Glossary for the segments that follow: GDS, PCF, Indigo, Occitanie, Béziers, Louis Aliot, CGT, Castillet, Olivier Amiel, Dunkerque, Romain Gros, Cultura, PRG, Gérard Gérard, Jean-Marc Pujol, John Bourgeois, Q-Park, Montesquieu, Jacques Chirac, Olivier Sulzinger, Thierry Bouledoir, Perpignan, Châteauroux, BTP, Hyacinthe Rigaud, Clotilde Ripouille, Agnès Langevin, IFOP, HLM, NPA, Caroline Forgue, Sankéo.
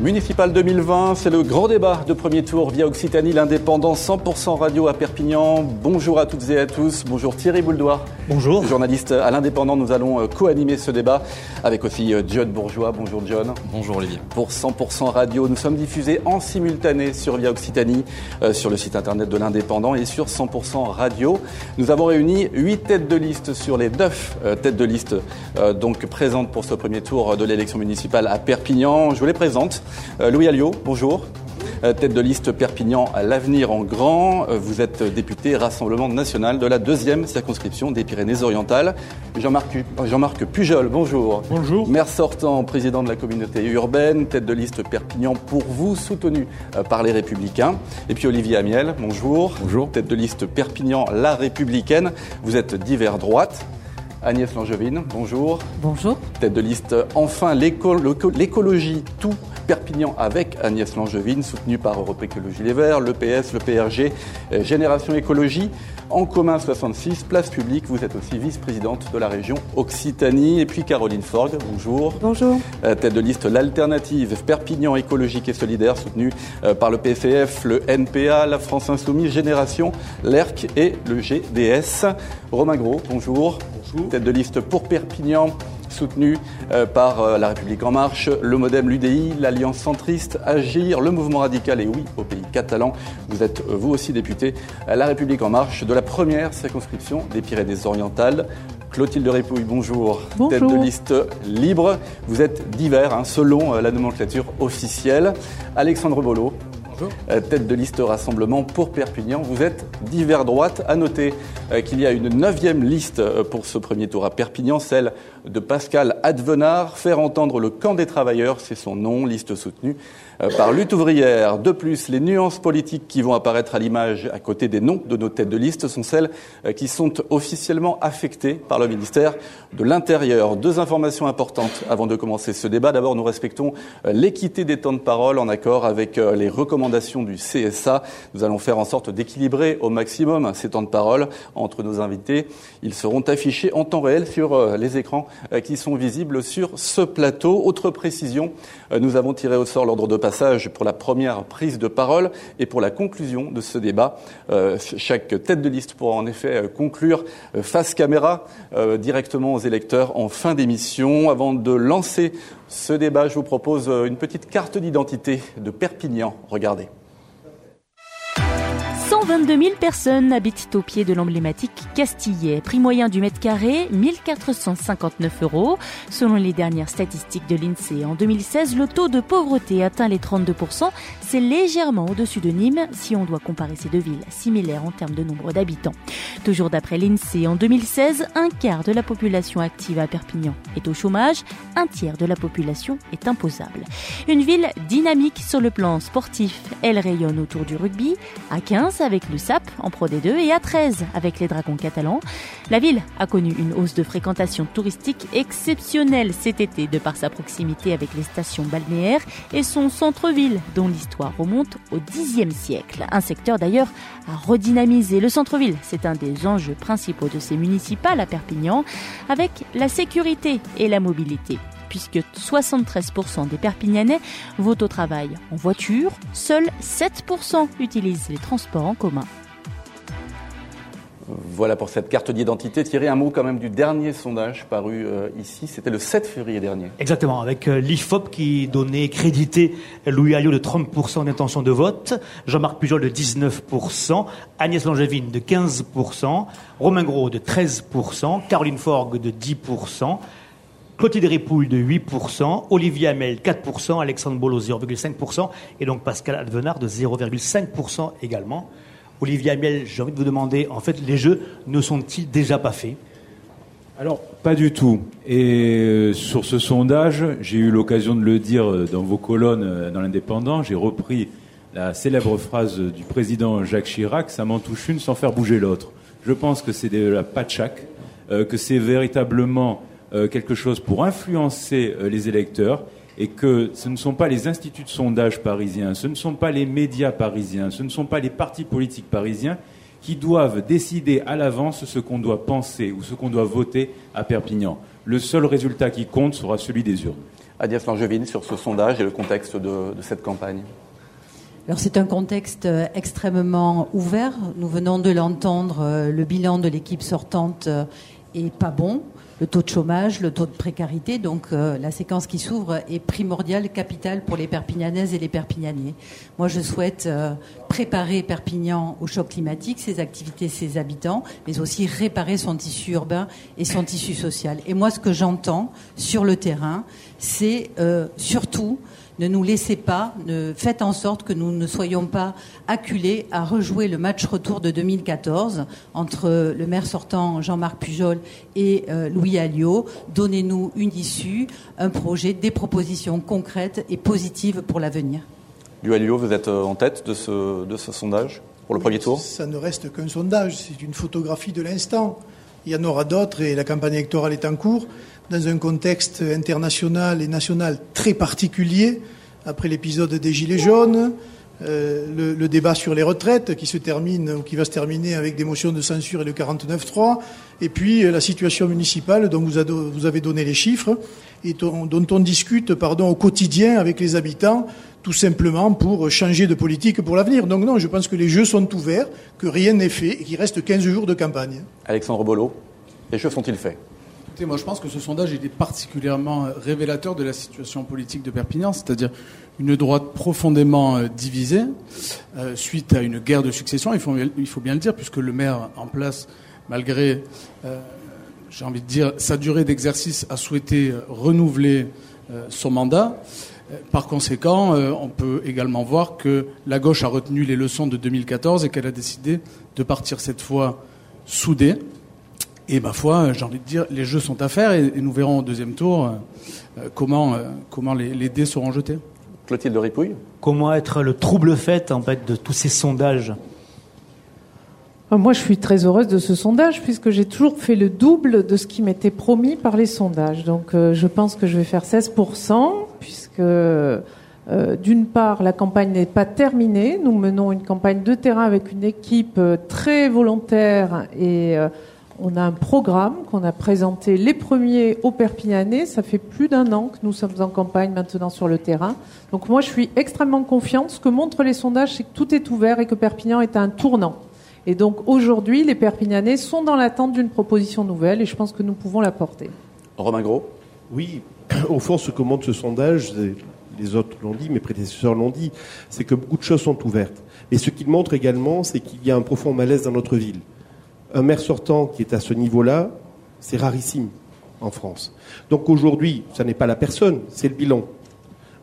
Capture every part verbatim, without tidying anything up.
Municipal deux mille vingt, c'est le grand débat de premier tour via Occitanie, l'indépendant cent pour cent radio à Perpignan. Bonjour à toutes et à tous. Bonjour Thierry Bouledoir. Bonjour. Journaliste à l'indépendant, nous allons co-animer ce débat avec aussi John Bourgeois. Bonjour John. Bonjour Olivier. Pour cent pour cent radio, nous sommes diffusés en simultané sur via Occitanie, euh, sur le site internet de l'indépendant et sur cent pour cent radio. Nous avons réuni huit têtes de liste sur les neuf euh, têtes de liste euh, donc présentes pour ce premier tour de l'élection municipale à Perpignan. Je vous les présente. Euh, Louis Aliot, bonjour. Euh, tête de liste Perpignan à l'avenir en grand. Euh, vous êtes député Rassemblement National de la deuxième circonscription des Pyrénées-Orientales. Jean-Marc, Jean-Marc Pujol, bonjour. Bonjour. Maire sortant, président de la communauté urbaine. Tête de liste Perpignan pour vous, soutenu euh, par les Républicains. Et puis Olivier Amiel, bonjour. Bonjour. Tête de liste Perpignan La Républicaine. Vous êtes divers droite. Agnès Langevin, bonjour. Bonjour. Tête de liste Enfin l'éco- l'écologie, tout Perpignan avec Agnès Langevin, soutenue par Europe Écologie Les Verts, le P S, le P R G, euh, Génération Écologie, En Commun soixante-six, Place Publique. Vous êtes aussi vice-présidente de la région Occitanie. Et puis Caroline Forgue, bonjour. Bonjour. Euh, tête de liste L'Alternative, Perpignan écologique et solidaire, soutenue euh, par le P C F, le N P A, la France Insoumise, Génération, l'E R C et le G D S. Romain Gros, bonjour. Bonjour. Tête de liste pour Perpignan, soutenue euh, par euh, La République En Marche, le Modem, l'U D I, l'Alliance Centriste, Agir, le Mouvement Radical et oui au Pays Catalan. Vous êtes euh, vous aussi député à La République En Marche de la première circonscription des Pyrénées-Orientales. Clotilde Ripouille, bonjour. Bonjour. Tête de liste libre. Vous êtes divers hein, selon euh, la nomenclature officielle. Alexandre Bolo. Tête de liste Rassemblement pour Perpignan. Vous êtes divers droite. À noter qu'il y a une neuvième liste pour ce premier tour à Perpignan, celle de Pascal Advenard. Faire entendre le camp des travailleurs, c'est son nom, liste soutenue par Lutte ouvrière. De plus, les nuances politiques qui vont apparaître à l'image à côté des noms de nos têtes de liste sont celles qui sont officiellement affectées par le ministère de l'Intérieur. Deux informations importantes avant de commencer ce débat. D'abord, nous respectons l'équité des temps de parole en accord avec les recommandations du C S A. Nous allons faire en sorte d'équilibrer au maximum ces temps de parole entre nos invités. Ils seront affichés en temps réel sur les écrans qui sont visibles sur ce plateau. Autre précision, nous avons tiré au sort l'ordre de passage pour la première prise de parole et pour la conclusion de ce débat. Euh, chaque tête de liste pourra en effet conclure euh, face caméra euh, directement aux électeurs en fin d'émission. Avant de lancer ce débat, je vous propose une petite carte d'identité de Perpignan. Regardez. cent vingt-deux mille personnes habitent au pied de l'emblématique Castillet. Prix moyen du mètre carré, mille quatre cent cinquante-neuf euros. Selon les dernières statistiques de l'INSEE, en deux mille seize, le taux de pauvreté atteint les trente-deux pour cent. C'est légèrement au-dessus de Nîmes, si on doit comparer ces deux villes similaires en termes de nombre d'habitants. Toujours d'après l'INSEE, en deux mille seize, un quart de la population active à Perpignan est au chômage, un tiers de la population est imposable. Une ville dynamique sur le plan sportif. Elle rayonne autour du rugby, à quinze avec l'U S A P en Pro D deux et à treize avec les Dragons catalans. La ville a connu une hausse de fréquentation touristique exceptionnelle cet été de par sa proximité avec les stations balnéaires et son centre-ville dont l'histoire remonte au dixième siècle. Un secteur d'ailleurs à redynamiser. Le centre-ville, c'est un des enjeux principaux de ces municipales à Perpignan avec la sécurité et la mobilité, puisque soixante-treize pour cent des Perpignanais vont au travail en voiture, seuls sept pour cent utilisent les transports en commun. Voilà pour cette carte d'identité. Thierry, un mot quand même du dernier sondage paru euh, ici. C'était le sept février dernier. Exactement, avec euh, l'I F O P qui donnait, crédité Louis Aliot de trente pour cent d'intention de vote, Jean-Marc Pujol de dix-neuf pour cent, Agnès Langevin de quinze pour cent, Romain Gros de treize pour cent, Caroline Forgue de dix pour cent, Clotilde Ripouille de huit pour cent, Olivier Amiel quatre pour cent, Alexandre Bolo zéro virgule cinq pour cent et donc Pascal Advenard de zéro virgule cinq pour cent également. Olivier Amiel, j'ai envie de vous demander, en fait, les jeux ne sont-ils déjà pas faits ? Alors, pas du tout. Et sur ce sondage, j'ai eu l'occasion de le dire dans vos colonnes dans l'Indépendant, j'ai repris la célèbre phrase du président Jacques Chirac, « ça m'en touche une sans faire bouger l'autre ». Je pense que c'est de la patchak, que c'est véritablement Euh, quelque chose pour influencer euh, les électeurs et que ce ne sont pas les instituts de sondage parisiens, ce ne sont pas les médias parisiens, ce ne sont pas les partis politiques parisiens qui doivent décider à l'avance ce qu'on doit penser ou ce qu'on doit voter à Perpignan. Le seul résultat qui compte sera celui des urnes. Agnès Langevin sur ce sondage et le contexte de, de cette campagne. Alors c'est un contexte extrêmement ouvert. Nous venons de l'entendre, le bilan de l'équipe sortante est pas bon. Le taux de chômage, le taux de précarité. Donc euh, la séquence qui s'ouvre est primordiale, capitale pour les Perpignanaises et les Perpignanais. Moi, je souhaite euh, préparer Perpignan au choc climatique, ses activités, ses habitants, mais aussi réparer son tissu urbain et son tissu social. Et moi, ce que j'entends sur le terrain, c'est euh, surtout... Ne nous laissez pas, ne faites en sorte que nous ne soyons pas acculés à rejouer le match retour de deux mille quatorze entre le maire sortant Jean-Marc Pujol et euh, Louis Aliot. Donnez-nous une issue, un projet, des propositions concrètes et positives pour l'avenir. Louis Aliot, vous êtes en tête de ce, de ce sondage pour le premier tour ? Ça ne reste qu'un sondage, c'est une photographie de l'instant. Il y en aura d'autres et la campagne électorale est en cours. Dans un contexte international et national très particulier, après l'épisode des Gilets jaunes, euh, le, le débat sur les retraites qui se termine ou qui va se terminer avec des motions de censure et le quarante-neuf trois, et puis euh, la situation municipale dont vous, ado, vous avez donné les chiffres et ton, dont on discute pardon, au quotidien avec les habitants, tout simplement pour changer de politique pour l'avenir. Donc non, je pense que les jeux sont ouverts, que rien n'est fait et qu'il reste quinze jours de campagne. Alexandre Bolo, les jeux sont-ils faits ? Moi, je pense que ce sondage il est particulièrement révélateur de la situation politique de Perpignan, c'est-à-dire une droite profondément divisée euh, suite à une guerre de succession, il faut, il faut bien le dire, puisque le maire en place, malgré, euh, j'ai envie de dire, sa durée d'exercice, a souhaité renouveler euh, son mandat. Par conséquent, euh, on peut également voir que la gauche a retenu les leçons de deux mille quatorze et qu'elle a décidé de partir cette fois soudée. Et ma foi, j'ai envie de dire, les jeux sont à faire et, et nous verrons au deuxième tour euh, comment, euh, comment les, les dés seront jetés. Clotilde Ripouille. Comment être le trouble-fête en fait, de tous ces sondages ? Moi, je suis très heureuse de ce sondage puisque j'ai toujours fait le double de ce qui m'était promis par les sondages. Donc, euh, je pense que je vais faire seize pour cent puisque... Euh, d'une part, la campagne n'est pas terminée. Nous menons une campagne de terrain avec une équipe euh, très volontaire et euh, on a un programme qu'on a présenté les premiers aux Perpignanais. Ça fait plus d'un an que nous sommes en campagne maintenant sur le terrain. Donc moi, je suis extrêmement confiante. Ce que montrent les sondages, c'est que tout est ouvert et que Perpignan est à un tournant. Et donc aujourd'hui, les Perpignanais sont dans l'attente d'une proposition nouvelle et je pense que nous pouvons la porter. Romain Gros. Oui, au fond, ce que montre ce sondage... C'est... Les autres l'ont dit, mes prédécesseurs l'ont dit, c'est que beaucoup de choses sont ouvertes. Et ce qu'il montre également, c'est qu'il y a un profond malaise dans notre ville. Un maire sortant qui est à ce niveau-là, c'est rarissime en France. Donc aujourd'hui, ça n'est pas la personne, c'est le bilan.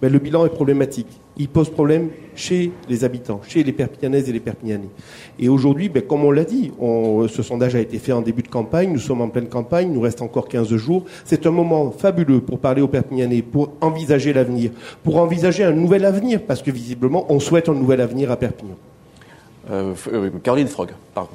Mais le bilan est problématique. Il pose problème chez les habitants, chez les Perpignanaises et les Perpignanais. Et aujourd'hui, ben, comme on l'a dit, on, ce sondage a été fait en début de campagne, nous sommes en pleine campagne, il nous reste encore quinze jours. C'est un moment fabuleux pour parler aux Perpignanais, pour envisager l'avenir, pour envisager un nouvel avenir, parce que visiblement, on souhaite un nouvel avenir à Perpignan. Euh, euh, Caroline Forgue, pardon.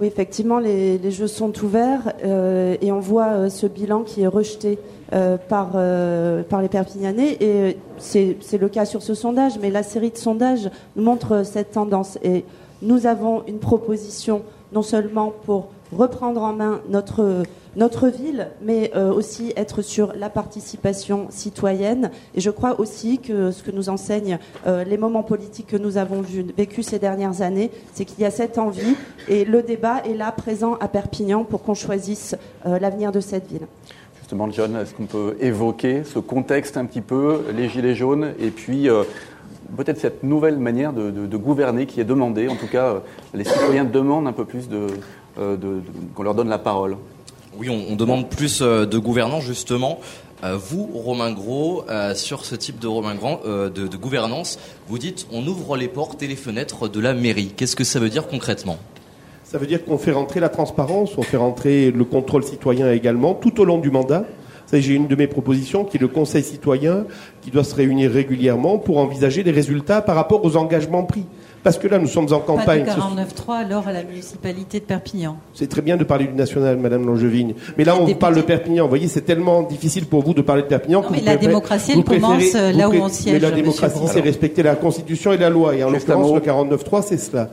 Oui, effectivement, les, les jeux sont ouverts euh, et on voit euh, ce bilan qui est rejeté euh, par, euh, par les Perpignanais. Et euh, c'est, c'est le cas sur ce sondage, mais la série de sondages nous montre euh, cette tendance. Et nous avons une proposition non seulement pour reprendre en main notre, notre ville, mais euh, aussi être sur la participation citoyenne. Et je crois aussi que ce que nous enseignent euh, les moments politiques que nous avons vécu ces dernières années, c'est qu'il y a cette envie. Et le débat est là, présent à Perpignan, pour qu'on choisisse euh, l'avenir de cette ville. Justement, John, est-ce qu'on peut évoquer ce contexte un petit peu, les Gilets jaunes, et puis euh, peut-être cette nouvelle manière de, de, de gouverner qui est demandée. En tout cas, euh, les citoyens demandent un peu plus de, euh, de, de, qu'on leur donne la parole. Oui, on, on demande plus euh, de gouvernants, justement. Euh, vous, Romain Gros, euh, sur ce type de, Romain Grand, euh, de, de gouvernance, vous dites on ouvre les portes et les fenêtres de la mairie. Qu'est-ce que ça veut dire concrètement ? Ça veut dire qu'on fait rentrer la transparence, on fait rentrer le contrôle citoyen également, tout au long du mandat. Ça, j'ai une de mes propositions qui est le Conseil citoyen, qui doit se réunir régulièrement pour envisager les résultats par rapport aux engagements pris. Parce que là, nous sommes en campagne. Pas de quarante-neuf trois, alors à la municipalité de Perpignan. C'est très bien de parler du national, Madame Langevin. Mais là, on vous parle de Perpignan. Vous voyez, c'est tellement difficile pour vous de parler de Perpignan. Non, que mais vous la préférez, démocratie, elle commence là où on siège. Mais la démocratie, c'est respecter la Constitution et la loi. Et en l'occurrence, le quarante-neuf trois, c'est cela.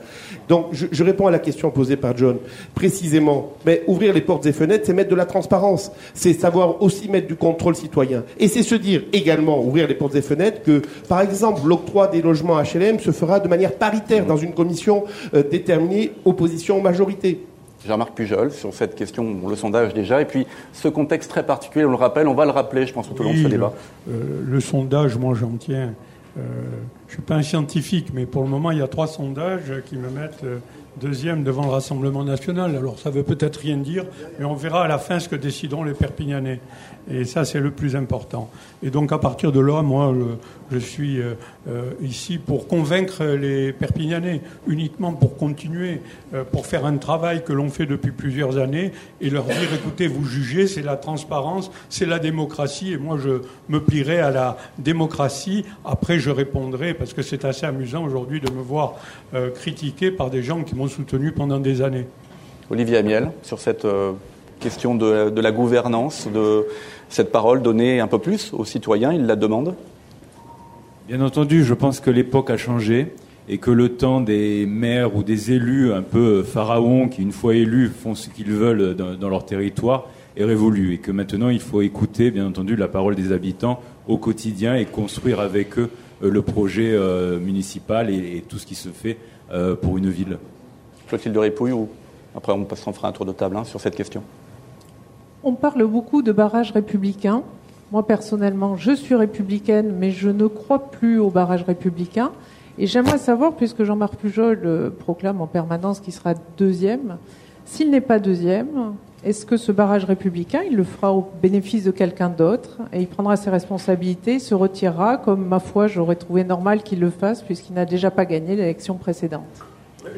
Donc, je, je réponds à la question posée par John. Précisément, mais ouvrir les portes et fenêtres, c'est mettre de la transparence. C'est savoir aussi centimètres du contrôle citoyen. Et c'est se dire également, ouvrir les portes et fenêtres, que par exemple l'octroi des logements H L M se fera de manière paritaire dans une commission euh, déterminée opposition-majorité. Jean-Marc Pujol, sur cette question, le sondage déjà, et puis ce contexte très particulier, on le rappelle, on va le rappeler, je pense, tout au long oui, de ce débat. Le, euh, le sondage, moi j'en tiens, euh, je ne suis pas un scientifique, mais pour le moment, il y a trois sondages qui me mettent euh, deuxième devant le Rassemblement national. Alors ça ne veut peut-être rien dire, mais on verra à la fin ce que décideront les Perpignanais. Et ça, c'est le plus important. Et donc, à partir de là, moi, le, je suis euh, euh, ici pour convaincre les Perpignanais, uniquement pour continuer, euh, pour faire un travail que l'on fait depuis plusieurs années et leur dire, écoutez, vous jugez, c'est la transparence, c'est la démocratie. Et moi, je me plierai à la démocratie. Après, je répondrai, parce que c'est assez amusant aujourd'hui de me voir euh, critiqué par des gens qui m'ont soutenu pendant des années. Olivier Amiel, sur cette... Euh... question de, de la gouvernance, de cette parole donnée un peu plus aux citoyens, ils la demandent. Bien entendu, je pense que l'époque a changé et que le temps des maires ou des élus un peu pharaons qui, une fois élus, font ce qu'ils veulent dans, dans leur territoire est révolu et que maintenant il faut écouter, bien entendu, la parole des habitants au quotidien et construire avec eux le projet euh, municipal et, et tout ce qui se fait euh, pour une ville. Clotilde Ripouille, ou après on s'en fera un tour de table hein, sur cette question. On parle beaucoup de barrages républicains. Moi, personnellement, je suis républicaine, mais je ne crois plus aux barrages républicains. Et j'aimerais savoir, puisque Jean-Marc Pujol euh, proclame en permanence qu'il sera deuxième, s'il n'est pas deuxième, est-ce que ce barrage républicain, il le fera au bénéfice de quelqu'un d'autre et il prendra ses responsabilités, se retirera, comme, ma foi, j'aurais trouvé normal qu'il le fasse, puisqu'il n'a déjà pas gagné l'élection précédente.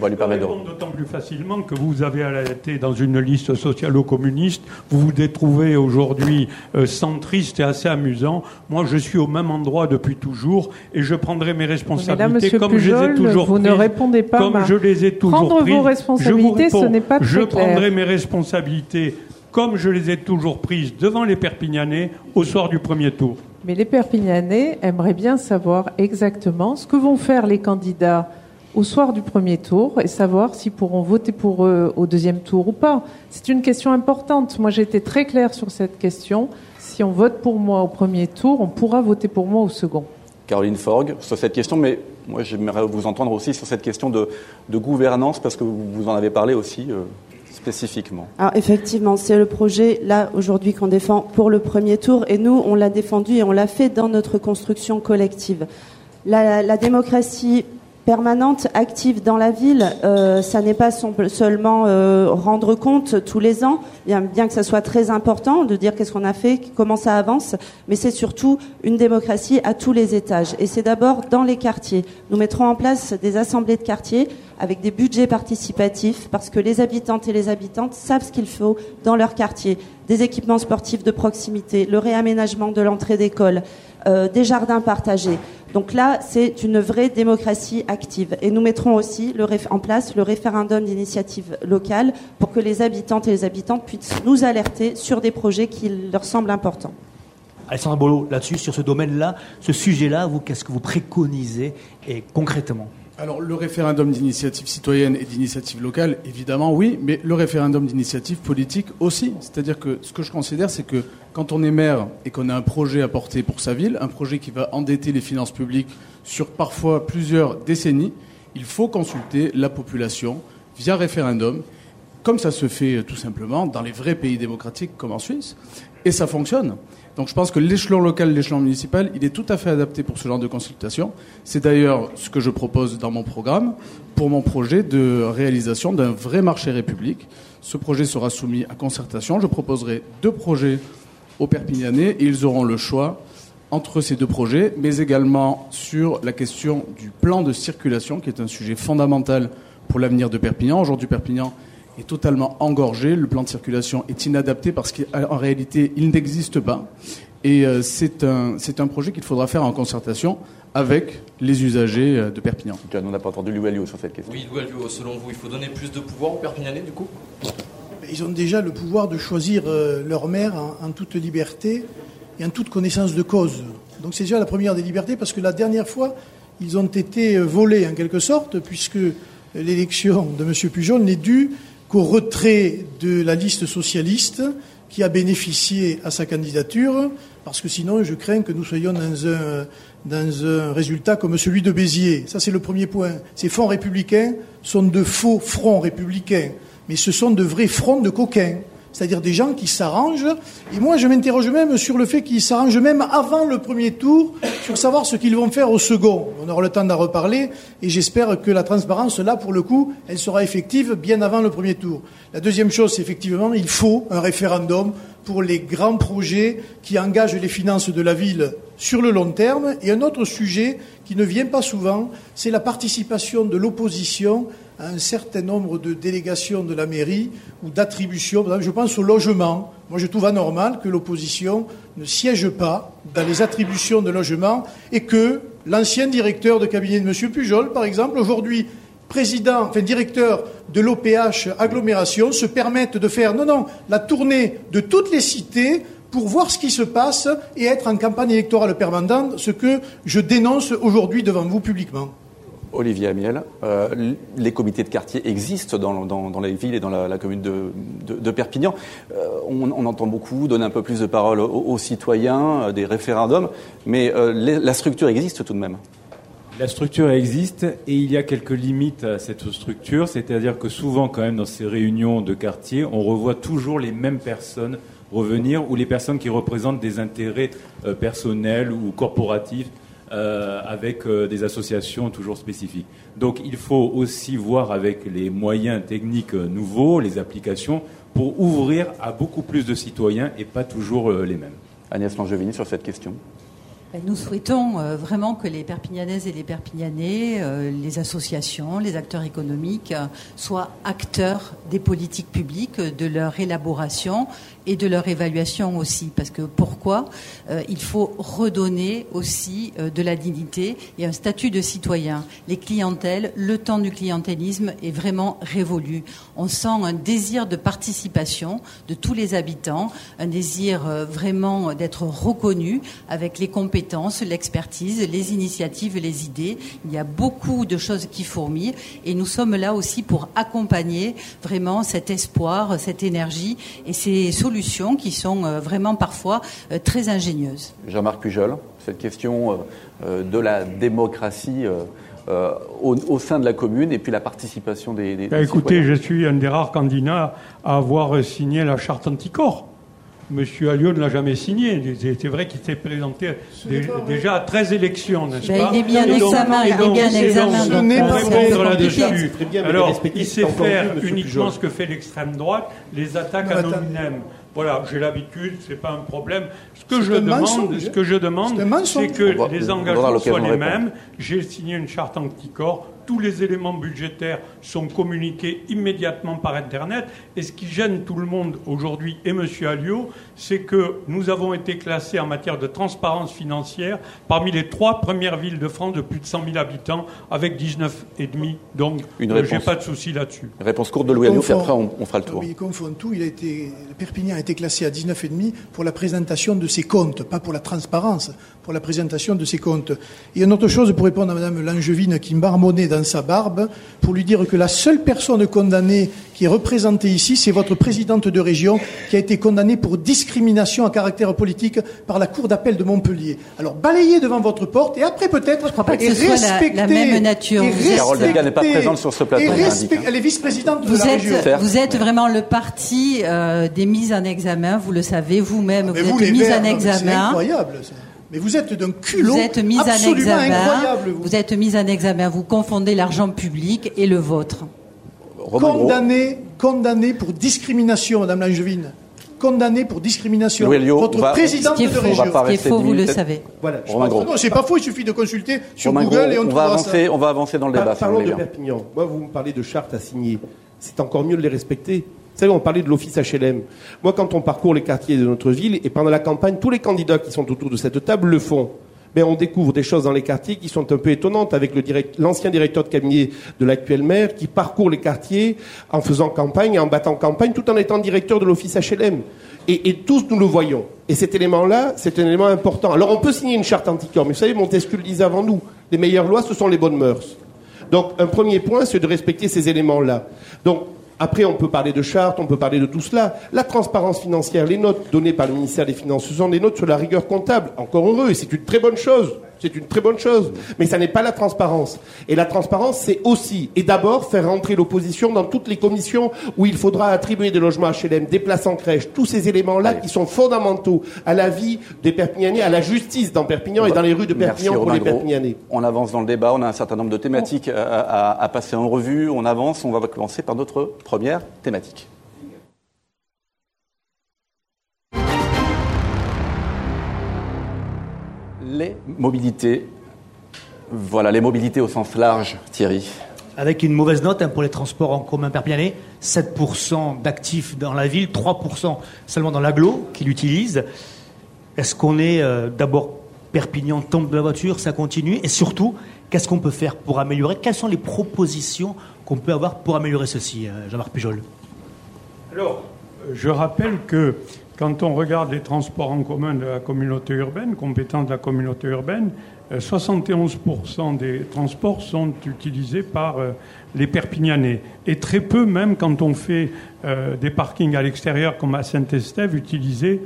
Je peux répondre d'autant plus facilement que vous avez été dans une liste socialo-communiste, vous vous détrouvez aujourd'hui euh, centriste et assez amusant. Moi, je suis au même endroit depuis toujours et je prendrai mes responsabilités là, comme Pujol, je les ai toujours vous prises. Vous ne répondez pas. Comme ma... je les ai toujours prendre prises. Prendre vos responsabilités, réponds, ce n'est pas très clair. Je prendrai mes responsabilités comme je les ai toujours prises devant les Perpignanais au soir du premier tour. Mais les Perpignanais aimeraient bien savoir exactement ce que vont faire les candidats au soir du premier tour et savoir s'ils pourront voter pour eux au deuxième tour ou pas. C'est une question importante. Moi, j'ai été très claire sur cette question. Si on vote pour moi au premier tour, on pourra voter pour moi au second. Caroline Forgue, sur cette question, mais moi, j'aimerais vous entendre aussi sur cette question de, de gouvernance, parce que vous en avez parlé aussi euh, spécifiquement. Alors, effectivement, c'est le projet, là, aujourd'hui, qu'on défend pour le premier tour. Et nous, on l'a défendu et on l'a fait dans notre construction collective. La, la démocratie... permanente, active dans la ville, euh, ça n'est pas son, seulement euh, rendre compte tous les ans, bien, bien que ça soit très important de dire qu'est-ce qu'on a fait, comment ça avance, mais c'est surtout une démocratie à tous les étages. Et c'est d'abord dans les quartiers. Nous mettrons en place des assemblées de quartier avec des budgets participatifs parce que les habitantes et les habitantes savent ce qu'il faut dans leur quartier. Des équipements sportifs de proximité, le réaménagement de l'entrée d'école, euh, des jardins partagés. Donc là, c'est une vraie démocratie active. Et nous mettrons aussi le réf- en place le référendum d'initiative locale pour que les habitantes et les habitantes puissent nous alerter sur des projets qui leur semblent importants. Alexandre Bolo, là-dessus, sur ce domaine-là, ce sujet-là, vous, qu'est-ce que vous préconisez et concrètement ? Alors, le référendum d'initiative citoyenne et d'initiative locale, évidemment, oui, mais le référendum d'initiative politique aussi. C'est-à-dire que ce que je considère, c'est que quand on est maire et qu'on a un projet à porter pour sa ville, un projet qui va endetter les finances publiques sur parfois plusieurs décennies, il faut consulter la population via référendum, comme ça se fait tout simplement dans les vrais pays démocratiques comme en Suisse, et ça fonctionne. Donc je pense que l'échelon local, l'échelon municipal, il est tout à fait adapté pour ce genre de consultation. C'est d'ailleurs ce que je propose dans mon programme pour mon projet de réalisation d'un vrai marché république. Ce projet sera soumis à concertation. Je proposerai deux projets aux Perpignanais et ils auront le choix entre ces deux projets, mais également sur la question du plan de circulation qui est un sujet fondamental pour l'avenir de Perpignan. Aujourd'hui, Perpignan est totalement engorgé. Le plan de circulation est inadapté parce qu'en réalité, il n'existe pas. Et c'est un, c'est un projet qu'il faudra faire en concertation avec les usagers de Perpignan. John, on n'a pas entendu Louis Aliot sur cette question. Oui, Louis Aliot, selon vous, il faut donner plus de pouvoir aux Perpignanais, du coup ? Ils ont déjà le pouvoir de choisir leur maire en, en toute liberté et en toute connaissance de cause. Donc c'est déjà la première des libertés parce que la dernière fois, ils ont été volés en quelque sorte puisque l'élection de M. Pujol n'est due qu'au retrait de la liste socialiste qui a bénéficié à sa candidature, parce que sinon je crains que nous soyons dans un, dans un résultat comme celui de Béziers. Ça, c'est le premier point. Ces fonds républicains sont de faux fronts républicains, mais ce sont de vrais fronts de coquins, c'est-à-dire des gens qui s'arrangent. Et moi, je m'interroge même sur le fait qu'ils s'arrangent même avant le premier tour, sur savoir ce qu'ils vont faire au second. On aura le temps d'en reparler, et j'espère que la transparence, là, pour le coup, elle sera effective bien avant le premier tour. La deuxième chose, c'est effectivement, il faut un référendum pour les grands projets qui engagent les finances de la ville sur le long terme. Et un autre sujet qui ne vient pas souvent, c'est la participation de l'opposition à un certain nombre de délégations de la mairie ou d'attributions. Je pense au logement. Moi, je trouve anormal que l'opposition ne siège pas dans les attributions de logement et que l'ancien directeur de cabinet de M. Pujol, par exemple, aujourd'hui président, enfin directeur de l'O P H agglomération, se permette de faire, non, non, la tournée de toutes les cités pour voir ce qui se passe et être en campagne électorale permanente, ce que je dénonce aujourd'hui devant vous publiquement. Olivier Amiel, euh, les comités de quartier existent dans, dans, dans les villes et dans la, la commune de, de, de Perpignan. Euh, on, on entend beaucoup donner un peu plus de parole aux, aux citoyens, euh, des référendums, mais euh, les, la structure existe tout de même. La structure existe et il y a quelques limites à cette structure, c'est-à-dire que souvent quand même dans ces réunions de quartier, on revoit toujours les mêmes personnes revenir ou les personnes qui représentent des intérêts euh, personnels ou corporatifs. Euh, avec euh, des associations toujours spécifiques. Donc il faut aussi voir avec les moyens techniques euh, nouveaux, les applications, pour ouvrir à beaucoup plus de citoyens et pas toujours euh, les mêmes. Agnès Langevin, sur cette question. Nous souhaitons euh, vraiment que les Perpignanaises et les Perpignanais, euh, les associations, les acteurs économiques, euh, soient acteurs des politiques publiques, euh, de leur élaboration et de leur évaluation aussi. Parce que pourquoi ? euh, Il faut redonner aussi euh, de la dignité et un statut de citoyen. Les clientèles, le temps du clientélisme est vraiment révolu. On sent un désir de participation de tous les habitants, un désir euh, vraiment d'être reconnu avec les compétences, l'expertise, les initiatives, les idées. Il y a beaucoup de choses qui fourmillent et nous sommes là aussi pour accompagner vraiment cet espoir, cette énergie et ces solutions qui sont vraiment parfois très ingénieuses. Jean-Marc Pujol, cette question de la démocratie au sein de la commune et puis la participation des, des ben, écoutez, citoyens. Je suis un des rares candidats à avoir signé la charte anticorps. Monsieur Aliot ne l'a jamais signé. C'est vrai qu'il s'est présenté dé- déjà à treize élections, n'est-ce ben, pas ? Il est bien examen, il est bien examen. Ce n'est pas répondre là-dessus. Alors, il sait faire uniquement ce que fait l'extrême droite, les attaques ad hominem. Voilà, j'ai l'habitude, c'est pas un problème. Ce que je demande, ce que je demande, c'est que les engagements soient les mêmes. J'ai signé une charte anticorps. Tous les éléments budgétaires sont communiqués immédiatement par Internet. Et ce qui gêne tout le monde aujourd'hui et M. Aliot, c'est que nous avons été classés en matière de transparence financière parmi les trois premières villes de France de plus de cent mille habitants, avec dix-neuf virgule cinq. Donc, euh, je n'ai pas de souci là-dessus. Une réponse courte de Louis Aliot, puis après on, on fera le tour. Oui, il confond tout. Il a été, Perpignan a été classé à dix-neuf virgule cinq pour la présentation de ses comptes, pas pour la transparence, pour la présentation de ses comptes. Et une autre chose pour répondre à Mme Langevin qui marmonnait dans sa barbe pour lui dire que la seule personne condamnée qui est représentée ici, c'est votre présidente de région qui a été condamnée pour discrimination à caractère politique par la cour d'appel de Montpellier. Alors balayez devant votre porte et après peut-être je crois pas et que ce respectez, soit la, la même nature. Carole Delga n'est pas présente sur ce plateau. Respect, elle est vice-présidente de vous la êtes, région. Vous êtes vraiment le parti euh, des mises en examen, vous le savez vous-même, vous, vous êtes mise en examen. C'est incroyable ça. Mais vous êtes d'un culot vous êtes mis absolument en examen, incroyable. Vous. vous êtes mis en examen. Vous confondez l'argent public et le vôtre. Condamné, condamné pour discrimination, Madame Langevin. Condamné pour discrimination. Louis Aliot, votre va, présidente de faux, région. Ce qui est faux, vous le savez. Voilà. Romain Gros. Non, c'est pas faux. Il suffit de consulter sur Romain Google Gros, et on, on trouvera va avancer, ça. On va avancer dans le débat. Parlons de Perpignan. Moi, vous me parlez de chartes à signer. C'est encore mieux de les respecter. Vous savez, on parlait de l'office H L M. Moi, quand on parcourt les quartiers de notre ville, et pendant la campagne, tous les candidats qui sont autour de cette table le font. Mais on découvre des choses dans les quartiers qui sont un peu étonnantes, avec le direct, l'ancien directeur de cabinet de l'actuel maire qui parcourt les quartiers en faisant campagne et en battant campagne, tout en étant directeur de l'office H L M. Et, et tous, nous le voyons. Et cet élément-là, c'est un élément important. Alors, on peut signer une charte anticorps, mais vous savez, Montesquieu le disait avant nous, les meilleures lois, ce sont les bonnes mœurs. Donc, un premier point, c'est de respecter ces éléments-là. Donc, Après, on peut parler de chartes, on peut parler de tout cela. La transparence financière, les notes données par le ministère des Finances, ce sont des notes sur la rigueur comptable. Encore heureux, et c'est une très bonne chose. C'est une très bonne chose. Mais ça n'est pas la transparence. Et la transparence, c'est aussi, et d'abord, faire rentrer l'opposition dans toutes les commissions où il faudra attribuer des logements H L M, des places en crèche, tous ces éléments-là qui sont fondamentaux à la vie des Perpignanais, à la justice dans Perpignan et dans les rues de Perpignan. Merci, pour Romain les Perpignanais. Gros. On avance dans le débat, on a un certain nombre de thématiques à, à, à passer en revue. On avance, on va commencer par notre première thématique. Les mobilités. Voilà, les mobilités au sens large, Thierry. Avec une mauvaise note hein, pour les transports en commun perpignanais, sept pour cent d'actifs dans la ville, trois pour cent seulement dans l'agglo qui l'utilisent. Est-ce qu'on est euh, d'abord Perpignan tombe de la voiture, ça continue? Et surtout, qu'est-ce qu'on peut faire pour améliorer? Quelles sont les propositions qu'on peut avoir pour améliorer ceci, euh, Jean-Marc Pujol? Alors, je rappelle que quand on regarde les transports en commun de la communauté urbaine, compétents de la communauté urbaine, soixante et onze pour cent des transports sont utilisés par les Perpignanais. Et très peu, même quand on fait des parkings à l'extérieur, comme à Saint-Estève, utilisés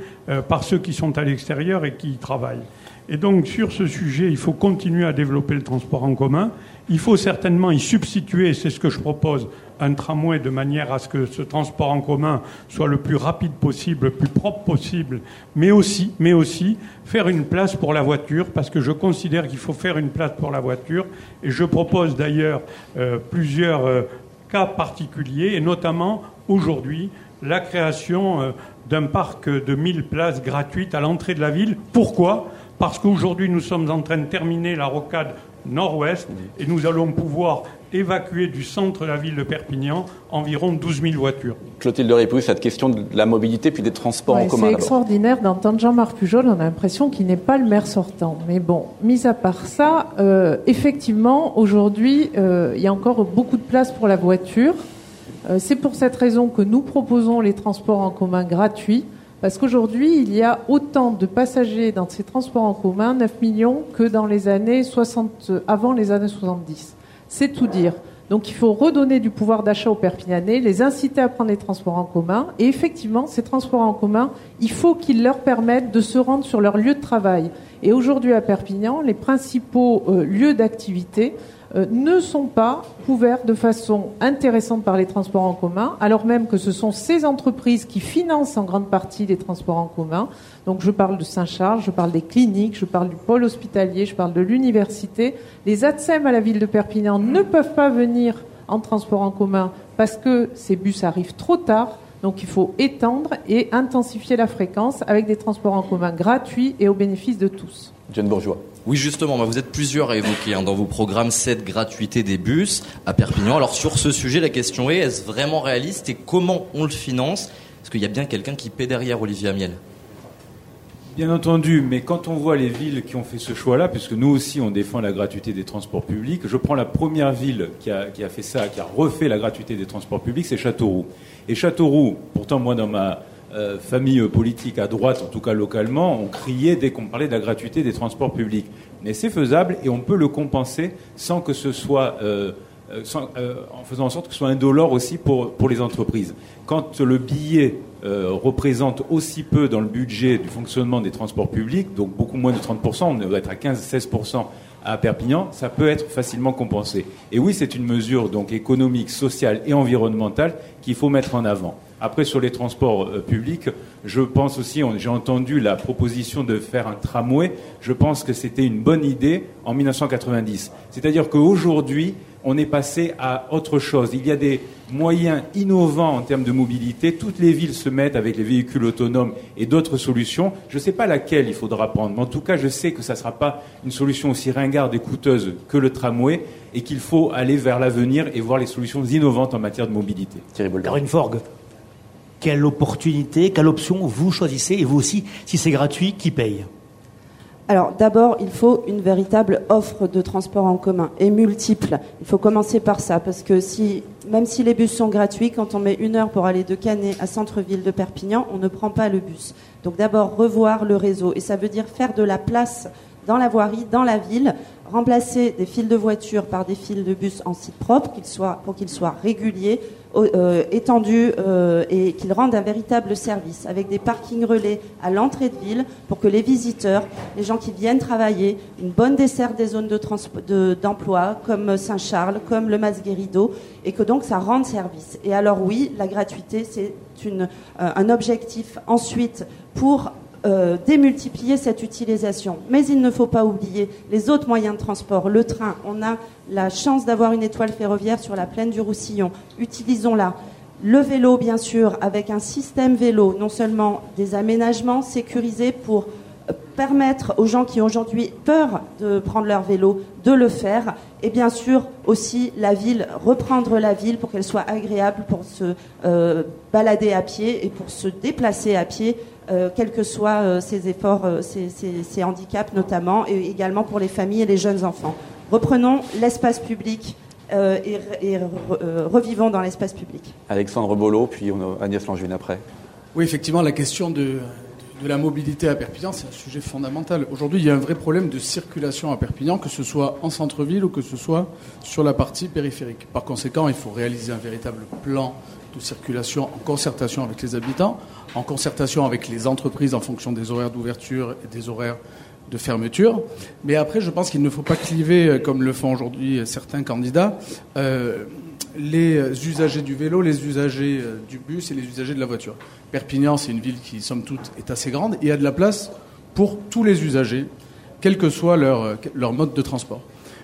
par ceux qui sont à l'extérieur et qui y travaillent. Et donc, sur ce sujet, il faut continuer à développer le transport en commun. Il faut certainement y substituer, c'est ce que je propose, un tramway de manière à ce que ce transport en commun soit le plus rapide possible, le plus propre possible, mais aussi, mais aussi faire une place pour la voiture, parce que je considère qu'il faut faire une place pour la voiture. Et je propose d'ailleurs euh, plusieurs euh, cas particuliers, et notamment aujourd'hui la création euh, d'un parc de mille places gratuites à l'entrée de la ville. Pourquoi ? Parce qu'aujourd'hui, nous sommes en train de terminer la rocade nord-ouest et nous allons pouvoir évacuer du centre de la ville de Perpignan environ douze mille voitures. Clotilde Ripouille, cette question de la mobilité puis des transports ouais, en commun. C'est extraordinaire d'entendre Jean-Marc Pujol, on a l'impression qu'il n'est pas le maire sortant. Mais bon, mis à part ça, euh, effectivement, aujourd'hui, euh, il y a encore beaucoup de place pour la voiture. Euh, c'est pour cette raison que nous proposons les transports en commun gratuits. Parce qu'aujourd'hui, il y a autant de passagers dans ces transports en commun, neuf millions, que dans les années soixante, avant les années soixante-dix. C'est tout dire. Donc il faut redonner du pouvoir d'achat aux Perpignanais, les inciter à prendre les transports en commun. Et effectivement, ces transports en commun, il faut qu'ils leur permettent de se rendre sur leur lieu de travail. Et aujourd'hui, à Perpignan, les principaux euh, lieux d'activité euh, ne sont pas couverts de façon intéressante par les transports en commun, alors même que ce sont ces entreprises qui financent en grande partie les transports en commun. Donc je parle de Saint-Charles, je parle des cliniques, je parle du pôle hospitalier, je parle de l'université. Les A T S E M à la ville de Perpignan ne peuvent pas venir en transport en commun parce que ces bus arrivent trop tard. Donc il faut étendre et intensifier la fréquence avec des transports en commun gratuits et au bénéfice de tous. John Bourgeois. Oui, justement, vous êtes plusieurs à évoquer hein, dans vos programmes cette gratuité des bus à Perpignan. Alors sur ce sujet, la question est, est-ce vraiment réaliste et comment on le finance? Parce qu'il y a bien quelqu'un qui paie derrière, Olivier Amiel. Bien entendu, mais quand on voit les villes qui ont fait ce choix-là, puisque nous aussi on défend la gratuité des transports publics, je prends la première ville qui a, qui a fait ça, qui a refait la gratuité des transports publics, c'est Châteauroux. Et Châteauroux, pourtant moi dans ma euh, famille politique à droite, en tout cas localement, on criait dès qu'on parlait de la gratuité des transports publics. Mais c'est faisable et on peut le compenser sans que ce soit... Euh, Sans, euh, en faisant en sorte que ce soit indolore aussi pour, pour les entreprises. Quand le billet euh, représente aussi peu dans le budget du fonctionnement des transports publics, donc beaucoup moins de trente pour cent, on doit être à quinze à seize pour cent à Perpignan, ça peut être facilement compensé. Et oui, c'est une mesure donc économique, sociale et environnementale qu'il faut mettre en avant. Après, sur les transports euh, publics, je pense aussi, on, j'ai entendu la proposition de faire un tramway, je pense que c'était une bonne idée en mille neuf cent quatre-vingt-dix. C'est-à-dire qu'aujourd'hui, on est passé à autre chose. Il y a des moyens innovants en termes de mobilité. Toutes les villes se mettent avec les véhicules autonomes et d'autres solutions. Je ne sais pas laquelle il faudra prendre, mais en tout cas, je sais que ça ne sera pas une solution aussi ringarde et coûteuse que le tramway et qu'il faut aller vers l'avenir et voir les solutions innovantes en matière de mobilité. Thierry Bouledoir. Caroline Forgue, quelle opportunité, quelle option vous choisissez? Et vous aussi, si c'est gratuit, qui paye? Alors d'abord, il faut une véritable offre de transport en commun et multiple. Il faut commencer par ça parce que si, même si les bus sont gratuits, quand on met une heure pour aller de Canet à centre-ville de Perpignan, on ne prend pas le bus. Donc d'abord, revoir le réseau et ça veut dire faire de la place dans la voirie, dans la ville, remplacer des files de voitures par des files de bus en site propre qu'ils soient, pour qu'ils soient réguliers, euh, étendus euh, et qu'ils rendent un véritable service avec des parkings relais à l'entrée de ville pour que les visiteurs, les gens qui viennent travailler, une bonne desserte des zones de transpo- de, d'emploi comme Saint-Charles, comme le Mas-Guérido et que donc ça rende service. Et alors oui, la gratuité, c'est une, euh, un objectif ensuite pour... Euh, démultiplier cette utilisation. Mais il ne faut pas oublier les autres moyens de transport. Le train, on a la chance d'avoir une étoile ferroviaire sur la plaine du Roussillon. Utilisons-la. Le vélo, bien sûr, avec un système vélo, non seulement des aménagements sécurisés pour permettre aux gens qui ont aujourd'hui peur de prendre leur vélo de le faire et bien sûr aussi la ville, reprendre la ville pour qu'elle soit agréable pour se euh, balader à pied et pour se déplacer à pied euh, quels que soient euh, ses efforts, euh, ses, ses, ses handicaps notamment et également pour les familles et les jeunes enfants. Reprenons l'espace public euh, et, et re, euh, revivons dans l'espace public. Alexandre Bolo, puis on a Agnès Langevin après. Oui, effectivement, la question de de la mobilité à Perpignan, c'est un sujet fondamental. Aujourd'hui, il y a un vrai problème de circulation à Perpignan, que ce soit en centre-ville ou que ce soit sur la partie périphérique. Par conséquent, il faut réaliser un véritable plan de circulation en concertation avec les habitants, en concertation avec les entreprises en fonction des horaires d'ouverture et des horaires de fermeture. Mais après, je pense qu'il ne faut pas cliver, comme le font aujourd'hui certains candidats, euh, les usagers du vélo, les usagers du bus et les usagers de la voiture. Perpignan, c'est une ville qui, somme toute, est assez grande et a de la place pour tous les usagers, quel que soit leur, leur mode de transport.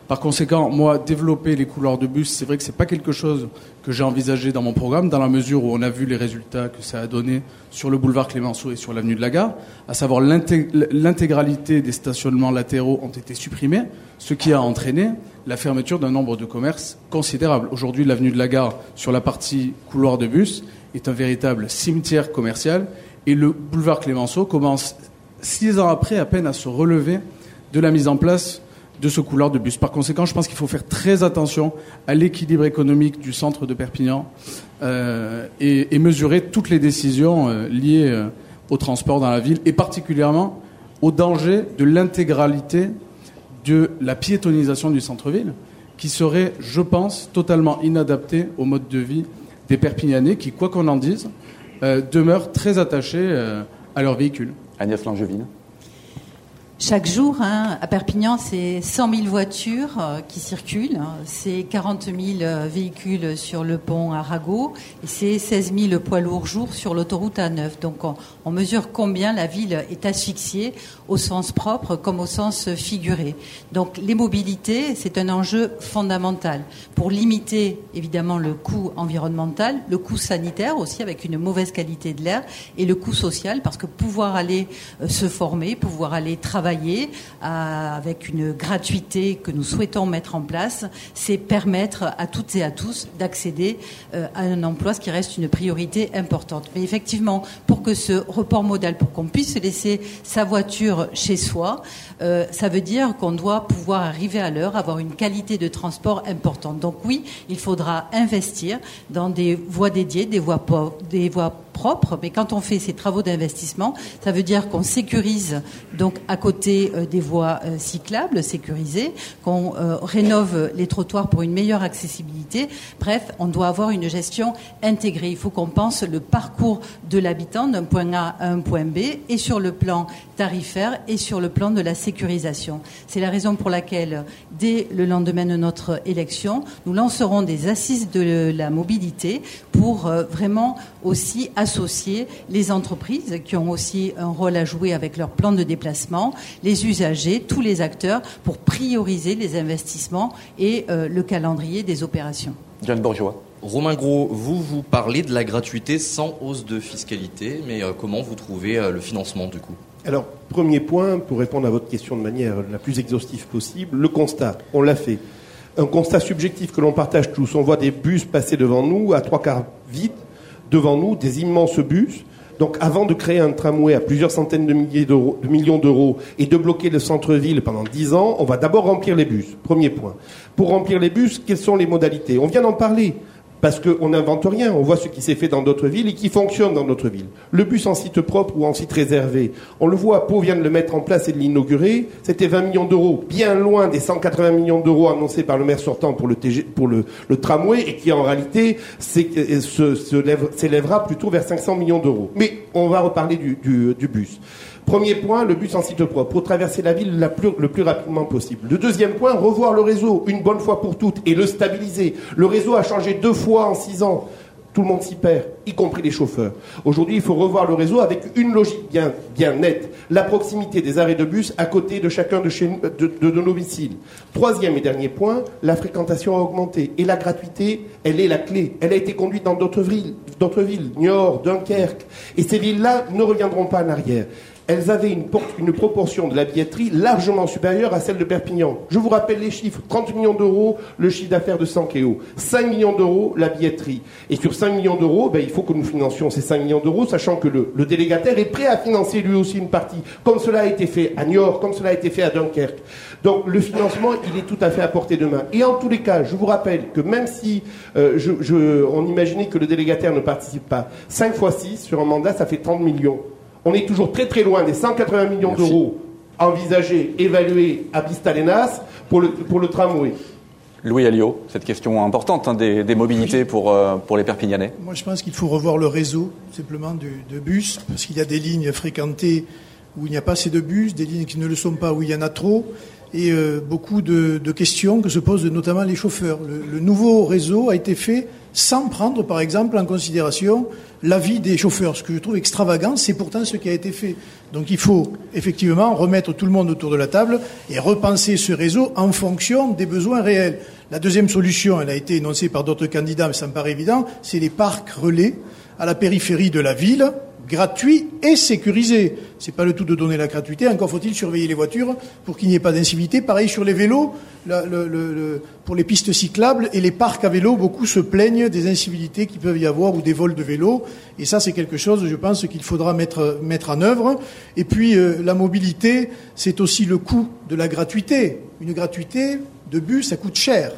Par conséquent, moi, développer les couloirs de bus, c'est vrai que c'est pas quelque chose que j'ai envisagé dans mon programme, dans la mesure où on a vu les résultats que ça a donné sur le boulevard Clémenceau et sur l'avenue de la Gare, à savoir l'intég- l'intégralité des stationnements latéraux ont été supprimés, ce qui a entraîné la fermeture d'un nombre de commerces considérable. Aujourd'hui, l'avenue de la Gare, sur la partie couloir de bus, est un véritable cimetière commercial, et le boulevard Clémenceau commence six ans après à peine à se relever de la mise en place de ce couloir de bus. Par conséquent, je pense qu'il faut faire très attention à l'équilibre économique du centre de Perpignan euh, et, et mesurer toutes les décisions euh, liées euh, au transport dans la ville et particulièrement au danger de l'intégralité de la piétonisation du centre-ville qui serait, je pense, totalement inadaptée au mode de vie des Perpignanais qui, quoi qu'on en dise, euh, demeurent très attachés euh, à leur véhicule. Agnès Langevin. Chaque jour, hein, à Perpignan, c'est cent mille voitures euh, qui circulent, hein, c'est quarante mille véhicules sur le pont Arago et c'est seize mille poids lourds jour sur l'autoroute A neuf. Donc on, on mesure combien la ville est asphyxiée au sens propre comme au sens figuré. Donc les mobilités, c'est un enjeu fondamental pour limiter évidemment le coût environnemental, le coût sanitaire aussi avec une mauvaise qualité de l'air et le coût social parce que pouvoir aller euh, se former, pouvoir aller travailler, À, avec une gratuité que nous souhaitons mettre en place, c'est permettre à toutes et à tous d'accéder euh, à un emploi, ce qui reste une priorité importante. Mais effectivement, pour que ce report modal, pour qu'on puisse laisser sa voiture chez soi, euh, ça veut dire qu'on doit pouvoir arriver à l'heure, avoir une qualité de transport importante. Donc oui, il faudra investir dans des voies dédiées, des voies pauvres, des voies propre, mais quand on fait ces travaux d'investissement, ça veut dire qu'on sécurise donc à côté euh, des voies euh, cyclables sécurisées, qu'on euh, rénove les trottoirs pour une meilleure accessibilité. Bref, on doit avoir une gestion intégrée. Il faut qu'on pense le parcours de l'habitant d'un point A à un point B et sur le plan tarifaire et sur le plan de la sécurisation. C'est la raison pour laquelle, dès le lendemain de notre élection, nous lancerons des assises de la mobilité pour euh, vraiment aussi assurer associer les entreprises qui ont aussi un rôle à jouer avec leur plan de déplacement, les usagers, tous les acteurs pour prioriser les investissements et euh, le calendrier des opérations. John Bourgeois. Romain Gros, vous, vous parlez de la gratuité sans hausse de fiscalité, mais euh, comment vous trouvez euh, le financement du coup ? Alors, premier point, pour répondre à votre question de manière la plus exhaustive possible, le constat, on l'a fait. Un constat subjectif que l'on partage tous. On voit des bus passer devant nous à trois quarts vides, devant nous, des immenses bus. Donc, avant de créer un tramway à plusieurs centaines de, milliers d'euros, de millions d'euros et de bloquer le centre-ville pendant dix ans, on va d'abord remplir les bus. Premier point. Pour remplir les bus, quelles sont les modalités ? On vient d'en parler. Parce qu'on n'invente rien, on voit ce qui s'est fait dans d'autres villes et qui fonctionne dans d'autres villes. Le bus en site propre ou en site réservé, on le voit, Pau vient de le mettre en place et de l'inaugurer, c'était vingt millions d'euros, bien loin des cent quatre-vingts millions d'euros annoncés par le maire sortant pour le, T G, pour le, le tramway, et qui en réalité s'élèvera plutôt vers cinq cents millions d'euros. Mais on va reparler du, du, du bus. Premier point, le bus en site propre, pour traverser la ville la plus, le plus rapidement possible. Le deuxième point, revoir le réseau une bonne fois pour toutes et le stabiliser. Le réseau a changé deux fois en six ans. Tout le monde s'y perd, y compris les chauffeurs. Aujourd'hui, il faut revoir le réseau avec une logique bien, bien nette. La proximité des arrêts de bus à côté de chacun de, chez, de, de, de nos domiciles. Troisième et dernier point, la fréquentation a augmenté. Et la gratuité, elle est la clé. Elle a été conduite dans d'autres villes, d'autres villes, Niort, Dunkerque. Et ces villes-là ne reviendront pas en arrière. Elles avaient une, porte, une proportion de la billetterie largement supérieure à celle de Perpignan. Je vous rappelle les chiffres. trente millions d'euros, le chiffre d'affaires de Sankéo. cinq millions d'euros, la billetterie. Et sur cinq millions d'euros, ben, il faut que nous financions ces cinq millions d'euros, sachant que le, le délégataire est prêt à financer lui aussi une partie, comme cela a été fait à Niort, comme cela a été fait à Dunkerque. Donc le financement, il est tout à fait à portée de main. Et en tous les cas, je vous rappelle que même si euh, je, je, on imaginait que le délégataire ne participe pas, cinq fois six sur un mandat, ça fait trente millions. On est toujours très très loin des cent quatre-vingts millions d'euros envisagés, évalués à Pistalenas pour le, pour le tramway. Louis Aliot, cette question importante hein, des, des mobilités pour, euh, pour les Perpignanais. Moi je pense qu'il faut revoir le réseau simplement du, de bus, parce qu'il y a des lignes fréquentées où il n'y a pas assez de bus, des lignes qui ne le sont pas où il y en a trop, et euh, beaucoup de, de questions que se posent notamment les chauffeurs. Le, le nouveau réseau a été fait sans prendre, par exemple, en considération l'avis des chauffeurs. Ce que je trouve extravagant, c'est pourtant ce qui a été fait. Donc il faut effectivement remettre tout le monde autour de la table et repenser ce réseau en fonction des besoins réels. La deuxième solution, elle a été énoncée par d'autres candidats, mais ça me paraît évident, c'est les parcs relais à la périphérie de la ville, gratuit et sécurisé. C'est pas le tout de donner la gratuité, encore faut-il surveiller les voitures pour qu'il n'y ait pas d'incivilité. Pareil sur les vélos, la, le, le, le, pour les pistes cyclables et les parcs à vélos, beaucoup se plaignent des incivilités qui peuvent y avoir ou des vols de vélos. Et ça, c'est quelque chose, je pense, qu'il faudra mettre, mettre en œuvre. Et puis, euh, la mobilité, c'est aussi le coût de la gratuité. Une gratuité de bus, ça coûte cher.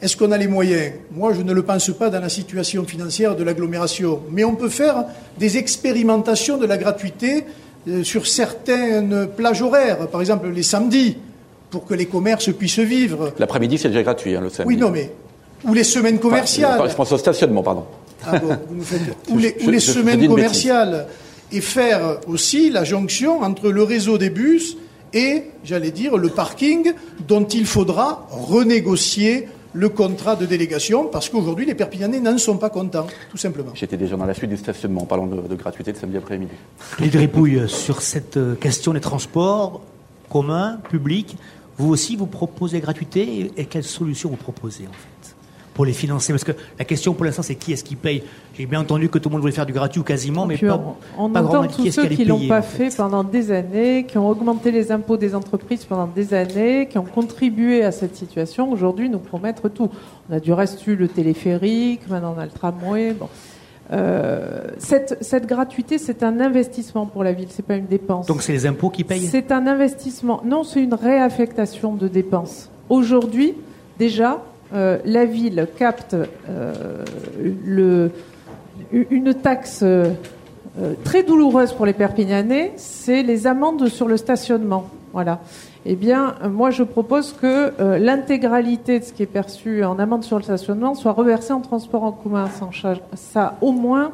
Est-ce qu'on a les moyens? Moi, je ne le pense pas dans la situation financière de l'agglomération. Mais on peut faire des expérimentations de la gratuité sur certaines plages horaires. Par exemple, les samedis, pour que les commerces puissent vivre. L'après-midi, c'est déjà gratuit, hein, le samedi. Oui, non, mais... Ou les semaines commerciales. Enfin, je pense au stationnement, pardon. Ah bon, vous me faites... Ou les, ou les je, je, semaines je commerciales. Bêtise. Et faire aussi la jonction entre le réseau des bus et, j'allais dire, le parking, dont il faudra renégocier le contrat de délégation, parce qu'aujourd'hui, les Perpignanais n'en sont pas contents, tout simplement. J'étais déjà dans la suite du stationnement, en parlant de, de gratuité de samedi après-midi. Clotilde Ripouille, sur cette question des transports communs, publics, vous aussi, vous proposez gratuité, et, et quelles solutions vous proposez, en fait, pour les financer? Parce que la question, pour l'instant, c'est qui est-ce qui paye? J'ai bien entendu que tout le monde voulait faire du gratuit ou quasiment, mais pas, on, on pas grand monde. Qui est-ce qui allait payer? Tous ceux qui ne l'ont pas fait, fait pendant des années, qui ont augmenté les impôts des entreprises pendant des années, qui ont contribué à cette situation, aujourd'hui nous promettent tout. On a du reste eu le téléphérique, maintenant on a le tramway. Bon. Euh, cette, cette gratuité, c'est un investissement pour la ville, c'est pas une dépense. Donc c'est les impôts qui payent? C'est un investissement. Non, c'est une réaffectation de dépenses. Aujourd'hui, déjà... Euh, la ville capte euh, le, une taxe euh, très douloureuse pour les Perpignanais, c'est les amendes sur le stationnement. Voilà. Eh bien, moi, je propose que euh, l'intégralité de ce qui est perçu en amende sur le stationnement soit reversée en transport en commun sans charge. Ça, au moins,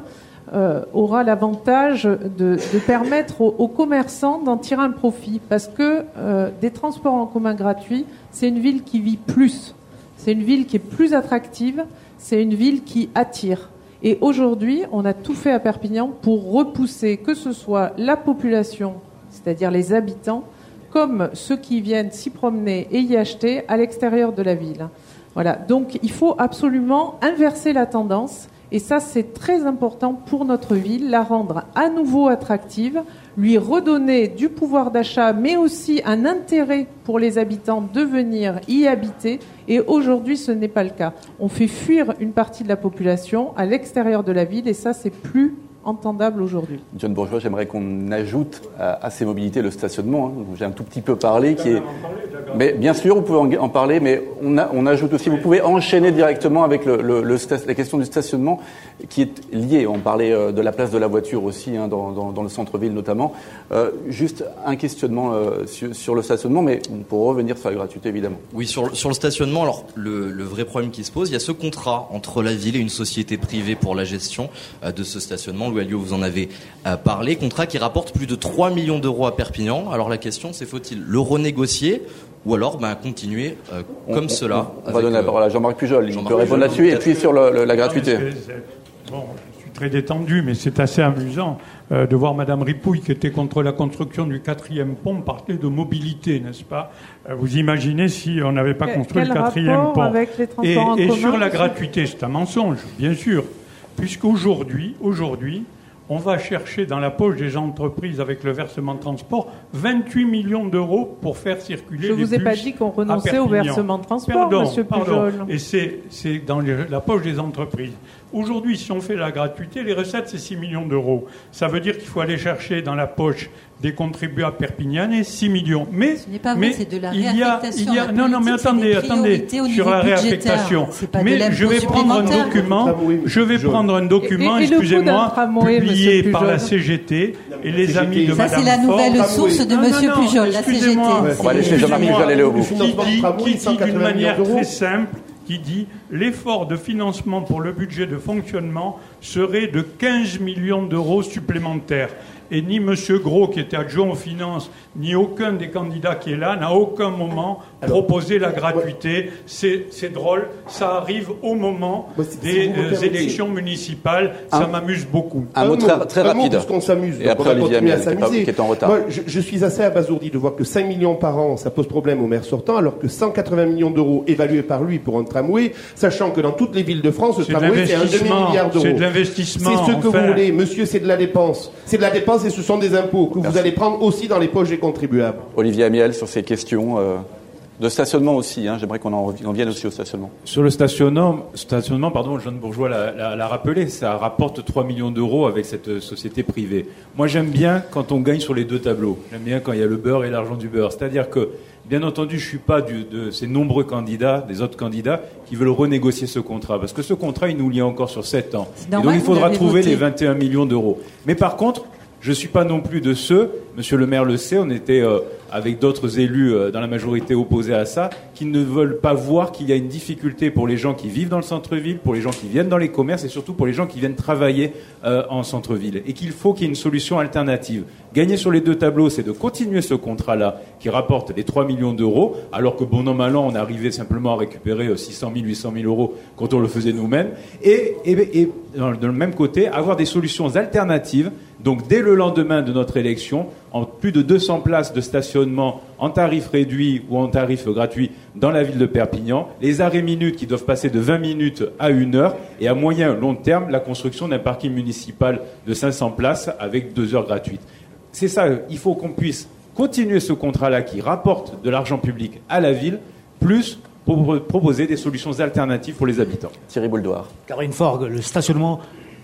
euh, aura l'avantage de, de permettre aux, aux commerçants d'en tirer un profit, parce que euh, des transports en commun gratuits, c'est une ville qui vit plus. C'est une ville qui est plus attractive, c'est une ville qui attire. Et aujourd'hui, on a tout fait à Perpignan pour repousser que ce soit la population, c'est-à-dire les habitants, comme ceux qui viennent s'y promener et y acheter à l'extérieur de la ville. Voilà. Donc il faut absolument inverser la tendance. Et ça, c'est très important pour notre ville, la rendre à nouveau attractive, lui redonner du pouvoir d'achat, mais aussi un intérêt pour les habitants de venir y habiter. Et aujourd'hui, ce n'est pas le cas. On fait fuir une partie de la population à l'extérieur de la ville, et ça, c'est plus entendable aujourd'hui. John Bourgeois, j'aimerais qu'on ajoute à, à ces mobilités le stationnement, hein, dont j'ai un tout petit peu parlé, qui est... Mais bien sûr, vous pouvez en parler, mais on, a, on ajoute aussi, vous pouvez enchaîner directement avec le, le, le, la question du stationnement qui est liée. On parlait de la place de la voiture aussi, hein, dans, dans, dans le centre-ville notamment. Euh, juste un questionnement euh, sur, sur le stationnement, mais pour revenir sur la gratuité, évidemment. Oui, sur, sur le stationnement, alors le, le vrai problème qui se pose, il y a ce contrat entre la ville et une société privée pour la gestion euh, de ce stationnement. Louis Aliot, vous en avez euh, parlé. Contrat qui rapporte plus de trois millions d'euros à Perpignan. Alors la question, c'est faut-il le renégocier ou alors ben, continuer euh, comme on, cela. On va donner la parole à Jean-Marc Pujol, il peut répondre là-dessus, et puis sur le, le, la gratuité. Bon, je suis très détendu, mais c'est assez amusant euh, de voir Madame Ripouille, qui était contre la construction du quatrième pont, parler de mobilité, n'est-ce pas ? Vous imaginez si on n'avait pas que, construit le quatrième pont. Avec les transports et en et commun, sur la gratuité, c'est un mensonge, bien sûr, puisqu'aujourd'hui, aujourd'hui, on va chercher dans la poche des entreprises avec le versement de transport vingt-huit millions d'euros pour faire circuler les bus. Je vous ai pas dit qu'on renonçait au versement de transport, pardon, monsieur Pujol. Pardon. Et c'est, c'est dans les, la poche des entreprises. Aujourd'hui, si on fait la gratuité, les recettes, c'est six millions d'euros. Ça veut dire qu'il faut aller chercher dans la poche des contribuables perpignanais six millions. Mais, ce n'est pas vrai, mais c'est de la réaffectation. Il y a, il y a, non, non, mais attendez, attendez, sur la réaffectation. Mais je vais prendre un document, je vais prendre un document, et, et, et excusez-moi, publié par la C G T et les amis de Madame Forgue. Ça, c'est la nouvelle source de Monsieur Pujol, la C G T. On va laisser Jean-Marc aller au bout. Qui dit d'une manière très simple, qui dit « L'effort de financement pour le budget de fonctionnement serait de quinze millions d'euros supplémentaires ». Et ni M. Gros, qui était adjoint aux finances, ni aucun des candidats qui est là, n'a aucun moment Alors, proposé la gratuité. C'est, c'est drôle. Ça arrive au moment bah c'est, des c'est euh, élections municipales. Un, ça m'amuse beaucoup. Un, un mot très, très un rapide. Mot, parce qu'on s'amuse. Et donc après, on va Olivier Amiel, qui, qui est en retard. Moi, je, je suis assez abasourdi de voir que cinq millions par an, ça pose problème au maire sortant, alors que cent quatre-vingts millions d'euros évalués par lui pour un tramway, sachant que dans toutes les villes de France, le c'est tramway, c'est un demi-milliard d'euros. C'est de l'investissement. C'est ce que enfin... vous voulez. Monsieur, c'est de la dépense. C'est de la dépense. Et ce sont des impôts que Merci. Vous allez prendre aussi dans les poches des contribuables. Olivier Amiel, sur ces questions euh, de stationnement aussi, hein, j'aimerais qu'on en revienne aussi au stationnement. Sur le stationnement, stationnement pardon, John Bourgeois l'a, l'a, l'a rappelé, ça rapporte trois millions d'euros avec cette société privée. Moi, j'aime bien quand on gagne sur les deux tableaux. J'aime bien quand il y a le beurre et l'argent du beurre. C'est-à-dire que, bien entendu, je ne suis pas du, de ces nombreux candidats, des autres candidats, qui veulent renégocier ce contrat. Parce que ce contrat, il nous lie encore sur sept ans. Et donc, il faudra trouver voté. les vingt et un millions d'euros. Mais par contre... Je ne suis pas non plus de ceux, monsieur le maire le sait, on était euh, avec d'autres élus euh, dans la majorité opposés à ça, qui ne veulent pas voir qu'il y a une difficulté pour les gens qui vivent dans le centre-ville, pour les gens qui viennent dans les commerces et surtout pour les gens qui viennent travailler euh, en centre-ville. Et qu'il faut qu'il y ait une solution alternative. Gagner sur les deux tableaux, c'est de continuer ce contrat-là qui rapporte les trois millions d'euros, alors que bon an, mal an, on arrivait simplement à récupérer euh, six cent mille, huit cent mille euros quand on le faisait nous-mêmes. Et, et, et dans, de le même côté, avoir des solutions alternatives. Donc dès le lendemain de notre élection, en plus de deux cents places de stationnement en tarif réduit ou en tarif gratuit dans la ville de Perpignan, les arrêts minutes qui doivent passer de vingt minutes à une heure, et à moyen long terme, la construction d'un parking municipal de cinq cents places avec deux heures gratuites. C'est ça, il faut qu'on puisse continuer ce contrat-là qui rapporte de l'argent public à la ville, plus pour proposer des solutions alternatives pour les habitants. Thierry Bouledoir. Caroline Forgue, le stationnement...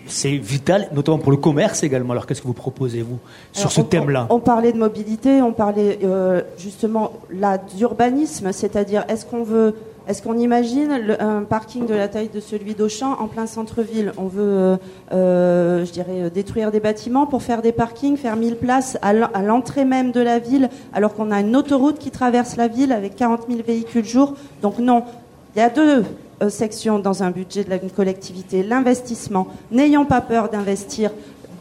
c'est vital, notamment pour le commerce également. Alors, qu'est-ce que vous proposez, vous, sur Alors, ce on, thème-là ? On parlait de mobilité, on parlait euh, justement là d'urbanisme, c'est-à-dire est-ce qu'on veut, est-ce qu'on imagine le, un parking de la taille de celui d'Auchan en plein centre-ville ? On veut, euh, je dirais, détruire des bâtiments pour faire des parkings, faire mille places à l'entrée même de la ville, alors qu'on a une autoroute qui traverse la ville avec quarante mille véhicules jour. Donc non, il y a deux... section dans un budget d'une collectivité, l'investissement, n'ayons pas peur d'investir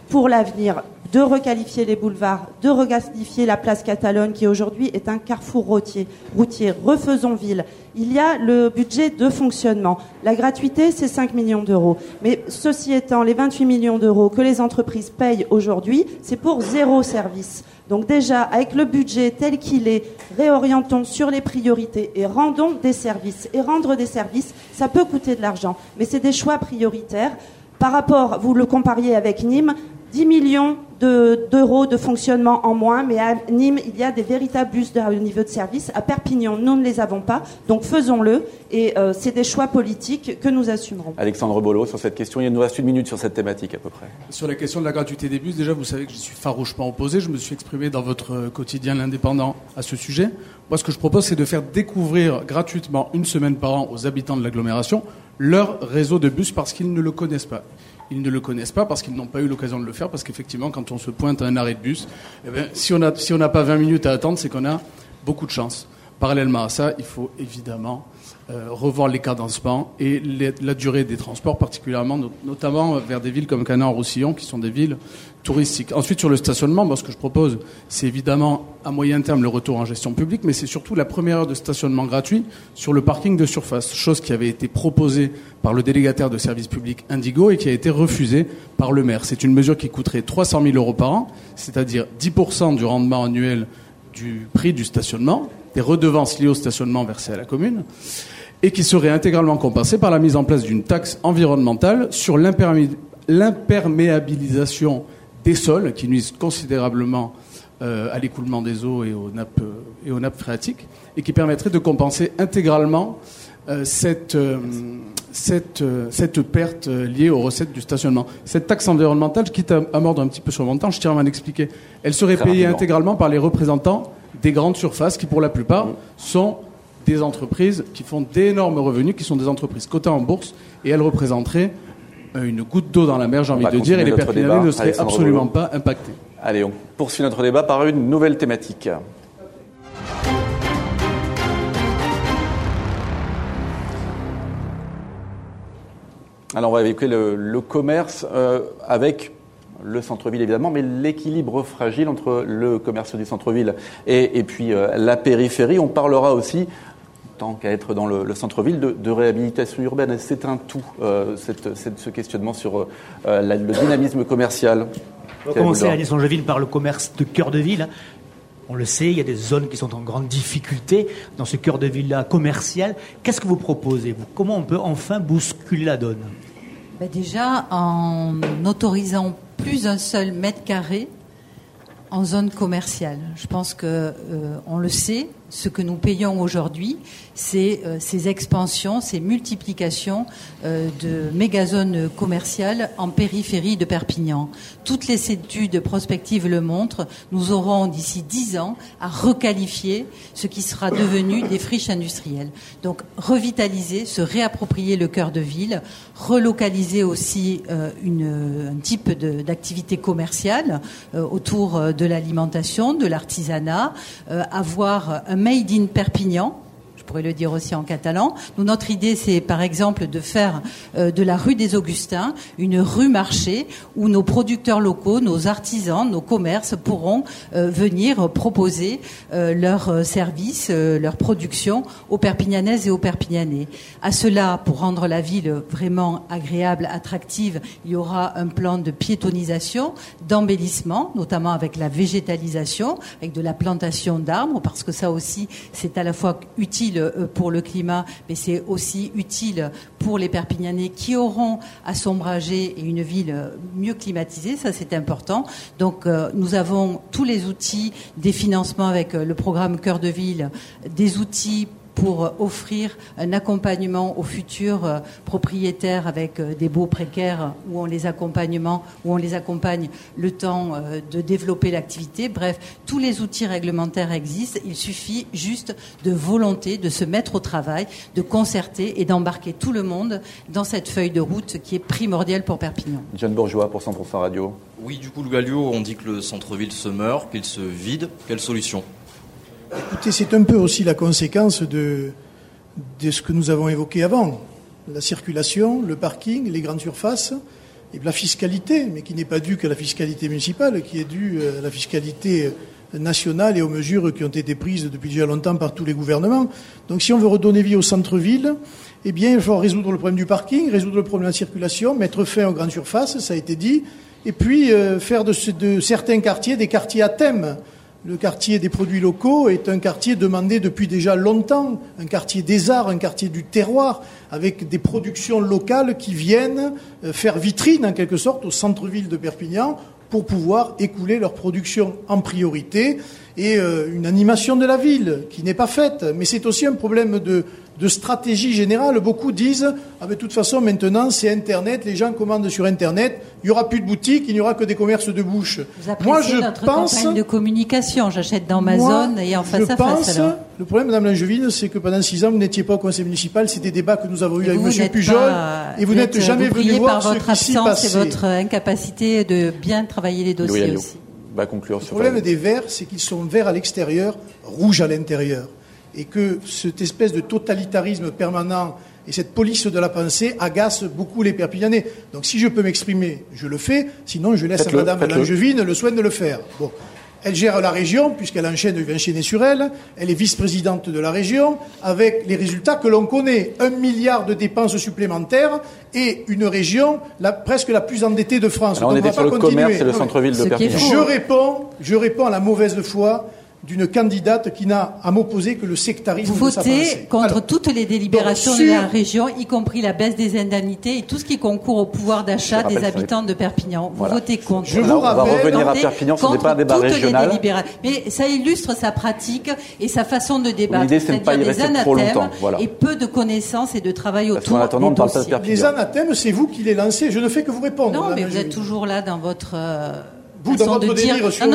pour l'avenir, de requalifier les boulevards, de requalifier la place Catalogne qui aujourd'hui est un carrefour routier, routier. Refaisons ville. Il y a le budget de fonctionnement. La gratuité, c'est cinq millions d'euros. Mais ceci étant, les vingt-huit millions d'euros que les entreprises payent aujourd'hui, c'est pour zéro service. Donc déjà, avec le budget tel qu'il est, réorientons sur les priorités et rendons des services. Et rendre des services, ça peut coûter de l'argent, mais c'est des choix prioritaires. Par rapport, vous le compariez avec Nîmes, dix millions de, d'euros de fonctionnement en moins, mais à Nîmes, il y a des véritables bus de haut niveau de service. À Perpignan, nous ne les avons pas, donc faisons-le. Et euh, c'est des choix politiques que nous assumerons. Alexandre Bolo, sur cette question, il nous reste une minute sur cette thématique à peu près. Sur la question de la gratuité des bus, déjà, vous savez que je suis farouchement opposé. Je me suis exprimé dans votre quotidien L'Indépendant à ce sujet. Moi, ce que je propose, c'est de faire découvrir gratuitement une semaine par an aux habitants de l'agglomération leur réseau de bus parce qu'ils ne le connaissent pas. Ils ne le connaissent pas parce qu'ils n'ont pas eu l'occasion de le faire, parce qu'effectivement, quand on se pointe à un arrêt de bus, eh bien, si on a, si on n'a pas vingt minutes à attendre, c'est qu'on a beaucoup de chance. Parallèlement à ça, il faut évidemment euh, revoir les cadencements et les, la durée des transports, particulièrement, not- notamment vers des villes comme Canet-en-Roussillon, qui sont des villes touristiques. Ensuite, sur le stationnement, moi, ce que je propose, c'est évidemment, à moyen terme, le retour en gestion publique, mais c'est surtout la première heure de stationnement gratuit sur le parking de surface, chose qui avait été proposée par le délégataire de service public Indigo et qui a été refusée par le maire. C'est une mesure qui coûterait trois cent mille euros par an, c'est-à-dire dix pour cent du rendement annuel du prix du stationnement, des redevances liées au stationnement versées à la commune, et qui serait intégralement compensée par la mise en place d'une taxe environnementale sur l'impermé... l'imperméabilisation des sols, qui nuisent considérablement euh, à l'écoulement des eaux et aux nappes, et aux nappes phréatiques, et qui permettrait de compenser intégralement euh, cette, euh, cette, euh, cette perte liée aux recettes du stationnement. Cette taxe environnementale, quitte à, à mordre un petit peu sur mon temps, je tiens à m'en expliquer, elle serait Très payée rapidement. intégralement par les représentants des grandes surfaces qui, pour la plupart, sont des entreprises qui font d'énormes revenus, qui sont des entreprises cotées en bourse, et elles représenteraient une goutte d'eau dans la mer, j'ai envie de dire, et les Perpignanais ne seraient absolument pas impactés. Allez, on poursuit notre débat par une nouvelle thématique. Alors, on va évoquer le, le commerce euh, avec... le centre-ville, évidemment, mais l'équilibre fragile entre le commerce du centre-ville et, et puis euh, la périphérie. On parlera aussi, tant qu'à être dans le, le centre-ville, de, de réhabilitation urbaine. Et c'est un tout, euh, cette, cette, ce questionnement sur euh, la, le dynamisme commercial. On va commencer, Agnès Langevin, par le commerce de cœur de ville. On le sait, il y a des zones qui sont en grande difficulté dans ce cœur de ville-là commercial. Qu'est-ce que vous proposez, vous ? Comment on peut enfin bousculer la donne ? Ben déjà, en autorisant plus un seul mètre carré en zone commerciale. Je pense que euh, on le sait, ce que nous payons aujourd'hui, c'est euh, ces expansions, ces multiplications euh, de mégazones commerciales en périphérie de Perpignan. Toutes les études prospectives le montrent. Nous aurons d'ici dix ans à requalifier ce qui sera devenu des friches industrielles. Donc revitaliser, se réapproprier le cœur de ville, relocaliser aussi euh, une, un type de, d'activité commerciale euh, autour de l'alimentation, de l'artisanat, euh, avoir un Made in Perpignan, je pourrais le dire aussi en catalan. Nous, notre idée, c'est par exemple de faire euh, de la rue des Augustins une rue marché où nos producteurs locaux, nos artisans, nos commerces pourront euh, venir proposer euh, leurs services, euh, leurs productions aux Perpignanaises et aux Perpignanais. À cela, pour rendre la ville vraiment agréable, attractive, il y aura un plan de piétonisation, d'embellissement, notamment avec la végétalisation, avec de la plantation d'arbres, parce que ça aussi, c'est à la fois utile pour le climat, mais c'est aussi utile pour les Perpignanais qui auront à s'ombrager et une ville mieux climatisée, ça c'est important. Donc euh, nous avons tous les outils, des financements avec le programme Cœur de Ville, des outils pour offrir un accompagnement aux futurs propriétaires avec des baux précaires où on les accompagne, où on les accompagne le temps de développer l'activité. Bref, tous les outils réglementaires existent. Il suffit juste de volonté, de se mettre au travail, de concerter et d'embarquer tout le monde dans cette feuille de route qui est primordiale pour Perpignan. John Bourgeois pour cent pour cent Radio. Oui, du coup, Louis Aliot, on dit que le centre-ville se meurt, qu'il se vide. Quelle solution ? Écoutez, c'est un peu aussi la conséquence de, de ce que nous avons évoqué avant. La circulation, le parking, les grandes surfaces, et la fiscalité, mais qui n'est pas due qu'à la fiscalité municipale, qui est due à la fiscalité nationale et aux mesures qui ont été prises depuis déjà longtemps par tous les gouvernements. Donc si on veut redonner vie au centre-ville, eh bien il faut résoudre le problème du parking, résoudre le problème de la circulation, mettre fin aux grandes surfaces, ça a été dit, et puis euh, faire de, de certains quartiers des quartiers à thème. Le quartier des produits locaux est un quartier demandé depuis déjà longtemps, un quartier des arts, un quartier du terroir, avec des productions locales qui viennent faire vitrine, en quelque sorte, au centre-ville de Perpignan, pour pouvoir écouler leur production en priorité, et euh, une animation de la ville qui n'est pas faite. Mais c'est aussi un problème de, de stratégie générale. Beaucoup disent « Ah ben de toute façon, maintenant, c'est Internet, les gens commandent sur Internet, il n'y aura plus de boutiques, il n'y aura que des commerces de bouche. » Vous appréciez moi, je notre pense, campagne de communication. J'achète dans ma moi, zone et en face à pense, face. Alors. Le problème, Madame Langevin, c'est que pendant six ans, vous n'étiez pas au conseil municipal. C'est des débats que nous avons eus avec Monsieur Pujol. Pas, et vous n'êtes jamais venu voir ce qui s'y passait. Vous par votre absence et votre incapacité de bien travailler les dossiers Louis aussi. Va conclure le problème des verts, c'est qu'ils sont verts à l'extérieur, rouges à l'intérieur. Et que cette espèce de totalitarisme permanent et cette police de la pensée agace beaucoup les Perpignanais. Donc si je peux m'exprimer, je le fais. Sinon, je laisse faites-le, à Madame Langevin le soin de le faire. Bon. Elle gère la région, puisqu'elle enchaîne, va enchaîner sur elle. Elle est vice-présidente de la région, avec les résultats que l'on connaît. Un milliard de dépenses supplémentaires et une région la, presque la plus endettée de France. Alors on était sur le commerce et le centre-ville de Perpignan. Je réponds, je réponds à la mauvaise foi d'une candidate qui n'a à m'opposer que le sectarisme de sa pensée. Vous votez contre Alors, toutes les délibérations donc, sur... de la région, y compris la baisse des indemnités et tout ce qui concourt au pouvoir d'achat des habitants de Perpignan. Vous voilà. votez contre. Je vous rappelle, on va revenir à Perpignan, ce n'est pas un débat régional. Mais ça illustre sa pratique et sa façon de débattre. L'idée, c'est de ne pas y rester trop longtemps. Voilà. Et peu de connaissances et de travail Parce autour attendant, des dossiers. Les anathèmes, c'est vous qui les lancez. Je ne fais que vous répondre. Non, mais vous êtes toujours là dans votre... Vous, dans votre délire sur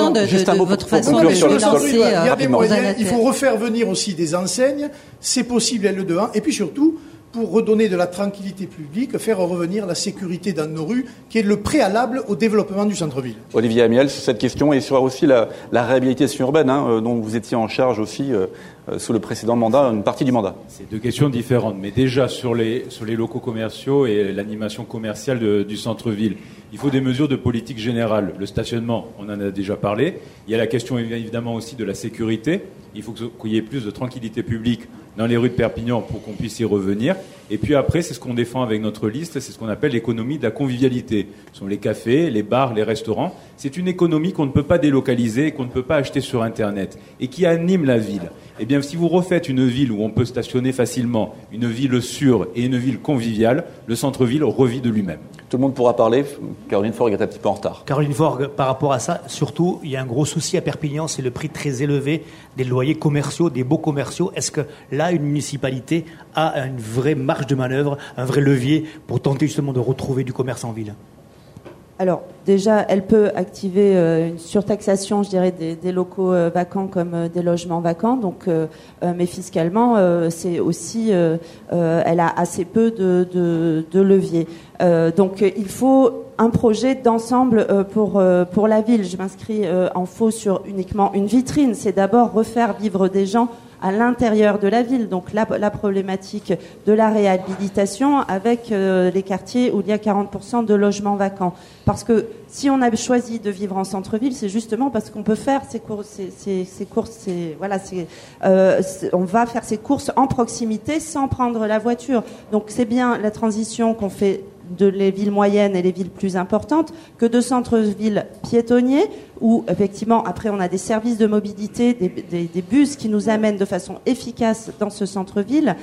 votre façon de sur le sol, il y a des moyens. Il faut refaire venir aussi des enseignes. C'est possible, elles le demandent. Et puis surtout, pour redonner de la tranquillité publique, faire revenir la sécurité dans nos rues, qui est le préalable au développement du centre-ville. Olivier Amiel, sur cette question, et sur aussi la, la réhabilitation urbaine, hein, dont vous étiez en charge aussi euh, sous le précédent mandat, une partie du mandat. C'est deux questions différentes. Mais déjà, sur les, sur les locaux commerciaux et l'animation commerciale de, du centre-ville, il faut des mesures de politique générale. Le stationnement, on en a déjà parlé. Il y a la question évidemment aussi de la sécurité. Il faut qu'il y ait plus de tranquillité publique dans les rues de Perpignan pour qu'on puisse y revenir. Et puis après, c'est ce qu'on défend avec notre liste, c'est ce qu'on appelle l'économie de la convivialité. Ce sont les cafés, les bars, les restaurants. C'est une économie qu'on ne peut pas délocaliser et qu'on ne peut pas acheter sur Internet et qui anime la ville. Eh bien, si vous refaites une ville où on peut stationner facilement, une ville sûre et une ville conviviale, le centre-ville revit de lui-même. Tout le monde pourra parler. Caroline Forgue est un petit peu en retard. Caroline Forgue, par rapport à ça, surtout, il y a un gros souci à Perpignan, c'est le prix très élevé des loyers commerciaux, des baux commerciaux. Est-ce que là, une municipalité a une vraie marge de manœuvre, un vrai levier pour tenter justement de retrouver du commerce en ville ? Alors, déjà, elle peut activer euh, une surtaxation, je dirais, des, des locaux euh, vacants comme euh, des logements vacants. Donc, euh, euh, mais fiscalement, euh, c'est aussi, euh, euh, elle a assez peu de, de, de levier. Euh, donc, il faut un projet d'ensemble euh, pour euh, pour la ville. Je m'inscris euh, en faux sur uniquement une vitrine. C'est d'abord refaire vivre des gens à l'intérieur de la ville, donc la, la problématique de la réhabilitation avec euh, les quartiers où il y a quarante pour cent de logements vacants. Parce que si on a choisi de vivre en centre-ville, c'est justement parce qu'on peut faire ces courses, ces, ces, ces courses, ces, voilà, ces, euh, c'est, on va faire ces courses en proximité sans prendre la voiture. Donc c'est bien la transition qu'on fait de les villes moyennes et les villes plus importantes que de centres-villes piétonniers où effectivement après on a des services de mobilité, des, des, des bus qui nous amènent de façon efficace dans ce centre-ville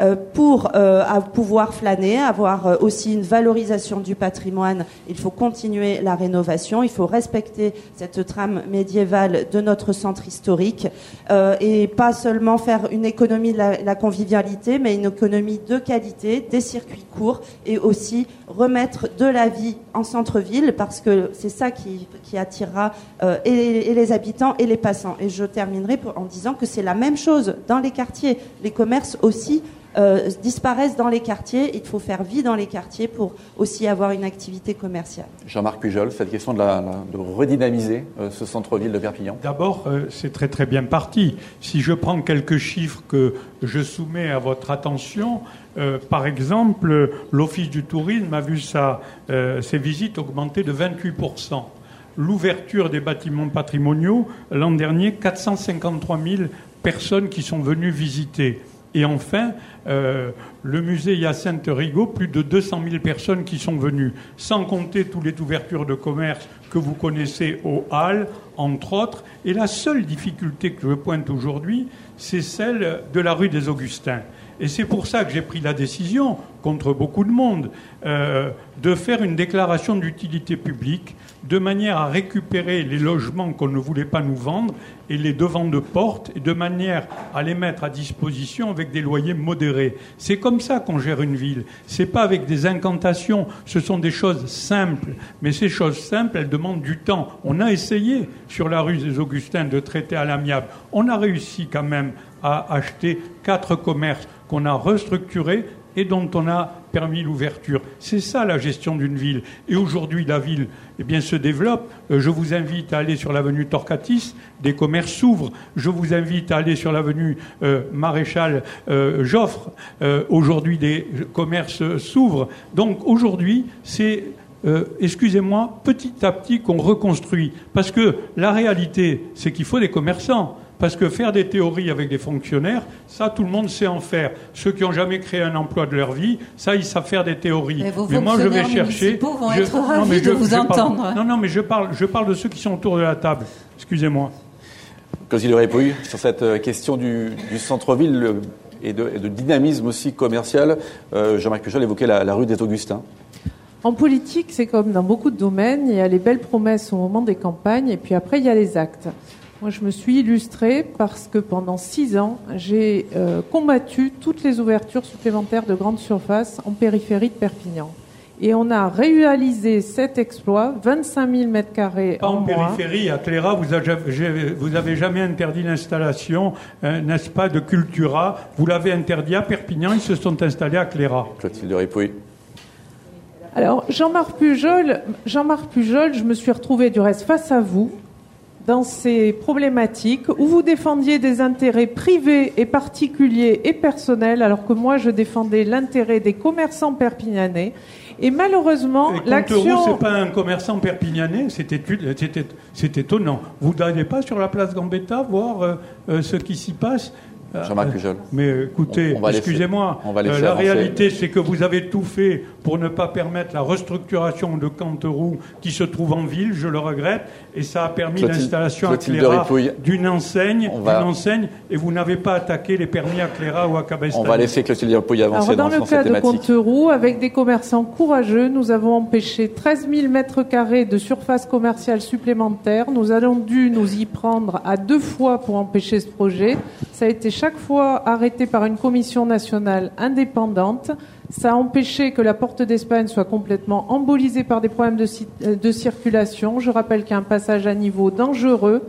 euh, pour euh, à pouvoir flâner, avoir euh, aussi une valorisation du patrimoine. Il faut continuer la rénovation, il faut respecter cette trame médiévale de notre centre historique euh, et pas seulement faire une économie de la, la convivialité, mais une économie de qualité, des circuits courts et aussi remettre de la vie en centre-ville parce que c'est ça qui, qui attirera euh, et, et les habitants et les passants. Et je terminerai pour, en disant que c'est la même chose dans les quartiers. Les commerces aussi euh, disparaissent dans les quartiers. Il faut faire vie dans les quartiers pour aussi avoir une activité commerciale. Jean-Marc Pujol, cette question de, la, de redynamiser euh, ce centre-ville de Perpignan. D'abord, euh, c'est très très bien parti. Si je prends quelques chiffres que je soumets à votre attention... Euh, par exemple, l'Office du tourisme a vu sa, euh, ses visites augmenter de vingt-huit pour cent. L'ouverture des bâtiments patrimoniaux, l'an dernier, quatre cent cinquante-trois mille personnes qui sont venues visiter. Et enfin, euh, le musée Hyacinthe Rigaud, plus de deux cent mille personnes qui sont venues, sans compter toutes les ouvertures de commerce que vous connaissez aux Halles, entre autres. Et la seule difficulté que je pointe aujourd'hui, c'est celle de la rue des Augustins. Et c'est pour ça que j'ai pris la décision, contre beaucoup de monde, euh, de faire une déclaration d'utilité publique de manière à récupérer les logements qu'on ne voulait pas nous vendre et les devants de porte, et de manière à les mettre à disposition avec des loyers modérés. C'est comme ça qu'on gère une ville. C'est pas avec des incantations. Ce sont des choses simples. Mais ces choses simples, elles demandent du temps. On a essayé, sur la rue des Augustins, de traiter à l'amiable. On a réussi quand même à acheter quatre commerces qu'on a restructurés et dont on a permis l'ouverture. C'est ça la gestion d'une ville. Et aujourd'hui, la ville eh bien, se développe. Je vous invite à aller sur l'avenue Torcatis, des commerces s'ouvrent. Je vous invite à aller sur l'avenue euh, Maréchal euh, Joffre. Euh, aujourd'hui, des commerces euh, s'ouvrent. Donc aujourd'hui, c'est, euh, excusez-moi, petit à petit qu'on reconstruit. Parce que la réalité, c'est qu'il faut des commerçants. Parce que faire des théories avec des fonctionnaires, ça, tout le monde sait en faire. Ceux qui n'ont jamais créé un emploi de leur vie, ça, ils savent faire des théories. Mais, vos mais moi, je vais chercher. Vont je... être ravis non, mais je, de vous je entendre. Parle... Non, non, mais je parle, je parle de ceux qui sont autour de la table. Excusez-moi. Clotilde Ripouille, sur cette question du, du centre-ville et de, et de dynamisme aussi commercial, euh, Jean-Marc Pujol évoquait la, la rue des Augustins. En politique, c'est comme dans beaucoup de domaines, il y a les belles promesses au moment des campagnes, et puis après, il y a les actes. Moi, je me suis illustrée parce que pendant six ans, j'ai euh, combattu toutes les ouvertures supplémentaires de grandes surfaces en périphérie de Perpignan. Et on a réalisé cet exploit, vingt-cinq mille mètres carrés en, en périphérie, mois. À Cléra, vous avez, vous avez jamais interdit l'installation, euh, n'est-ce pas, de Cultura. Vous l'avez interdit à Perpignan, ils se sont installés à Cléra. Clotilde Ripouille. Alors, Jean-Marc Pujol, Jean-Marc Pujol, je me suis retrouvée du reste face à vous, dans ces problématiques où vous défendiez des intérêts privés et particuliers et personnels, alors que moi, je défendais l'intérêt des commerçants perpignanais. Et malheureusement, et l'action... Contereau, c'est pas un commerçant perpignanais, c'était, c'était, c'est étonnant. Vous n'allez pas sur la place Gambetta voir euh, euh, ce qui s'y passe. Jean-Marc Pujol. Mais écoutez, on, on excusez-moi, on euh, la réalité, c'est que vous avez tout fait pour ne pas permettre la restructuration de Canteroux qui se trouve en ville, je le regrette, et ça a permis Clotilde, l'installation Clotilde à Cléra d'une enseigne, va... d'une enseigne, et vous n'avez pas attaqué les permis à Cléra ou à Cabestany. On va laisser Clotilde Ripouille avancer. Alors, dans, dans le cas de Canteroux, avec des commerçants courageux, nous avons empêché treize mille mètres carrés de surface commerciale supplémentaire. Nous avons dû nous y prendre à deux fois pour empêcher ce projet. Ça a été chaque fois arrêté par une commission nationale indépendante. Ça a empêché que la Porte d'Espagne soit complètement embolisée par des problèmes de, de circulation. Je rappelle qu'il y a un passage à niveau dangereux.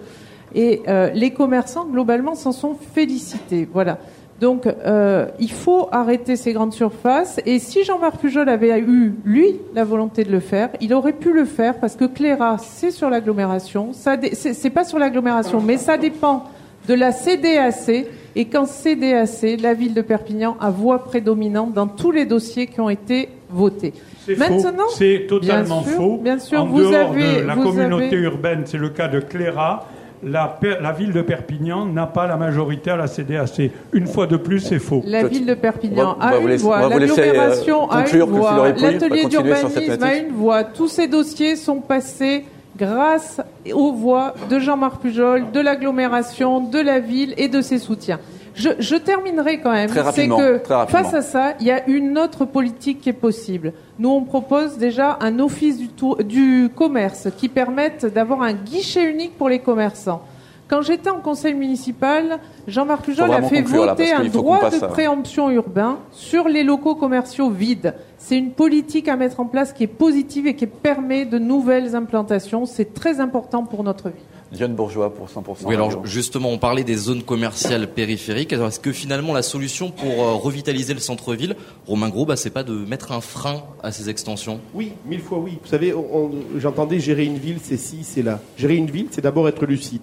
Et euh, les commerçants, globalement, s'en sont félicités. Voilà. Donc, euh, il faut arrêter ces grandes surfaces. Et si Jean-Marc Pujol avait eu, lui, la volonté de le faire, il aurait pu le faire parce que Cléra, c'est sur l'agglomération. Ça dé- c'est, c'est pas sur l'agglomération, mais ça dépend de la C D A C, et qu'en C D A C, la ville de Perpignan a voix prédominante dans tous les dossiers qui ont été votés. C'est maintenant, faux. C'est totalement bien sûr, faux. Bien sûr, en vous dehors avez, de la vous communauté avez... urbaine, c'est le cas de Cléra, la, la ville de Perpignan n'a pas la majorité à la C D A C. Une fois de plus, c'est faux. La ville de Perpignan a une voix, l'agglomération a une voix, l'atelier d'urbanisme a une voix. Tous ces dossiers sont passés grâce aux voix de Jean-Marc Pujol, de l'agglomération, de la ville et de ses soutiens. Je, je terminerai quand même. Très rapidement, c'est que très rapidement. Face à ça, il y a une autre politique qui est possible. Nous, on propose déjà un office du, tour, du commerce qui permette d'avoir un guichet unique pour les commerçants. Quand j'étais en conseil municipal, Jean-Marc Pujol a fait conclure, voter là, un droit de préemption urbain sur les locaux commerciaux vides. C'est une politique à mettre en place qui est positive et qui permet de nouvelles implantations. C'est très important pour notre vie. John Bourgeois pour cent pour cent. Oui, alors justement, on parlait des zones commerciales périphériques. Alors, est-ce que finalement la solution pour euh, revitaliser le centre-ville, Romain Gros, bah, c'est pas de mettre un frein à ces extensions ? Oui, mille fois oui. Vous savez, on, on, j'entendais gérer une ville, c'est ci, c'est là. Gérer une ville, c'est d'abord être lucide.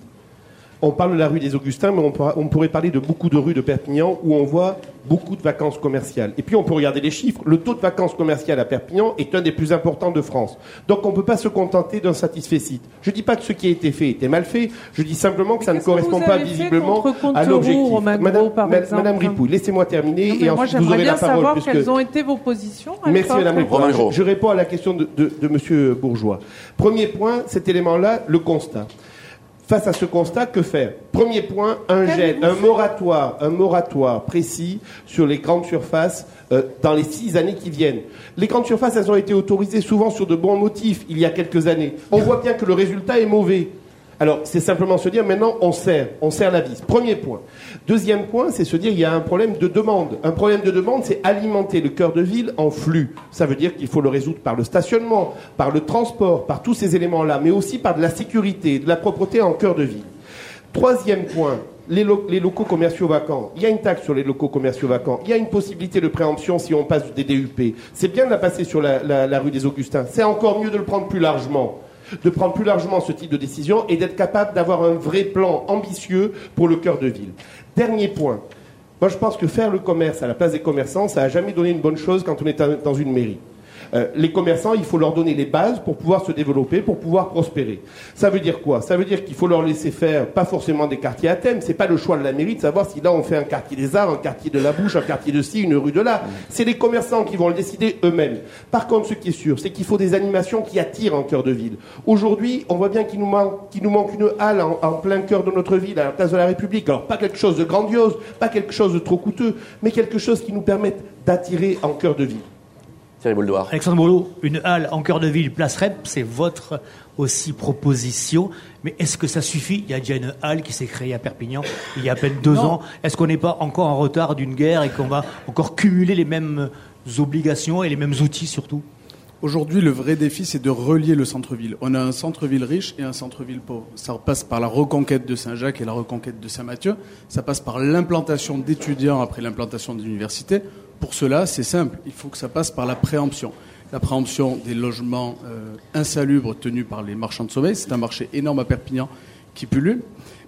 On parle de la rue des Augustins, mais on, pourra, on pourrait parler de beaucoup de rues de Perpignan où on voit beaucoup de vacances commerciales. Et puis, on peut regarder les chiffres. Le taux de vacances commerciales à Perpignan est un des plus importants de France. Donc, on ne peut pas se contenter d'un satisfecit. Je ne dis pas que ce qui a été fait était mal fait. Je dis simplement que ça mais ne correspond pas visiblement à l'objectif. Madame, par ma, Madame Ripouille, laissez-moi terminer. Non, et moi, ensuite, vous aurez la parole. J'aimerais bien savoir quelles ont été vos positions. Merci, Madame Ripouille. Je, je réponds à la question de, de, de Monsieur Bourgeois. Premier point, cet élément-là, le constat. Face à ce constat, que faire? Premier point, un gel, un moratoire, un moratoire précis sur les grandes surfaces euh, dans les six années qui viennent. Les grandes surfaces, elles ont été autorisées souvent sur de bons motifs il y a quelques années. On voit bien que le résultat est mauvais. Alors, c'est simplement se dire, maintenant, on serre, on serre la vis. Premier point. Deuxième point, c'est se dire, il y a un problème de demande. Un problème de demande, c'est alimenter le cœur de ville en flux. Ça veut dire qu'il faut le résoudre par le stationnement, par le transport, par tous ces éléments-là, mais aussi par de la sécurité, de la propreté en cœur de ville. Troisième point. Les, lo- les locaux commerciaux vacants. Il y a une taxe sur les locaux commerciaux vacants. Il y a une possibilité de préemption si on passe des D U P. C'est bien de la passer sur la, la, la rue des Augustins. C'est encore mieux de le prendre plus largement. de prendre plus largement ce type de décision et d'être capable d'avoir un vrai plan ambitieux pour le cœur de ville. Dernier point. Moi, je pense que faire le commerce à la place des commerçants, ça n'a jamais donné une bonne chose quand on est dans une mairie. Euh, les commerçants, il faut leur donner les bases pour pouvoir se développer, pour pouvoir prospérer. Ça veut dire quoi? Ça veut dire qu'il faut leur laisser faire, pas forcément des quartiers à thème. C'est pas le choix de la mairie de savoir si là on fait un quartier des arts, un quartier de la bouche, un quartier de ci, une rue de là. C'est les commerçants qui vont le décider eux-mêmes. Par contre, ce qui est sûr, c'est qu'il faut des animations qui attirent en cœur de ville. Aujourd'hui, on voit bien qu'il nous manque, qu'il nous manque une halle en, en plein cœur de notre ville, à la place de la République. Alors pas quelque chose de grandiose, pas quelque chose de trop coûteux, mais quelque chose qui nous permette d'attirer en cœur de ville. Thierry Bouledoir. Alexandre Bolo, une halle en cœur de ville, place R E P, c'est votre aussi proposition. Mais est-ce que ça suffit? Il y a déjà une halle qui s'est créée à Perpignan il y a à peine deux non. ans. Est-ce qu'on n'est pas encore en retard d'une guerre et qu'on va encore cumuler les mêmes obligations et les mêmes outils surtout? Aujourd'hui, le vrai défi, c'est de relier le centre-ville. On a un centre-ville riche et un centre-ville pauvre. Ça passe par la reconquête de Saint-Jacques et la reconquête de Saint-Mathieu. Ça passe par l'implantation d'étudiants après l'implantation d'universités. Pour cela, c'est simple. Il faut que ça passe par la préemption. La préemption des logements euh, insalubres tenus par les marchands de sommeil. C'est un marché énorme à Perpignan qui pullule.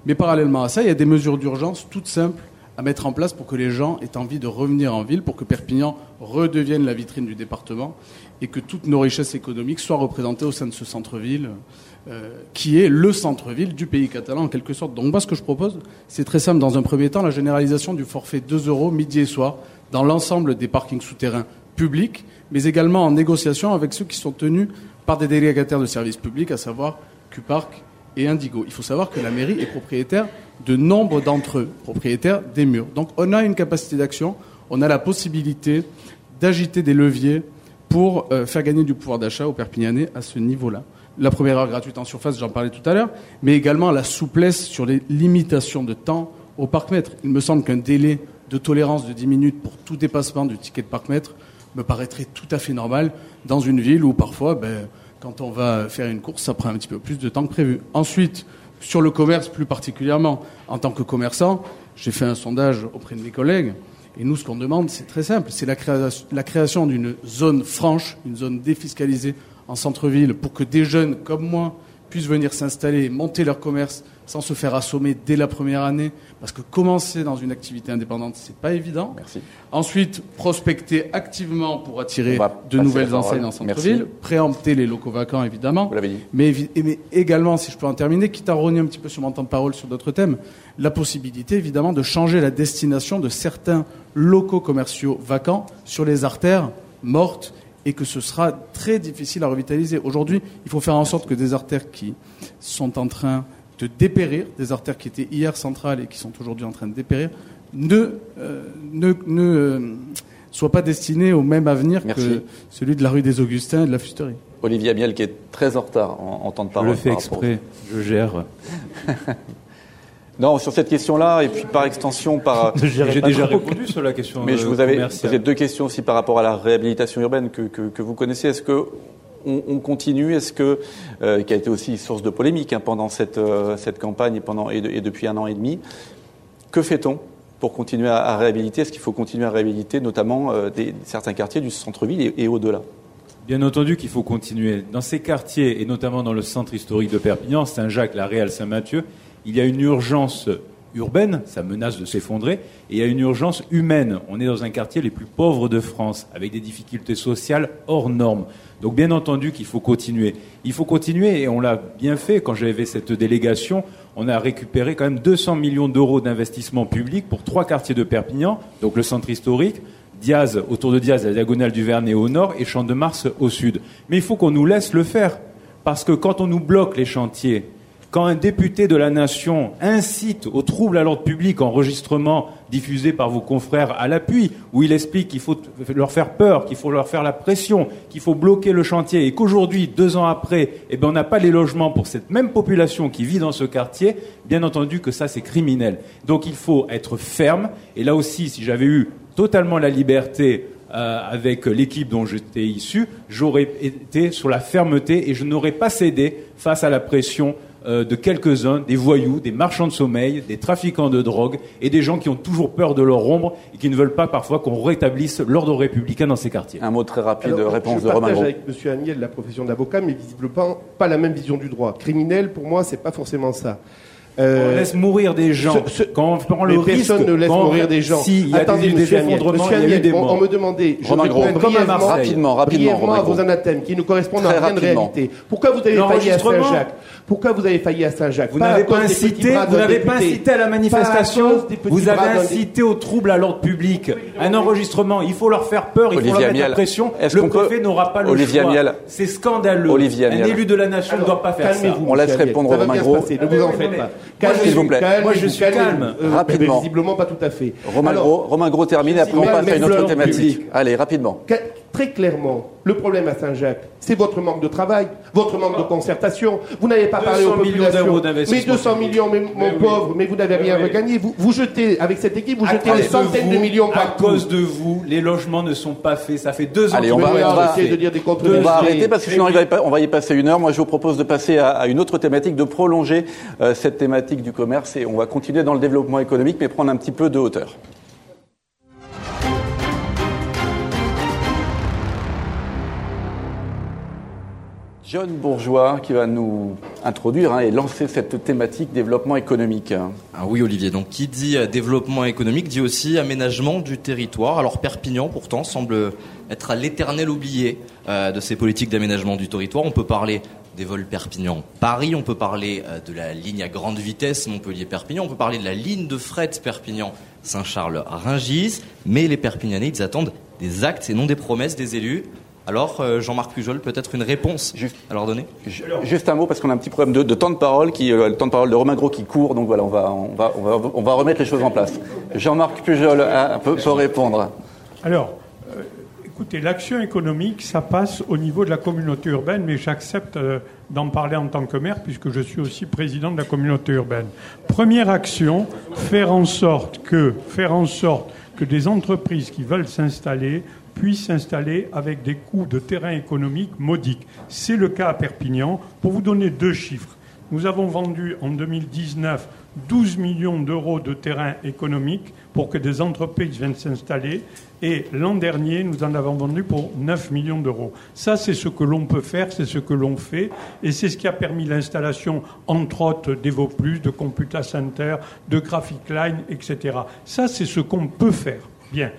Mais parallèlement à ça, il y a des mesures d'urgence toutes simples à mettre en place pour que les gens aient envie de revenir en ville, pour que Perpignan redevienne la vitrine du département et que toutes nos richesses économiques soient représentées au sein de ce centre-ville euh, qui est le centre-ville du pays catalan en quelque sorte. Donc moi, ce que je propose, c'est très simple. Dans un premier temps, la généralisation du forfait deux euros midi et soir dans l'ensemble des parkings souterrains publics, mais également en négociation avec ceux qui sont tenus par des délégataires de services publics, à savoir Q-Park et Indigo. Il faut savoir que la mairie est propriétaire de nombre d'entre eux, propriétaire des murs. Donc on a une capacité d'action, on a la possibilité d'agiter des leviers pour euh, faire gagner du pouvoir d'achat aux Perpignanais à ce niveau-là. La première heure gratuite en surface, j'en parlais tout à l'heure, mais également la souplesse sur les limitations de temps au parc-mètre. Il me semble qu'un délai de tolérance de dix minutes pour tout dépassement du ticket de parc-mètre me paraîtrait tout à fait normal dans une ville où parfois, ben, quand on va faire une course, ça prend un petit peu plus de temps que prévu. Ensuite, sur le commerce plus particulièrement, en tant que commerçant, j'ai fait un sondage auprès de mes collègues et nous, ce qu'on demande, c'est très simple, c'est la création, la création d'une zone franche, une zone défiscalisée en centre-ville pour que des jeunes comme moi puissent venir s'installer et monter leur commerce sans se faire assommer dès la première année, parce que commencer dans une activité indépendante, c'est pas évident. Merci. Ensuite, prospecter activement pour attirer de nouvelles enseignes en centre-ville, préempter les locaux vacants, évidemment. Vous l'avez dit. Mais, mais également, si je peux en terminer, quitte à rogner un petit peu sur mon temps de parole sur d'autres thèmes, la possibilité, évidemment, de changer la destination de certains locaux commerciaux vacants sur les artères mortes et que ce sera très difficile à revitaliser. Aujourd'hui, il faut faire en sorte que des artères qui sont en train de dépérir, des artères qui étaient hier centrales et qui sont aujourd'hui en train de dépérir, ne, euh, ne, ne euh, soient pas destinées au même avenir Merci. que celui de la rue des Augustins et de la Fusterie. Olivier Amiel, qui est très en retard en, en temps de parole. Je le fais exprès, aux... je gère. Non, sur cette question-là, et puis par extension, par... J'ai déjà répondu sur la question Mais je vous avais posé deux questions aussi par rapport à la réhabilitation urbaine que, que, que vous connaissez. Est-ce que on, on continue Est-ce que... Euh, qui a été aussi source de polémique hein, pendant cette, euh, cette campagne et, pendant, et, de, et depuis un an et demi. Que fait-on pour continuer à, à réhabiliter? Est-ce qu'il faut continuer à réhabiliter, notamment euh, des, certains quartiers du centre-ville et, et au-delà? Bien entendu qu'il faut continuer. Dans ces quartiers, et notamment dans le centre historique de Perpignan, Saint-Jacques, La Réal, Saint-Mathieu... Il y a une urgence urbaine, ça menace de s'effondrer, et il y a une urgence humaine. On est dans un quartier les plus pauvres de France, avec des difficultés sociales hors normes. Donc bien entendu qu'il faut continuer. Il faut continuer, et on l'a bien fait. Quand j'avais cette délégation, on a récupéré quand même deux cents millions d'euros d'investissement public pour trois quartiers de Perpignan, donc le centre historique, Diaz, autour de Diaz, la diagonale du Vernet au nord, et Champ-de-Mars au sud. Mais il faut qu'on nous laisse le faire, parce que quand on nous bloque les chantiers... Quand un député de la nation incite au trouble à l'ordre public, enregistrement diffusé par vos confrères à l'appui, où il explique qu'il faut leur faire peur, qu'il faut leur faire la pression, qu'il faut bloquer le chantier, et qu'aujourd'hui, deux ans après, eh ben, on n'a pas les logements pour cette même population qui vit dans ce quartier, bien entendu que ça, c'est criminel. Donc il faut être ferme. Et là aussi, si j'avais eu totalement la liberté... Euh, avec l'équipe dont j'étais issu, j'aurais été sur la fermeté et je n'aurais pas cédé face à la pression euh, de quelques-uns, des voyous, des marchands de sommeil, des trafiquants de drogue et des gens qui ont toujours peur de leur ombre et qui ne veulent pas parfois qu'on rétablisse l'ordre républicain dans ces quartiers. Un mot très rapide. Alors, réponse de Romain Gros. Je partage avec M. Amiel la profession d'avocat, mais visiblement pas la même vision du droit. Criminel, pour moi, c'est pas forcément ça. Euh, on laisse mourir des gens. Ce, ce, quand on prend le risque, personne ne laisse mourir des gens. Si, attendez, des, des effondrements, il y a eu des morts. On, on me demandait, je réponds brièvement, rapidement, rapidement à vos anathèmes qui ne correspondent à rien de réalité. Pourquoi vous avez failli à Saint-Jacques ? Pourquoi vous avez failli à Saint-Jacques ? Vous n'avez pas incité, vous n'avez pas incité à la manifestation. Vous avez incité au trouble à l'ordre public. Un enregistrement, il faut leur faire peur, il faut leur mettre la pression. Le préfet n'aura pas le choix. C'est scandaleux. Un élu de la nation ne doit pas faire ça. On laisse répondre Romain Gros. Ne vous en faites pas. Calme, s'il vous plaît. Calme, Moi, je suis calme. calme. Euh, rapidement. Visiblement, pas tout à fait. Romain Gros, Romain Gros termine, après on passe à une autre thématique. Public. Allez, rapidement. Ca- très clairement, le problème à Saint-Jacques, c'est votre manque de travail, votre manque de concertation. Vous n'avez pas parlé aux populations. Mais deux cents millions, mais, mon mais pauvre, oui. mais vous n'avez rien oui. regagné. Vous, vous jetez, avec cette équipe, vous à jetez des centaines de, vous, de millions par À cause de vous, les logements ne sont pas faits. Ça fait deux ans Allez, on va, on va arrêter de dire des contre On va arrêter parce que sinon, on va y passer une heure. Moi, je vous propose de passer à une autre thématique, de prolonger cette thématique. Du commerce et on va continuer dans le développement économique mais prendre un petit peu de hauteur. John Bourgeois qui va nous introduire hein, et lancer cette thématique développement économique. Ah oui Olivier, donc qui dit développement économique dit aussi aménagement du territoire. Alors Perpignan pourtant semble être à l'éternel oublié euh, de ces politiques d'aménagement du territoire. On peut parler des vols Perpignan-Paris, on peut parler euh, de la ligne à grande vitesse Montpellier-Perpignan, on peut parler de la ligne de fret Perpignan-Saint-Charles-Rungis, mais les Perpignanais ils attendent des actes et non des promesses des élus. Alors, euh, Jean-Marc Pujol, peut-être une réponse juste, à leur donner ? Juste un mot, parce qu'on a un petit problème de, de temps de parole, qui, euh, le temps de parole de Romain Gros qui court, donc voilà, on va, on va, on va, on va remettre les choses en place. Jean-Marc Pujol a, peut, peut répondre. Alors, euh, écoutez, l'action économique, ça passe au niveau de la communauté urbaine, mais j'accepte euh, d'en parler en tant que maire, puisque je suis aussi président de la communauté urbaine. Première action, faire en sorte que, faire en sorte que des entreprises qui veulent s'installer puissent s'installer avec des coûts de terrain économique modiques. C'est le cas à Perpignan. Pour vous donner deux chiffres, nous avons vendu en deux mille dix-neuf douze millions d'euros de terrain économique pour que des entreprises viennent s'installer et l'an dernier, nous en avons vendu pour neuf millions d'euros. Ça, c'est ce que l'on peut faire, c'est ce que l'on fait et c'est ce qui a permis l'installation, entre autres, d'Evoplus, de Computa Center, de Graphic Line, et cetera. Ça, c'est ce qu'on peut faire. Bien.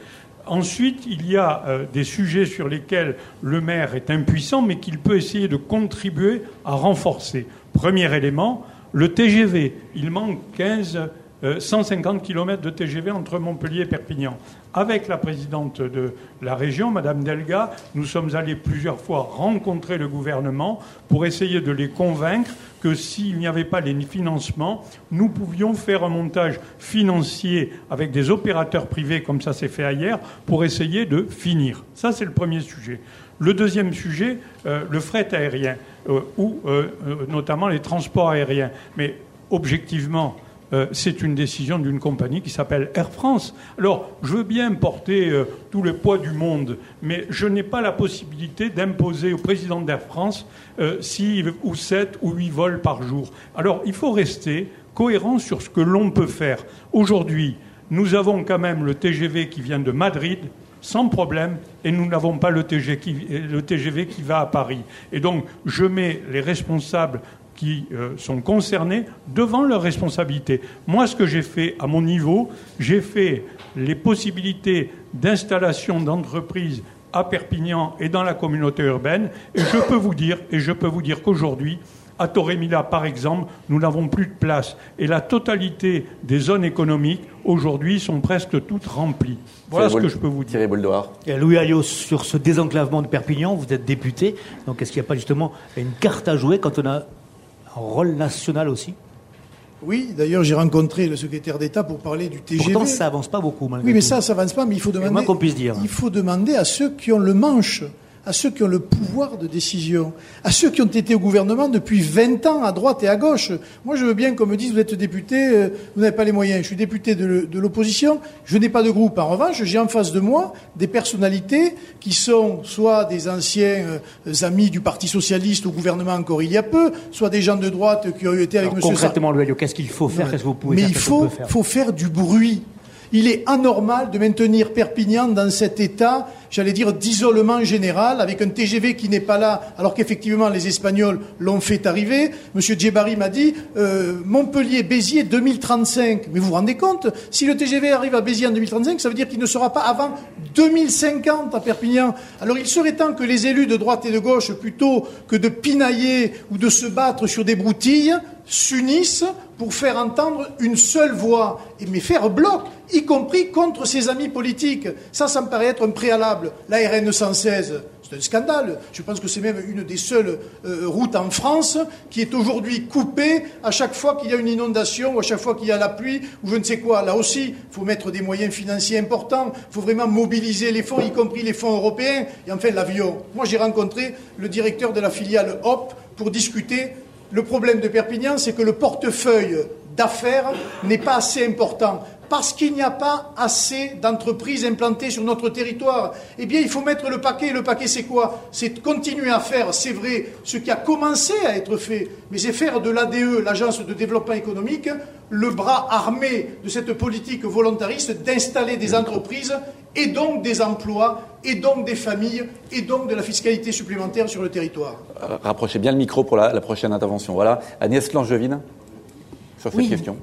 Ensuite, il y a euh, des sujets sur lesquels le maire est impuissant, mais qu'il peut essayer de contribuer à renforcer. Premier élément, le T G V. Il manque quinze, euh, cent cinquante kilomètres de T G V entre Montpellier et Perpignan. Avec la présidente de la région, Madame Delga, nous sommes allés plusieurs fois rencontrer le gouvernement pour essayer de les convaincre que s'il n'y avait pas les financements, nous pouvions faire un montage financier avec des opérateurs privés, comme ça s'est fait ailleurs, pour essayer de finir. Ça, c'est le premier sujet. Le deuxième sujet, euh, le fret aérien, euh, ou euh, notamment les transports aériens. Mais objectivement... Euh, c'est une décision d'une compagnie qui s'appelle Air France. Alors, je veux bien porter euh, tout le poids du monde, mais je n'ai pas la possibilité d'imposer au président d'Air France euh, six ou sept ou huit vols par jour. Alors, il faut rester cohérent sur ce que l'on peut faire. Aujourd'hui, nous avons quand même le T G V qui vient de Madrid, sans problème, et nous n'avons pas le T G V qui, le T G V qui va à Paris. Et donc, je mets les responsables... qui euh, sont concernés devant leurs responsabilités. Moi, ce que j'ai fait à mon niveau, j'ai fait les possibilités d'installation d'entreprises à Perpignan et dans la communauté urbaine. Et je peux vous dire, et je peux vous dire qu'aujourd'hui, à Torremila, par exemple, nous n'avons plus de place. Et la totalité des zones économiques, aujourd'hui, sont presque toutes remplies. Voilà Thierry ce Boul- que je peux vous dire. Thierry Bouledoir. Et Louis Aliot, sur ce désenclavement de Perpignan, vous êtes député. Donc, est-ce qu'il n'y a pas justement une carte à jouer quand on a un rôle national aussi. Oui, d'ailleurs, j'ai rencontré le secrétaire d'État pour parler du T G V. Pourtant, ça avance pas beaucoup, malgré tout. Oui, mais ça, ça avance pas, mais il faut demander. C'est le moins qu'on puisse dire. Il faut demander à ceux qui ont le manche, à ceux qui ont le pouvoir de décision, à ceux qui ont été au gouvernement depuis vingt ans, à droite et à gauche. Moi, je veux bien qu'on me dise, vous êtes député, vous n'avez pas les moyens. Je suis député de l'opposition, je n'ai pas de groupe. En revanche, j'ai en face de moi des personnalités qui sont soit des anciens amis du Parti Socialiste au gouvernement encore il y a peu, soit des gens de droite qui ont été avec M. Sarkozy. Concrètement, Louis Aliot, qu'est-ce qu'il faut faire? Qu'est-ce que vous pouvez faire? Mais il faut, faut faire du bruit. Il est anormal de maintenir Perpignan dans cet état, j'allais dire, d'isolement général, avec un T G V qui n'est pas là, alors qu'effectivement les Espagnols l'ont fait arriver. Monsieur Djebari m'a dit euh, Montpellier-Béziers deux mille trente-cinq. Mais vous vous rendez compte? Si le T G V arrive à Béziers en deux mille trente-cinq, ça veut dire qu'il ne sera pas avant deux mille cinquante à Perpignan. Alors il serait temps que les élus de droite et de gauche, plutôt que de pinailler ou de se battre sur des broutilles, s'unissent pour faire entendre une seule voix, mais faire bloc, y compris contre ses amis politiques. Ça, ça me paraît être un préalable. La R N cent seize, c'est un scandale. Je pense que c'est même une des seules euh, routes en France qui est aujourd'hui coupée à chaque fois qu'il y a une inondation ou à chaque fois qu'il y a la pluie ou je ne sais quoi. Là aussi, il faut mettre des moyens financiers importants. Il faut vraiment mobiliser les fonds, y compris les fonds européens. Et enfin, l'avion. Moi, j'ai rencontré le directeur de la filiale Hop pour discuter. Le problème de Perpignan, c'est que le portefeuille d'affaires n'est pas assez important. Parce qu'il n'y a pas assez d'entreprises implantées sur notre territoire. Eh bien, il faut mettre le paquet. Le paquet, c'est quoi? C'est continuer à faire, c'est vrai, ce qui a commencé à être fait, mais c'est faire de l'A D E, l'Agence de développement économique, le bras armé de cette politique volontariste d'installer des entreprises et donc des emplois, et donc des familles, et donc de la fiscalité supplémentaire sur le territoire. Rapprochez bien le micro pour la, la prochaine intervention. Voilà. Agnès Langevin, sur cette oui. question.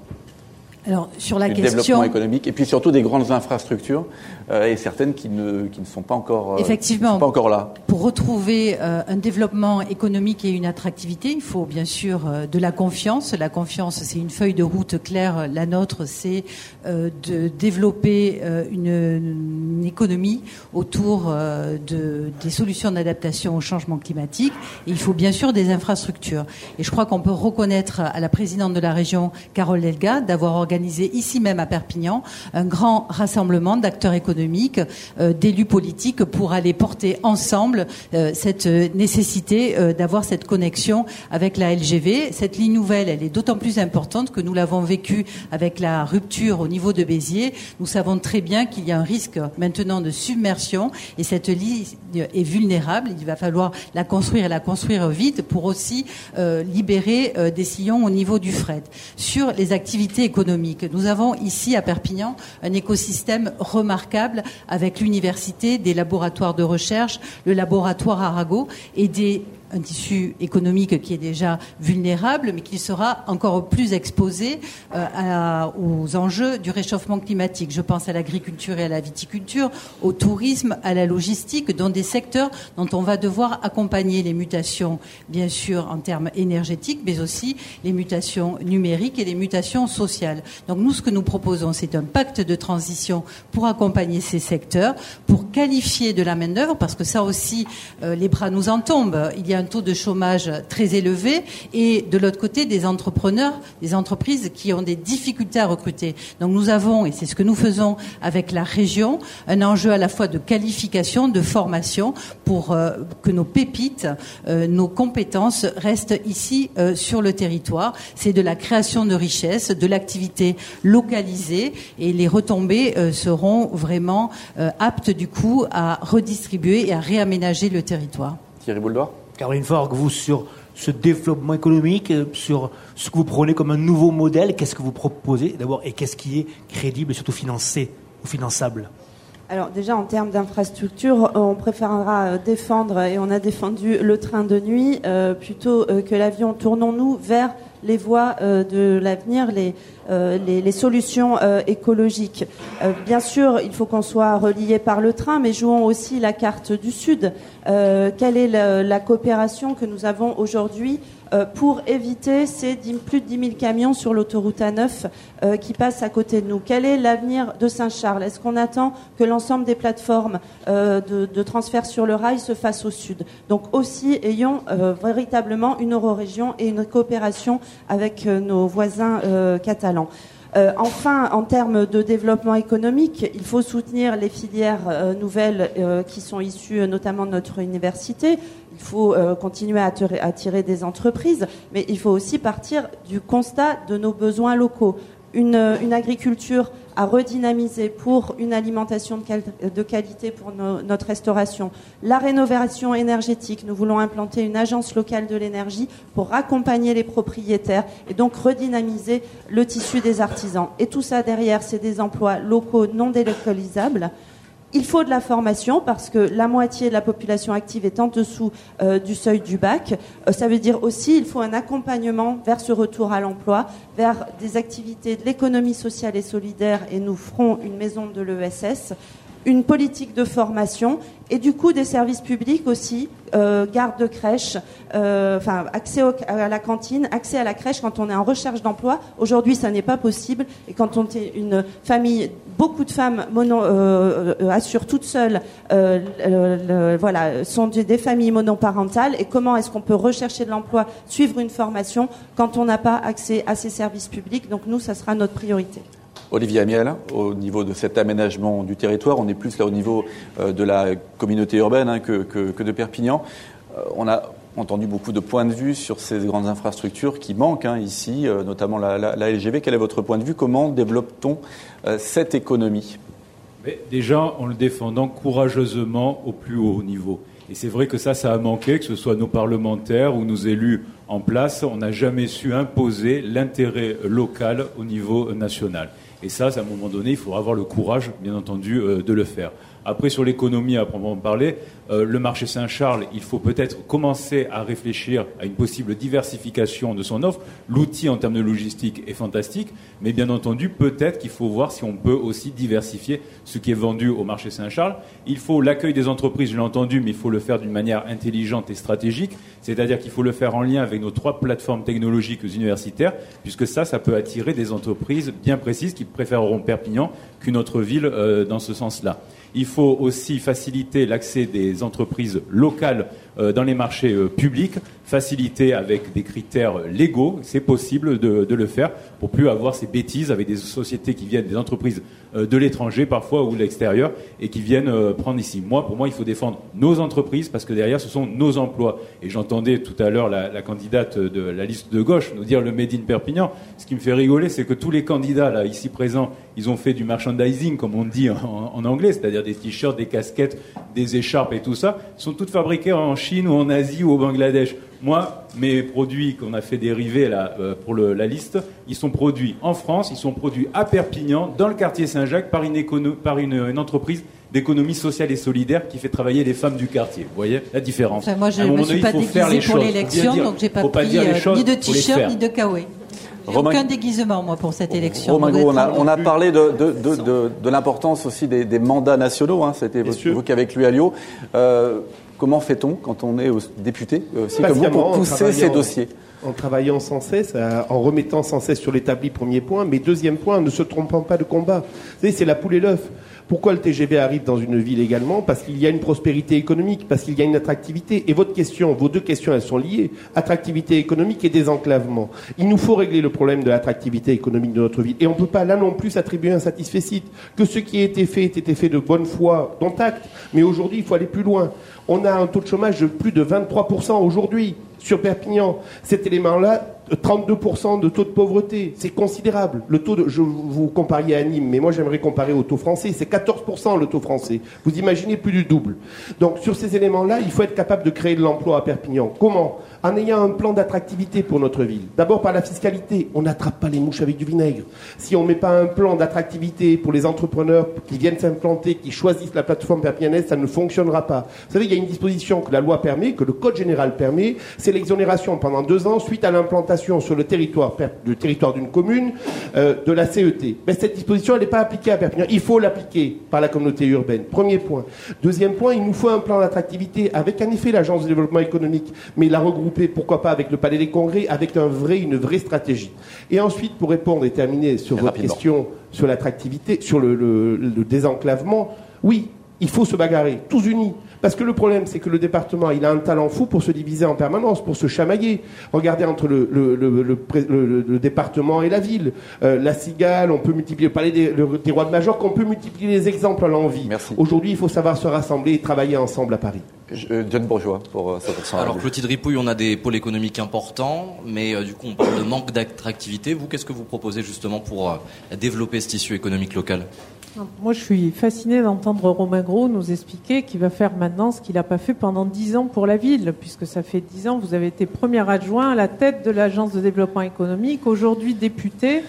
Alors, sur la du question... développement économique et puis surtout des grandes infrastructures euh, et certaines qui ne, qui ne sont pas encore, euh, effectivement, qui ne sont pas encore là. Pour retrouver euh, un développement économique et une attractivité, il faut bien sûr euh, de la confiance. La confiance, c'est une feuille de route claire. La nôtre, c'est euh, de développer euh, une, une économie autour euh, de, des solutions d'adaptation au changement climatique. Et il faut bien sûr des infrastructures. Et je crois qu'on peut reconnaître à la présidente de la région, Carole Delga, d'avoir organisé ici même à Perpignan, un grand rassemblement d'acteurs économiques, euh, d'élus politiques pour aller porter ensemble euh, cette nécessité euh, d'avoir cette connexion avec la L G V. Cette ligne nouvelle, elle est d'autant plus importante que nous l'avons vécue avec la rupture au niveau de Béziers. Nous savons très bien qu'il y a un risque maintenant de submersion et cette ligne est vulnérable. Il va falloir la construire et la construire vite pour aussi euh, libérer euh, des sillons au niveau du fret. Sur les activités économiques, nous avons ici à Perpignan un écosystème remarquable avec l'université, des laboratoires de recherche, le laboratoire Arago et des... un tissu économique qui est déjà vulnérable, mais qui sera encore plus exposé euh, à, aux enjeux du réchauffement climatique. Je pense à l'agriculture et à la viticulture, au tourisme, à la logistique, dans des secteurs dont on va devoir accompagner les mutations, bien sûr, en termes énergétiques, mais aussi les mutations numériques et les mutations sociales. Donc nous, ce que nous proposons, c'est un pacte de transition pour accompagner ces secteurs, pour qualifier de la main-d'œuvre, parce que ça aussi, euh, les bras nous en tombent. Il y a un taux de chômage très élevé et de l'autre côté des entrepreneurs, des entreprises qui ont des difficultés à recruter. Donc nous avons, et c'est ce que nous faisons avec la région, un enjeu à la fois de qualification, de formation pour euh, que nos pépites, euh, nos compétences restent ici euh, sur le territoire. C'est de la création de richesses, de l'activité localisée et les retombées euh, seront vraiment euh, aptes du coup à redistribuer et à réaménager le territoire. Thierry Bouledoir. Caroline Forgue, vous, sur ce développement économique, sur ce que vous prenez comme un nouveau modèle, qu'est-ce que vous proposez d'abord et qu'est-ce qui est crédible et surtout financé ou finançable? Alors déjà, en termes d'infrastructure, on préférera défendre, et on a défendu le train de nuit, euh, plutôt que l'avion. Tournons-nous vers les voies euh, de l'avenir, les, euh, les, les solutions euh, écologiques. Euh, bien sûr, il faut qu'on soit relié par le train, mais jouons aussi la carte du Sud. Euh, quelle est la, la coopération que nous avons aujourd'hui euh, pour éviter ces dix, plus de dix mille camions sur l'autoroute A neuf euh, qui passent à côté de nous? Quel est l'avenir de Saint-Charles? Est-ce qu'on attend que l'ensemble des plateformes euh, de, de transfert sur le rail se fasse au Sud? Donc aussi, ayons euh, véritablement une eurorégion et une coopération avec euh, nos voisins euh, catalans. Euh, enfin, en termes de développement économique, il faut soutenir les filières euh, nouvelles euh, qui sont issues euh, notamment de notre université. Il faut euh, continuer à attirer, attirer des entreprises, mais il faut aussi partir du constat de nos besoins locaux. Une, une agriculture à redynamiser pour une alimentation de, quali de qualité pour no notre restauration. La rénovation énergétique, nous voulons implanter une agence locale de l'énergie pour accompagner les propriétaires et donc redynamiser le tissu des artisans. Et tout ça derrière, c'est des emplois locaux non délocalisables. Il faut de la formation parce que la moitié de la population active est en dessous euh, du seuil du bac. Euh, ça veut dire aussi il faut un accompagnement vers ce retour à l'emploi, vers des activités de l'économie sociale et solidaire, et nous ferons une maison de l'E S S, une politique de formation et du coup des services publics aussi, euh, garde de crèche, euh, enfin accès au, à la cantine, accès à la crèche quand on est en recherche d'emploi. Aujourd'hui, ça n'est pas possible, et quand on est une famille, beaucoup de femmes mono, euh, assurent toutes seules, euh, le, le, voilà, sont des, des familles monoparentales. Et comment est-ce qu'on peut rechercher de l'emploi, suivre une formation quand on n'a pas accès à ces services publics? Donc nous, ça sera notre priorité. Olivier Amiel, au niveau de cet aménagement du territoire, on est plus là au niveau euh, de la communauté urbaine hein, que, que, que de Perpignan. Euh, on a entendu beaucoup de points de vue sur ces grandes infrastructures qui manquent hein, ici, euh, notamment la, la, la L G V. Quel est votre point de vue? Comment développe-t-on euh, cette économie? Mais déjà, en le défendant courageusement au plus haut niveau. Et c'est vrai que ça, ça a manqué, que ce soit nos parlementaires ou nos élus en place. On n'a jamais su imposer l'intérêt local au niveau national. Et ça, à un moment donné, il faudra avoir le courage, bien entendu, euh, de le faire. Après, sur l'économie, à proprement parler, euh, le marché Saint-Charles, il faut peut-être commencer à réfléchir à une possible diversification de son offre. L'outil en termes de logistique est fantastique, mais bien entendu, peut-être qu'il faut voir si on peut aussi diversifier ce qui est vendu au marché Saint-Charles. Il faut l'accueil des entreprises, je l'ai entendu, mais il faut le faire d'une manière intelligente et stratégique, c'est-à-dire qu'il faut le faire en lien avec nos trois plateformes technologiques universitaires, puisque ça, ça peut attirer des entreprises bien précises qui préféreront Perpignan qu'une autre ville euh, dans ce sens-là. Il faut aussi faciliter l'accès des entreprises locales euh, dans les marchés euh, publics, faciliter avec des critères légaux, c'est possible de, de le faire, pour plus avoir ces bêtises avec des sociétés qui viennent, des entreprises euh, de l'étranger parfois ou de l'extérieur, et qui viennent euh, prendre ici. Moi, pour moi, il faut défendre nos entreprises, parce que derrière, ce sont nos emplois. Et j'entendais tout à l'heure la, la candidate de la liste de gauche nous dire le Made in Perpignan. Ce qui me fait rigoler, c'est que tous les candidats là ici présents, ils ont fait du merchandising, comme on dit en, en anglais, c'est-à-dire des t-shirts, des casquettes, des écharpes et tout ça, sont toutes fabriquées en Chine ou en Asie ou au Bangladesh. Moi, mes produits qu'on a fait dériver là, euh, pour le, la liste, ils sont produits en France, ils sont produits à Perpignan, dans le quartier Saint-Jacques, par une, écono- par une, une entreprise d'économie sociale et solidaire qui fait travailler les femmes du quartier. Vous voyez la différence? Enfin, moi, je ne me suis pas déguisée pour l'élection, donc je n'ai pas pris euh, choses, ni de t-shirt ni de kawaii. Romain... Aucun déguisement, moi, pour cette élection. Romain Gros, on a, on a parlé de, de, de, de, de l'importance aussi des, des mandats nationaux. Hein. C'était vous qui avec Louis Aliot. Euh, comment fait-on quand on est député aussi comme vous pour pousser ces dossiers? En travaillant sans cesse, en remettant sans cesse sur l'établi, premier point. Mais deuxième point, ne se trompant pas de combat. Vous savez, c'est la poule et l'œuf. Pourquoi le T G V arrive dans une ville également? Parce qu'il y a une prospérité économique, parce qu'il y a une attractivité. Et votre question, vos deux questions, elles sont liées. Attractivité économique et désenclavement. Il nous faut régler le problème de l'attractivité économique de notre ville. Et on ne peut pas, là non plus, s'attribuer un satisfecit. Que ce qui a été fait, ait été fait de bonne foi, dont acte. Mais aujourd'hui, il faut aller plus loin. On a un taux de chômage de plus de vingt-trois pour cent aujourd'hui sur Perpignan. Cet élément-là, trente-deux pour cent de taux de pauvreté, c'est considérable. Le taux de, je vous compariez à Nîmes, mais moi j'aimerais comparer au taux français, c'est quatorze pour cent le taux français. Vous imaginez, plus du double. Donc sur ces éléments-là, il faut être capable de créer de l'emploi à Perpignan. Comment? En ayant un plan d'attractivité pour notre ville. D'abord par la fiscalité. On n'attrape pas les mouches avec du vinaigre. Si on ne met pas un plan d'attractivité pour les entrepreneurs qui viennent s'implanter, qui choisissent la plateforme perpignanaise, ça ne fonctionnera pas. Vous savez, il y a une disposition que la loi permet, que le code général permet, c'est l'exonération pendant deux ans suite à l'implantation administration sur le territoire du territoire d'une commune euh, de la C E T. Mais cette disposition, elle n'est pas appliquée à Perpignan. Il faut l'appliquer par la communauté urbaine. Premier point. Deuxième point, il nous faut un plan d'attractivité avec en effet l'agence de développement économique, mais la regrouper, pourquoi pas, avec le Palais des Congrès, avec un vrai, une vraie stratégie. Et ensuite, pour répondre et terminer sur votre question sur l'attractivité, sur le, le, le désenclavement, oui, il faut se bagarrer, tous unis. Parce que le problème, c'est que le département, il a un talent fou pour se diviser en permanence, pour se chamailler. Regardez entre le, le, le, le, le, le département et la ville. Euh, la Cigale, on peut multiplier, le palais des, le, des rois de Majorque, on peut multiplier les exemples à l'envie. Aujourd'hui, il faut savoir se rassembler et travailler ensemble à Paris. John Bourgeois, pour cent pour cent. Alors, Clotilde Ripouille, on a des pôles économiques importants, mais euh, du coup, on parle de manque d'attractivité. Vous, qu'est-ce que vous proposez justement pour euh, développer ce tissu économique local ? Moi, je suis fascinée d'entendre Romain Gros nous expliquer qu'il va faire maintenant ce qu'il n'a pas fait pendant dix ans pour la ville, puisque ça fait dix ans, vous avez été premier adjoint à la tête de l'agence de développement économique, aujourd'hui député,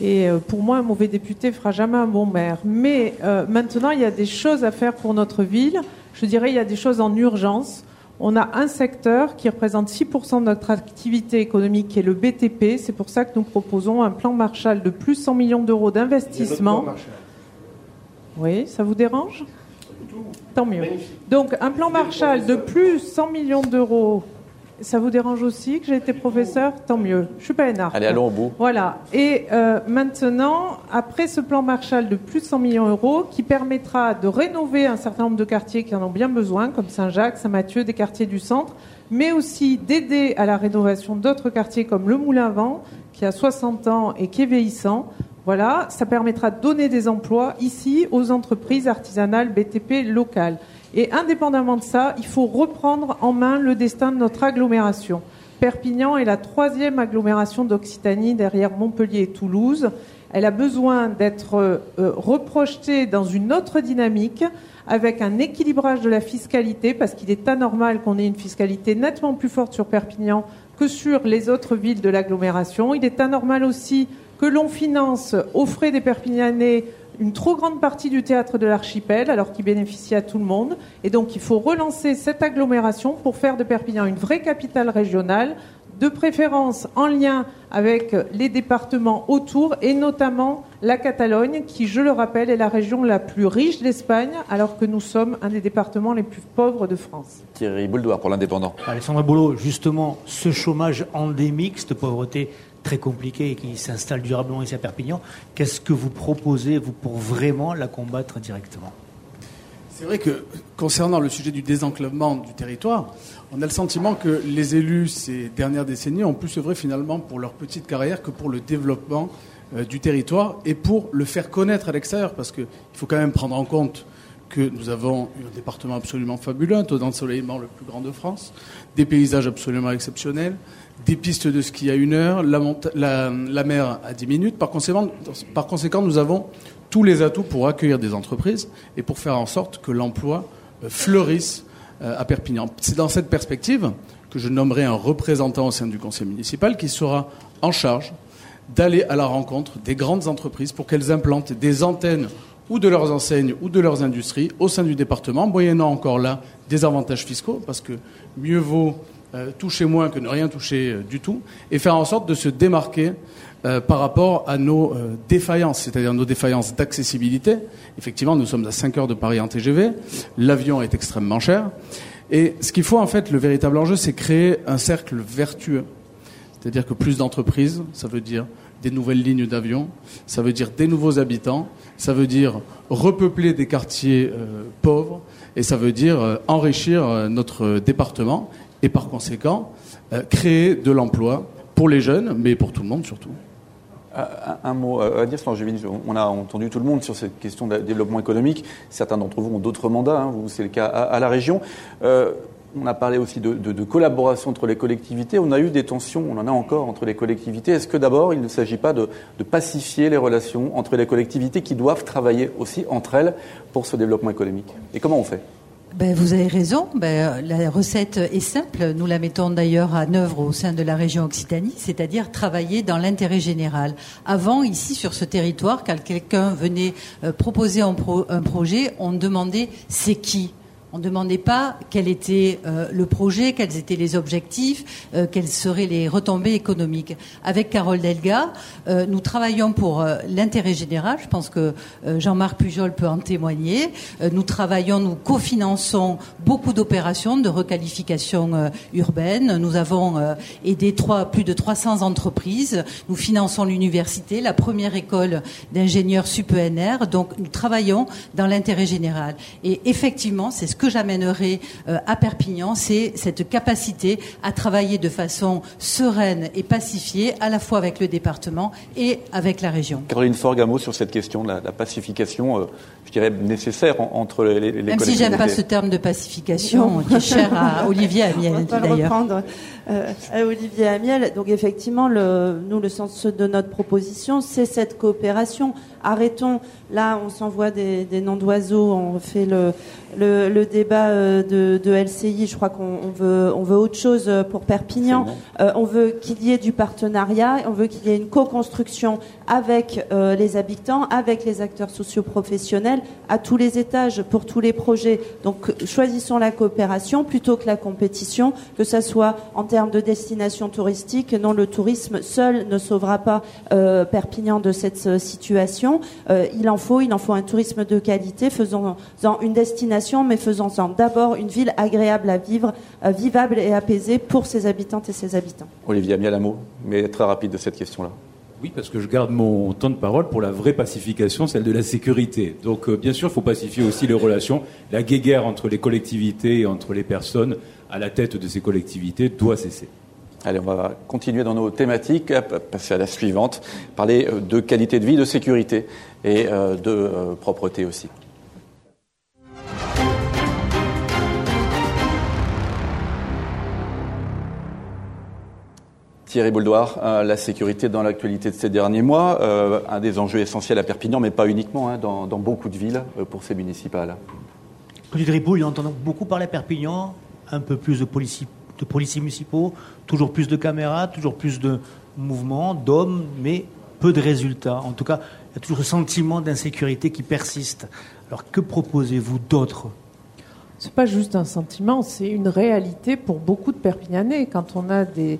et pour moi, un mauvais député ne fera jamais un bon maire. Mais euh, maintenant, il y a des choses à faire pour notre ville. Je dirais il y a des choses en urgence. On a un secteur qui représente six pour cent de notre activité économique, qui est le B T P. C'est pour ça que nous proposons un plan Marshall de plus de cent millions d'euros d'investissement. Oui, ça vous dérange ? Tant mieux. Donc, un plan Marshall de plus de cent millions d'euros, ça vous dérange aussi que j'ai été professeur ? Tant mieux. Je ne suis pas énarque. Allez, allons au bout. Voilà. Et euh, maintenant, après ce plan Marshall de plus de cent millions d'euros, qui permettra de rénover un certain nombre de quartiers qui en ont bien besoin, comme Saint-Jacques, Saint-Mathieu, des quartiers du centre, mais aussi d'aider à la rénovation d'autres quartiers comme le Moulin à Vent, qui a soixante ans et qui est vieillissant. Voilà, ça permettra de donner des emplois ici aux entreprises artisanales B T P locales. Et indépendamment de ça, il faut reprendre en main le destin de notre agglomération. Perpignan est la troisième agglomération d'Occitanie derrière Montpellier et Toulouse. Elle a besoin d'être euh, reprojetée dans une autre dynamique avec un équilibrage de la fiscalité parce qu'il est anormal qu'on ait une fiscalité nettement plus forte sur Perpignan que sur les autres villes de l'agglomération. Il est anormal aussi que l'on finance aux frais des Perpignanais une trop grande partie du théâtre de l'archipel, alors qu'il bénéficie à tout le monde. Et donc, il faut relancer cette agglomération pour faire de Perpignan une vraie capitale régionale, de préférence en lien avec les départements autour, et notamment la Catalogne, qui, je le rappelle, est la région la plus riche d'Espagne, alors que nous sommes un des départements les plus pauvres de France. Thierry Bouledoir, pour l'Indépendant. Alexandre Bolo, justement, ce chômage endémique, cette pauvreté très compliqué et qui s'installe durablement ici à Perpignan. Qu'est-ce que vous proposez, vous, pour vraiment la combattre directement ? C'est vrai que, concernant le sujet du désenclavement du territoire, on a le sentiment que les élus, ces dernières décennies, ont plus œuvré finalement pour leur petite carrière que pour le développement euh, du territoire et pour le faire connaître à l'extérieur, parce qu'il faut quand même prendre en compte que nous avons un département absolument fabuleux, un taux d'ensoleillement le plus grand de France, des paysages absolument exceptionnels, des pistes de ski à une heure, la, monta- la, la mer à dix minutes. Par conséquent, par conséquent, nous avons tous les atouts pour accueillir des entreprises et pour faire en sorte que l'emploi fleurisse à Perpignan. C'est dans cette perspective que je nommerai un représentant au sein du conseil municipal qui sera en charge d'aller à la rencontre des grandes entreprises pour qu'elles implantent des antennes ou de leurs enseignes ou de leurs industries au sein du département, moyennant encore là des avantages fiscaux, parce que mieux vaut Euh, toucher moins que ne rien toucher euh, du tout, et faire en sorte de se démarquer euh, par rapport à nos euh, défaillances, c'est-à-dire nos défaillances d'accessibilité. Effectivement, nous sommes à cinq heures de Paris en T G V, l'avion est extrêmement cher, et ce qu'il faut en fait, le véritable enjeu, c'est créer un cercle vertueux, c'est-à-dire que plus d'entreprises, ça veut dire des nouvelles lignes d'avion, ça veut dire des nouveaux habitants, ça veut dire repeupler des quartiers euh, pauvres, et ça veut dire euh, enrichir euh, notre euh, département, et par conséquent, euh, créer de l'emploi pour les jeunes, mais pour tout le monde surtout. Euh, un, un mot, euh, Agnès Langevin, on a entendu tout le monde sur cette question de développement économique. Certains d'entre vous ont d'autres mandats, hein, vous, c'est le cas à, à la région. Euh, on a parlé aussi de, de, de collaboration entre les collectivités. On a eu des tensions, on en a encore entre les collectivités. Est-ce que d'abord, il ne s'agit pas de, de pacifier les relations entre les collectivités qui doivent travailler aussi entre elles pour ce développement économique ? Et comment on fait ? Ben, vous avez raison. Ben, la recette est simple. Nous la mettons d'ailleurs en œuvre au sein de la région Occitanie, c'est-à-dire travailler dans l'intérêt général. Avant, ici, sur ce territoire, quand quelqu'un venait euh, proposer un, pro- un projet, on demandait « c'est qui ?» On ne demandait pas quel était euh, le projet, quels étaient les objectifs, euh, quelles seraient les retombées économiques. Avec Carole Delga, euh, nous travaillons pour euh, l'intérêt général. Je pense que euh, Jean-Marc Pujol peut en témoigner. Euh, nous travaillons, nous cofinançons beaucoup d'opérations de requalification euh, urbaine. Nous avons euh, aidé trois, plus de trois cents entreprises. Nous finançons l'université, la première école d'ingénieurs sup E N R. Donc, nous travaillons dans l'intérêt général. Et effectivement, c'est ce que que j'amènerai à Perpignan, c'est cette capacité à travailler de façon sereine et pacifiée, à la fois avec le département et avec la région. Caroline Forgue, un mot sur cette question de la, la pacification, je dirais nécessaire en, entre les, les collectivités. Même si j'aime pas ce terme de pacification, qui est cher à Olivier Amiel. On va pas le reprendre euh, à Olivier Amiel. Donc effectivement, le, nous, le sens de notre proposition, c'est cette coopération. Arrêtons. Là, on s'envoie des, des noms d'oiseaux. On fait le, le, le débat de, de L C I. Je crois qu'on on veut, on veut autre chose pour Perpignan. Euh, on veut qu'il y ait du partenariat. On veut qu'il y ait une co-construction avec euh, les habitants, avec les acteurs socio-professionnels, à tous les étages, pour tous les projets. Donc, choisissons la coopération plutôt que la compétition, que ça soit en termes de destination touristique. Non, le tourisme seul ne sauvera pas euh, Perpignan de cette situation. Euh, il en faut, il en faut un tourisme de qualité. Faisons-en une destination, mais faisons-en d'abord une ville agréable à vivre, euh, vivable et apaisée pour ses habitantes et ses habitants. Olivier Amiel, un mot, mais très rapide de cette question-là. Oui, parce que je garde mon temps de parole pour la vraie pacification, celle de la sécurité. Donc, euh, bien sûr, il faut pacifier aussi les relations. La guéguerre entre les collectivités et entre les personnes à la tête de ces collectivités doit cesser. Allez, on va continuer dans nos thématiques, passer à la suivante, parler de qualité de vie, de sécurité et de propreté aussi. Thierry Bouledoir, euh, la sécurité dans l'actualité de ces derniers mois, euh, un des enjeux essentiels à Perpignan, mais pas uniquement, hein, dans, dans beaucoup de villes euh, pour ces municipales. Clotilde Ripouille, on entend beaucoup parler à Perpignan, un peu plus de policiers. de policiers municipaux, toujours plus de caméras, toujours plus de mouvements, d'hommes, mais peu de résultats. En tout cas, il y a toujours ce sentiment d'insécurité qui persiste. Alors, que proposez-vous d'autre ? Ce n'est pas juste un sentiment, c'est une réalité pour beaucoup de Perpignanais. Quand on a des,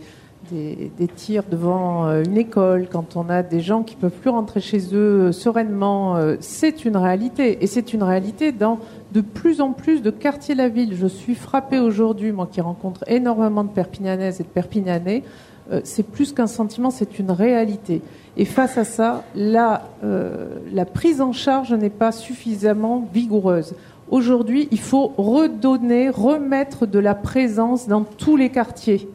des, des tirs devant une école, quand on a des gens qui ne peuvent plus rentrer chez eux sereinement, c'est une réalité. Et c'est une réalité dans de plus en plus de quartiers de la ville. Je suis frappée aujourd'hui, moi qui rencontre énormément de Perpignanaises et de Perpignanais, euh, c'est plus qu'un sentiment, c'est une réalité. Et face à ça, la, euh, la prise en charge n'est pas suffisamment vigoureuse. Aujourd'hui, il faut redonner, remettre de la présence dans tous les quartiers.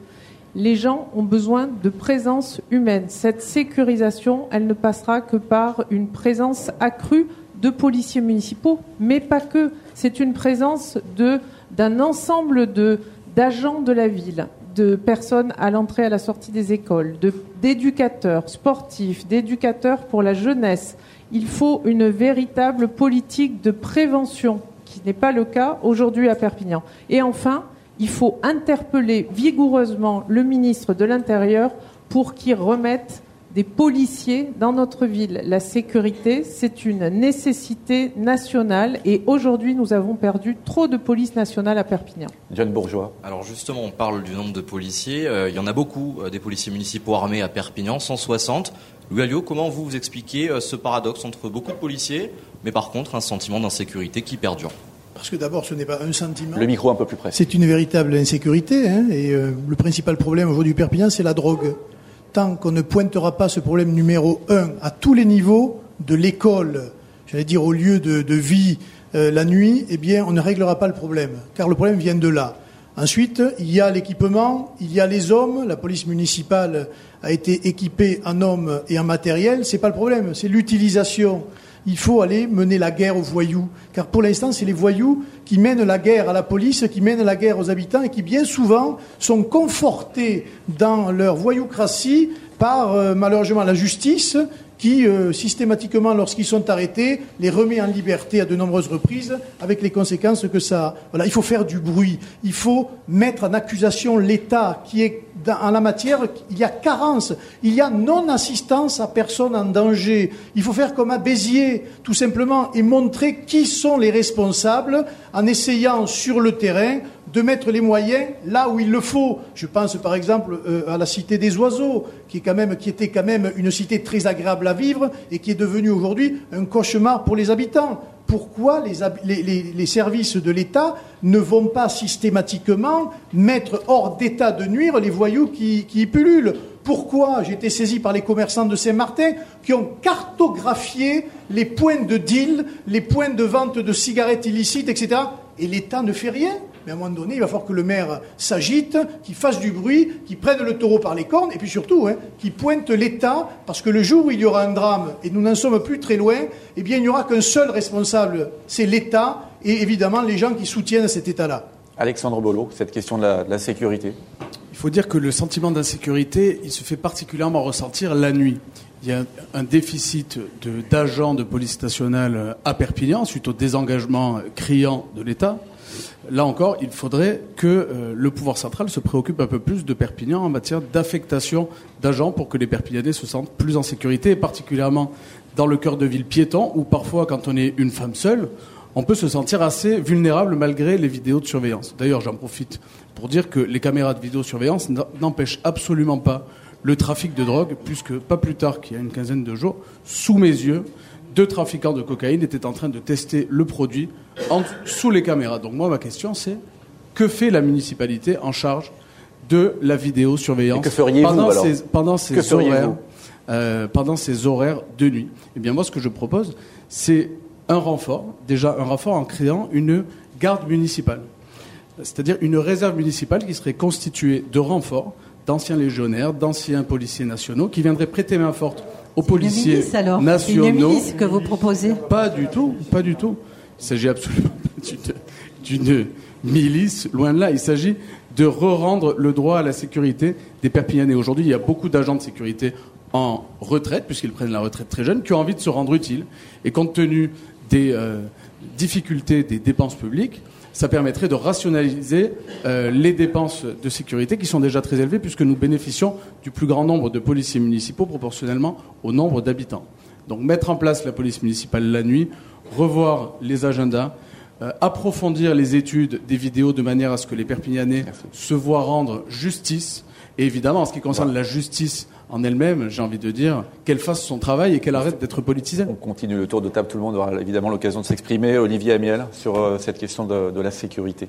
Les gens ont besoin de présence humaine. Cette sécurisation, elle ne passera que par une présence accrue de policiers municipaux, mais pas que. C'est une présence de, d'un ensemble de, d'agents de la ville, de personnes à l'entrée et à la sortie des écoles, de, d'éducateurs sportifs, d'éducateurs pour la jeunesse. Il faut une véritable politique de prévention, qui n'est pas le cas aujourd'hui à Perpignan. Et enfin, il faut interpeller vigoureusement le ministre de l'Intérieur pour qu'il remette des policiers dans notre ville. La sécurité, c'est une nécessité nationale et aujourd'hui, nous avons perdu trop de police nationale à Perpignan. John Bourgeois. Alors justement, on parle du nombre de policiers. Euh, il y en a beaucoup, euh, des policiers municipaux armés à Perpignan, cent soixante. Louis Aliot, comment vous vous expliquez euh, ce paradoxe entre beaucoup de policiers, mais par contre un sentiment d'insécurité qui perdure ? Parce que d'abord, ce n'est pas un sentiment. Le micro un peu plus près. C'est une véritable insécurité. Hein, et euh, le principal problème aujourd'hui de Perpignan, c'est la drogue. Tant qu'on ne pointera pas ce problème numéro un à tous les niveaux de l'école, j'allais dire au lieu de, de vie euh, la nuit, eh bien on ne réglera pas le problème, car le problème vient de là. Ensuite, il y a l'équipement, il y a les hommes. La police municipale a été équipée en hommes et en matériel. C'est pas le problème, c'est l'utilisation. Il faut aller mener la guerre aux voyous, car pour l'instant, c'est les voyous qui mènent la guerre à la police, qui mènent la guerre aux habitants et qui, bien souvent, sont confortés dans leur voyoucratie par, euh, malheureusement, la justice qui, euh, systématiquement, lorsqu'ils sont arrêtés, les remet en liberté à de nombreuses reprises avec les conséquences que ça a. Voilà, il faut faire du bruit. Il faut mettre en accusation l'État qui est dans, en la matière, il y a carence, il y a non-assistance à personne en danger. Il faut faire comme à Béziers, tout simplement, et montrer qui sont les responsables en essayant sur le terrain de mettre les moyens là où il le faut. Je pense par exemple euh, à la Cité des Oiseaux, qui, est quand même, qui était quand même une cité très agréable à vivre et qui est devenue aujourd'hui un cauchemar pour les habitants. Pourquoi les, les, les, les services de l'État ne vont pas systématiquement mettre hors d'état de nuire les voyous qui, qui y pullulent ? Pourquoi ? J'ai été saisi par les commerçants de Saint-Martin qui ont cartographié les points de deal, les points de vente de cigarettes illicites, et cetera. Et l'État ne fait rien. Mais à un moment donné, il va falloir que le maire s'agite, qu'il fasse du bruit, qu'il prenne le taureau par les cornes, et puis surtout, hein, qu'il pointe l'État, parce que le jour où il y aura un drame, et nous n'en sommes plus très loin, eh bien, il n'y aura qu'un seul responsable, c'est l'État, et évidemment les gens qui soutiennent cet État-là. Alexandre Bolo, cette question de la, de la sécurité. Il faut dire que le sentiment d'insécurité, il se fait particulièrement ressentir la nuit. Il y a un déficit de, d'agents de police nationale à Perpignan, suite au désengagement criant de l'État. Là encore, il faudrait que euh, le pouvoir central se préoccupe un peu plus de Perpignan en matière d'affectation d'agents pour que les Perpignanais se sentent plus en sécurité, et particulièrement dans le cœur de ville piéton, où parfois, quand on est une femme seule, on peut se sentir assez vulnérable malgré les vidéos de surveillance. D'ailleurs, j'en profite pour dire que les caméras de vidéosurveillance n'empêchent absolument pas le trafic de drogue, puisque pas plus tard qu'il y a une quinzaine de jours, sous mes yeux, deux trafiquants de cocaïne étaient en train de tester le produit en, sous les caméras. Donc moi, ma question, c'est que fait la municipalité en charge de la vidéosurveillance que feriez-vous, pendant, alors ces, pendant, ces que horaires, euh, pendant ces horaires de nuit? Eh bien, moi, ce que je propose, c'est un renfort, déjà un renfort en créant une garde municipale, c'est-à-dire une réserve municipale qui serait constituée de renforts, d'anciens légionnaires, d'anciens policiers nationaux, qui viendraient prêter main forte aux policiers milice, alors. nationaux. C'est une milice que vous proposez ? Pas du tout, pas du tout. Il s'agit absolument pas d'une, d'une milice, loin de là. Il s'agit de re-rendre le droit à la sécurité des Perpignanais. Aujourd'hui, il y a beaucoup d'agents de sécurité en retraite, puisqu'ils prennent la retraite très jeune, qui ont envie de se rendre utiles. Et compte tenu des euh, difficultés des dépenses publiques, ça permettrait de rationaliser euh, les dépenses de sécurité qui sont déjà très élevées puisque nous bénéficions du plus grand nombre de policiers municipaux proportionnellement au nombre d'habitants. Donc mettre en place la police municipale la nuit, revoir les agendas, euh, approfondir les études des vidéos de manière à ce que les Perpignanais Merci. se voient rendre justice. Et évidemment, en ce qui concerne voilà. la justice en elle-même, j'ai envie de dire qu'elle fasse son travail et qu'elle arrête d'être politisée. On continue le tour de table. Tout le monde aura évidemment l'occasion de s'exprimer. Olivier Amiel, sur euh, cette question de, de la sécurité.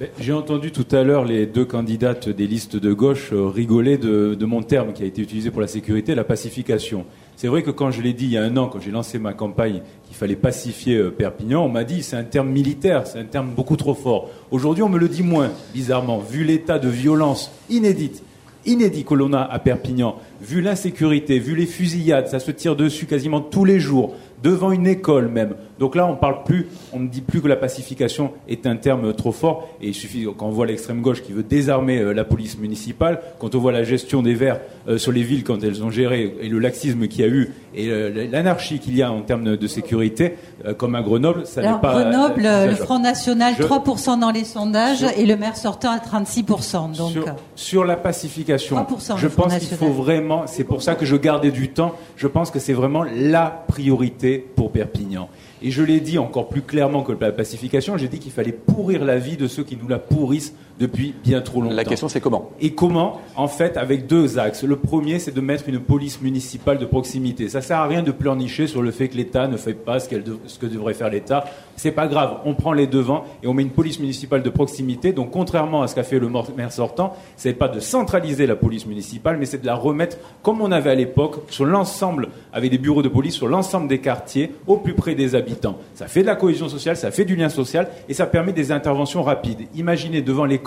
Ben, j'ai entendu tout à l'heure les deux candidates des listes de gauche euh, rigoler de, de mon terme qui a été utilisé pour la sécurité, la pacification. C'est vrai que quand je l'ai dit il y a un an, quand j'ai lancé ma campagne, qu'il fallait pacifier euh, Perpignan, on m'a dit c'est un terme militaire, c'est un terme beaucoup trop fort. Aujourd'hui, on me le dit moins, bizarrement, vu l'état de violence inédite. inédit que l'on a à Perpignan, vu l'insécurité, vu les fusillades, ça se tire dessus quasiment tous les jours, devant une école même. Donc là, on parle plus, on ne dit plus que la pacification est un terme trop fort, et il suffit, quand on voit l'extrême gauche qui veut désarmer la police municipale, quand on voit la gestion des Verts euh, sur les villes quand elles ont géré, et le laxisme qu'il y a eu, et euh, l'anarchie qu'il y a en termes de sécurité, euh, comme à Grenoble, ça Alors, n'est pas... Grenoble, euh, le Front National, je... trois pour cent dans les sondages, sur... et le maire sortant à trente-six pour cent. Donc... Sur, sur la pacification, trois pour cent je pense qu'il faut vraiment, c'est pour ça que je gardais du temps, je pense que c'est vraiment la priorité pour Perpignan. Et je l'ai dit encore plus clairement que la pacification, j'ai dit qu'il fallait pourrir la vie de ceux qui nous la pourrissent depuis bien trop longtemps. La question, c'est comment ? Et comment ? En fait, avec deux axes. Le premier, c'est de mettre une police municipale de proximité. Ça ne sert à rien de pleurnicher sur le fait que l'État ne fait pas ce, qu'elle de... ce que devrait faire l'État. C'est pas grave, on prend les devants et on met une police municipale de proximité. Donc, contrairement à ce qu'a fait le maire sortant, c'est pas de centraliser la police municipale, mais c'est de la remettre, comme on avait à l'époque, sur l'ensemble, avec des bureaux de police, sur l'ensemble des quartiers, au plus près des habitants. Ça fait de la cohésion sociale, ça fait du lien social et ça permet des interventions rapides. Imaginez devant les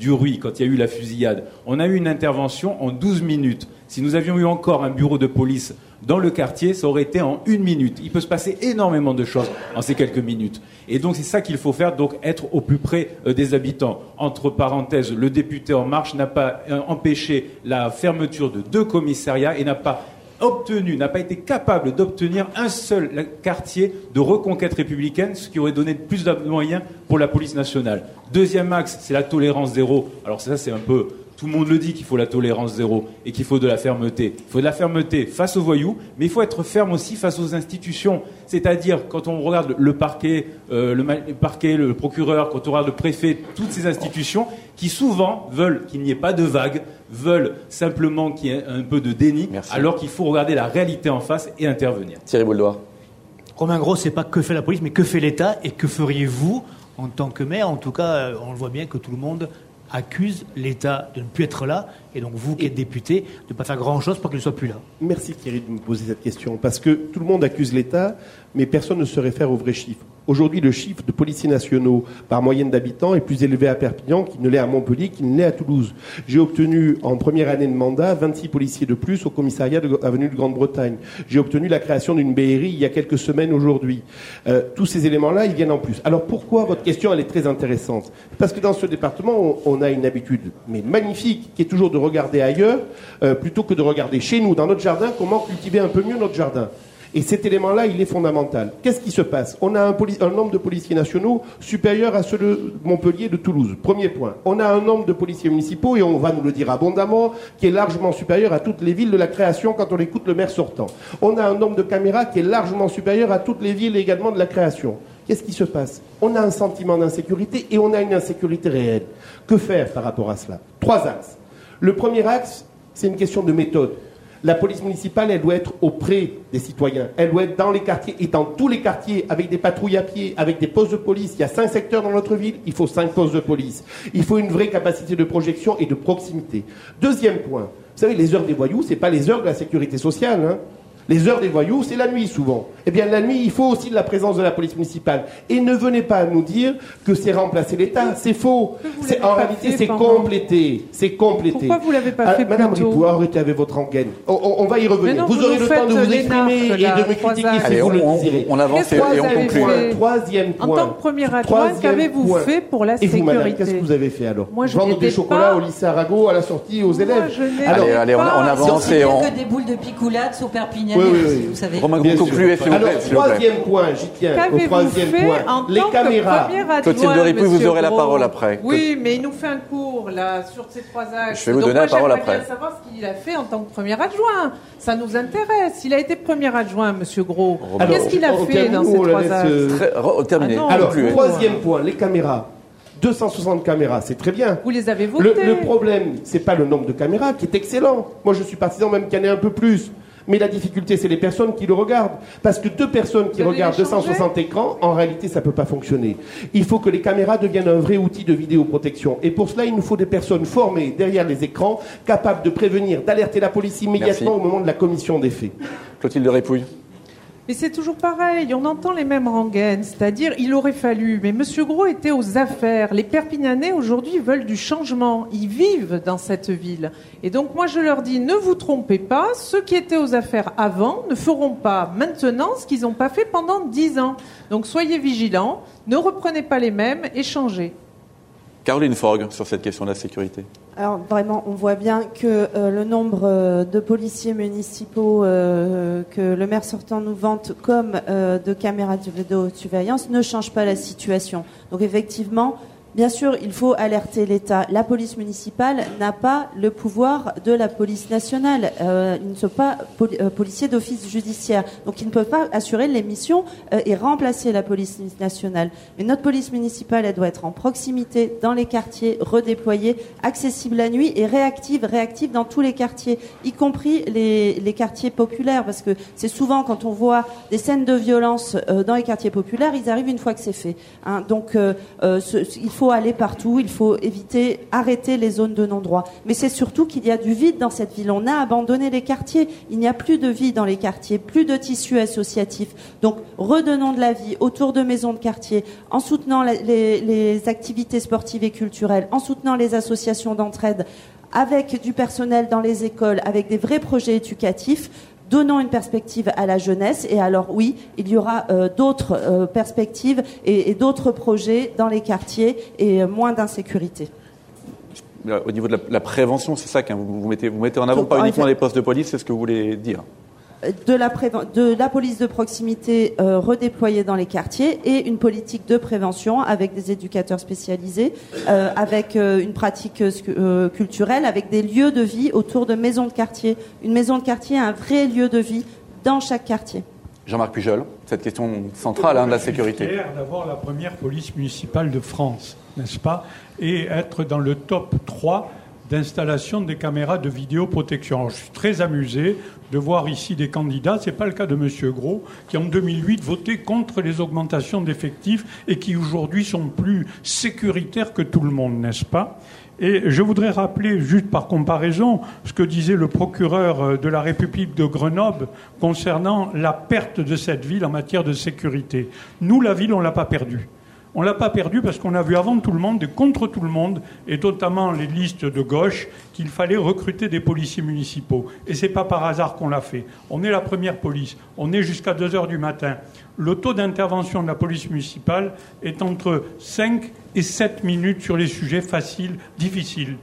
du Ruy, quand il y a eu la fusillade, on a eu une intervention en douze minutes. Si nous avions eu encore un bureau de police dans le quartier, ça aurait été en une minute. Il peut se passer énormément de choses en ces quelques minutes. Et donc, c'est ça qu'il faut faire, donc être au plus près euh, des habitants. Entre parenthèses, le député En Marche n'a pas euh, empêché la fermeture de deux commissariats et n'a pas obtenu, n'a pas été capable d'obtenir un seul quartier de reconquête républicaine, ce qui aurait donné plus de moyens pour la police nationale. Deuxième axe, c'est la tolérance zéro. Alors ça, c'est un peu... Tout le monde le dit qu'il faut la tolérance zéro et qu'il faut de la fermeté. Il faut de la fermeté face aux voyous, mais il faut être ferme aussi face aux institutions. C'est-à-dire, quand on regarde le parquet, euh, le, le parquet, le procureur, quand on regarde le préfet, toutes ces institutions qui souvent veulent qu'il n'y ait pas de vague, veulent simplement qu'il y ait un peu de déni, Merci. alors qu'il faut regarder la réalité en face et intervenir. Thierry Bouledoir. Romain Gros, c'est pas que fait la police, mais que fait l'État et que feriez-vous en tant que maire? En tout cas, on le voit bien que tout le monde accuse l'État de ne plus être là, et donc vous qui êtes député, de ne pas faire grand-chose pour qu'il ne soit plus là. Merci Thierry de me poser cette question, parce que tout le monde accuse l'État, mais personne ne se réfère aux vrais chiffres. Aujourd'hui, le chiffre de policiers nationaux par moyenne d'habitants est plus élevé à Perpignan qu'il ne l'est à Montpellier, qu'il ne l'est à Toulouse. J'ai obtenu en première année de mandat vingt-six policiers de plus au commissariat de Avenue de Grande-Bretagne. J'ai obtenu la création d'une B R I il y a quelques semaines aujourd'hui. Euh, tous ces éléments-là, ils viennent en plus. Alors pourquoi votre question, elle est très intéressante? Parce que dans ce département, on, on a une habitude mais magnifique qui est toujours de regarder ailleurs euh, plutôt que de regarder chez nous, dans notre jardin, comment cultiver un peu mieux notre jardin. Et cet élément-là, il est fondamental. Qu'est-ce qui se passe? On a un, poli- un nombre de policiers nationaux supérieur à ceux de Montpellier et de Toulouse. Premier point. On a un nombre de policiers municipaux, et on va nous le dire abondamment, qui est largement supérieur à toutes les villes de la création quand on écoute le maire sortant. On a un nombre de caméras qui est largement supérieur à toutes les villes également de la création. Qu'est-ce qui se passe? On a un sentiment d'insécurité et on a une insécurité réelle. Que faire par rapport à cela? Trois axes. Le premier axe, c'est une question de méthode. La police municipale, elle doit être auprès des citoyens. Elle doit être dans les quartiers et dans tous les quartiers, avec des patrouilles à pied, avec des postes de police. Il y a cinq secteurs dans notre ville, il faut cinq postes de police. Il faut une vraie capacité de projection et de proximité. Deuxième point, vous savez, les heures des voyous, c'est pas les heures de la sécurité sociale, hein. Les heures des voyous, c'est la nuit souvent. Eh bien, la nuit, il faut aussi de la présence de la police municipale. Et ne venez pas nous dire que c'est remplacer l'État. C'est faux. C'est, en réalité, c'est complété. C'est complété. Pourquoi vous ne l'avez pas fait plus tôt ? Madame Ripouille, arrêtez avec votre rengaine. On, on, on va y revenir. Non, vous, vous aurez le temps de vous exprimer et de me critiquer si Allez, vous on, le désirez. On, on avance et on conclut. Troisième point. En tant que première adjointe, qu'avez-vous point. fait pour la et sécurité? Et vous, madame, qu'est-ce que vous avez fait alors? Moi, je Vendre des chocolats pas... au lycée Arago à la sortie aux élèves. Allez, on avance et on... que des boules de picoulade sur Perpignan. Oui, oui, oui. Vous savez. Romain Gros, concluez, s'il vous plaît. Alors, troisième point, j'y tiens. Qu'avez-vous troisième fait point, en les tant caméras. Clotilde Ripouille, vous aurez Gros. la parole après. Oui, mais il nous fait un cours, là, sur ces trois axes. Je vais vous Donc, donner moi, la parole après. J'aimerais bien savoir ce qu'il a fait en tant que premier adjoint. Ça nous intéresse. Il a été premier adjoint, monsieur Gros. Alors, qu'est-ce qu'il a fait dans ces trois axes euh... Terminé. Ah non, alors, concluez. Troisième point, les caméras. deux cent soixante caméras, c'est très bien. Vous les avez votées. Le, le problème, c'est pas le nombre de caméras qui est excellent. Moi, je suis partisan même qu'il y en ait un peu plus. Mais la difficulté, c'est les personnes qui le regardent. Parce que deux personnes qui regardent deux cent soixante écrans, en réalité, ça ne peut pas fonctionner. Il faut que les caméras deviennent un vrai outil de vidéoprotection. Et pour cela, il nous faut des personnes formées derrière les écrans, capables de prévenir, d'alerter la police immédiatement Merci. au moment de la commission des faits. Clotilde Ripouille. Mais c'est toujours pareil, on entend les mêmes rengaines, c'est-à-dire il aurait fallu, mais monsieur Gros était aux affaires. Les Perpignanais aujourd'hui veulent du changement, ils vivent dans cette ville. Et donc moi je leur dis, ne vous trompez pas, ceux qui étaient aux affaires avant ne feront pas maintenant ce qu'ils n'ont pas fait pendant dix ans. Donc soyez vigilants, ne reprenez pas les mêmes et changez. Caroline Forgue, sur cette question de la sécurité. Alors vraiment, on voit bien que euh, le nombre euh, de policiers municipaux euh, que le maire sortant nous vante comme euh, de caméras de vidéosurveillance ne change pas la situation. Donc effectivement, bien sûr, il faut alerter l'État. La police municipale n'a pas le pouvoir de la police nationale. Euh, ils ne sont pas poli- euh, policiers d'office judiciaire. Donc, ils ne peuvent pas assurer les missions euh, et remplacer la police nationale. Mais notre police municipale, elle doit être en proximité, dans les quartiers, redéployée, accessible la nuit et réactive, réactive dans tous les quartiers, y compris les, les quartiers populaires. Parce que c'est souvent, quand on voit des scènes de violence euh, dans les quartiers populaires, ils arrivent une fois que c'est fait. Hein. Donc, euh, euh, ce, il faut Il faut aller partout, il faut éviter, arrêter les zones de non-droit. Mais c'est surtout qu'il y a du vide dans cette ville. On a abandonné les quartiers. Il n'y a plus de vie dans les quartiers, plus de tissu associatif. Donc, redonnons de la vie autour de maisons de quartier, en soutenant les, les, les activités sportives et culturelles, en soutenant les associations d'entraide, avec du personnel dans les écoles, avec des vrais projets éducatifs. Donnons une perspective à la jeunesse, et alors oui, il y aura euh, d'autres euh, perspectives et, et d'autres projets dans les quartiers et euh, moins d'insécurité. Au niveau de la, la prévention, c'est ça que hein, vous, vous, mettez, vous mettez en avant, tout, pas uniquement fait... les postes de police, c'est ce que vous voulez dire. de la, pré- de la police de proximité euh, redéployée dans les quartiers et une politique de prévention avec des éducateurs spécialisés, euh, avec euh, une pratique euh, culturelle, avec des lieux de vie autour de maisons de quartier. Une maison de quartier est un vrai lieu de vie dans chaque quartier. Jean-Marc Pujol, cette question centrale hein, de la sécurité. C'est clair d'avoir la première police municipale de France, n'est-ce pas ? Et être dans le top trois d'installation des caméras de vidéoprotection. Alors, je suis très amusé de voir ici des candidats, ce n'est pas le cas de M. Gros, qui en deux mille huit votait contre les augmentations d'effectifs et qui aujourd'hui sont plus sécuritaires que tout le monde, n'est-ce pas ? Et je voudrais rappeler, juste par comparaison, ce que disait le procureur de la République de Grenoble concernant la perte de cette ville en matière de sécurité. Nous, la ville, on ne l'a pas perdue. On ne l'a pas perdue parce qu'on a vu avant tout le monde et contre tout le monde, et notamment les listes de gauche, qu'il fallait recruter des policiers municipaux. Et ce n'est pas par hasard qu'on l'a fait. On est la première police. On est jusqu'à deux heures du matin. Le taux d'intervention de la police municipale est entre cinq et sept minutes sur les sujets faciles, difficiles.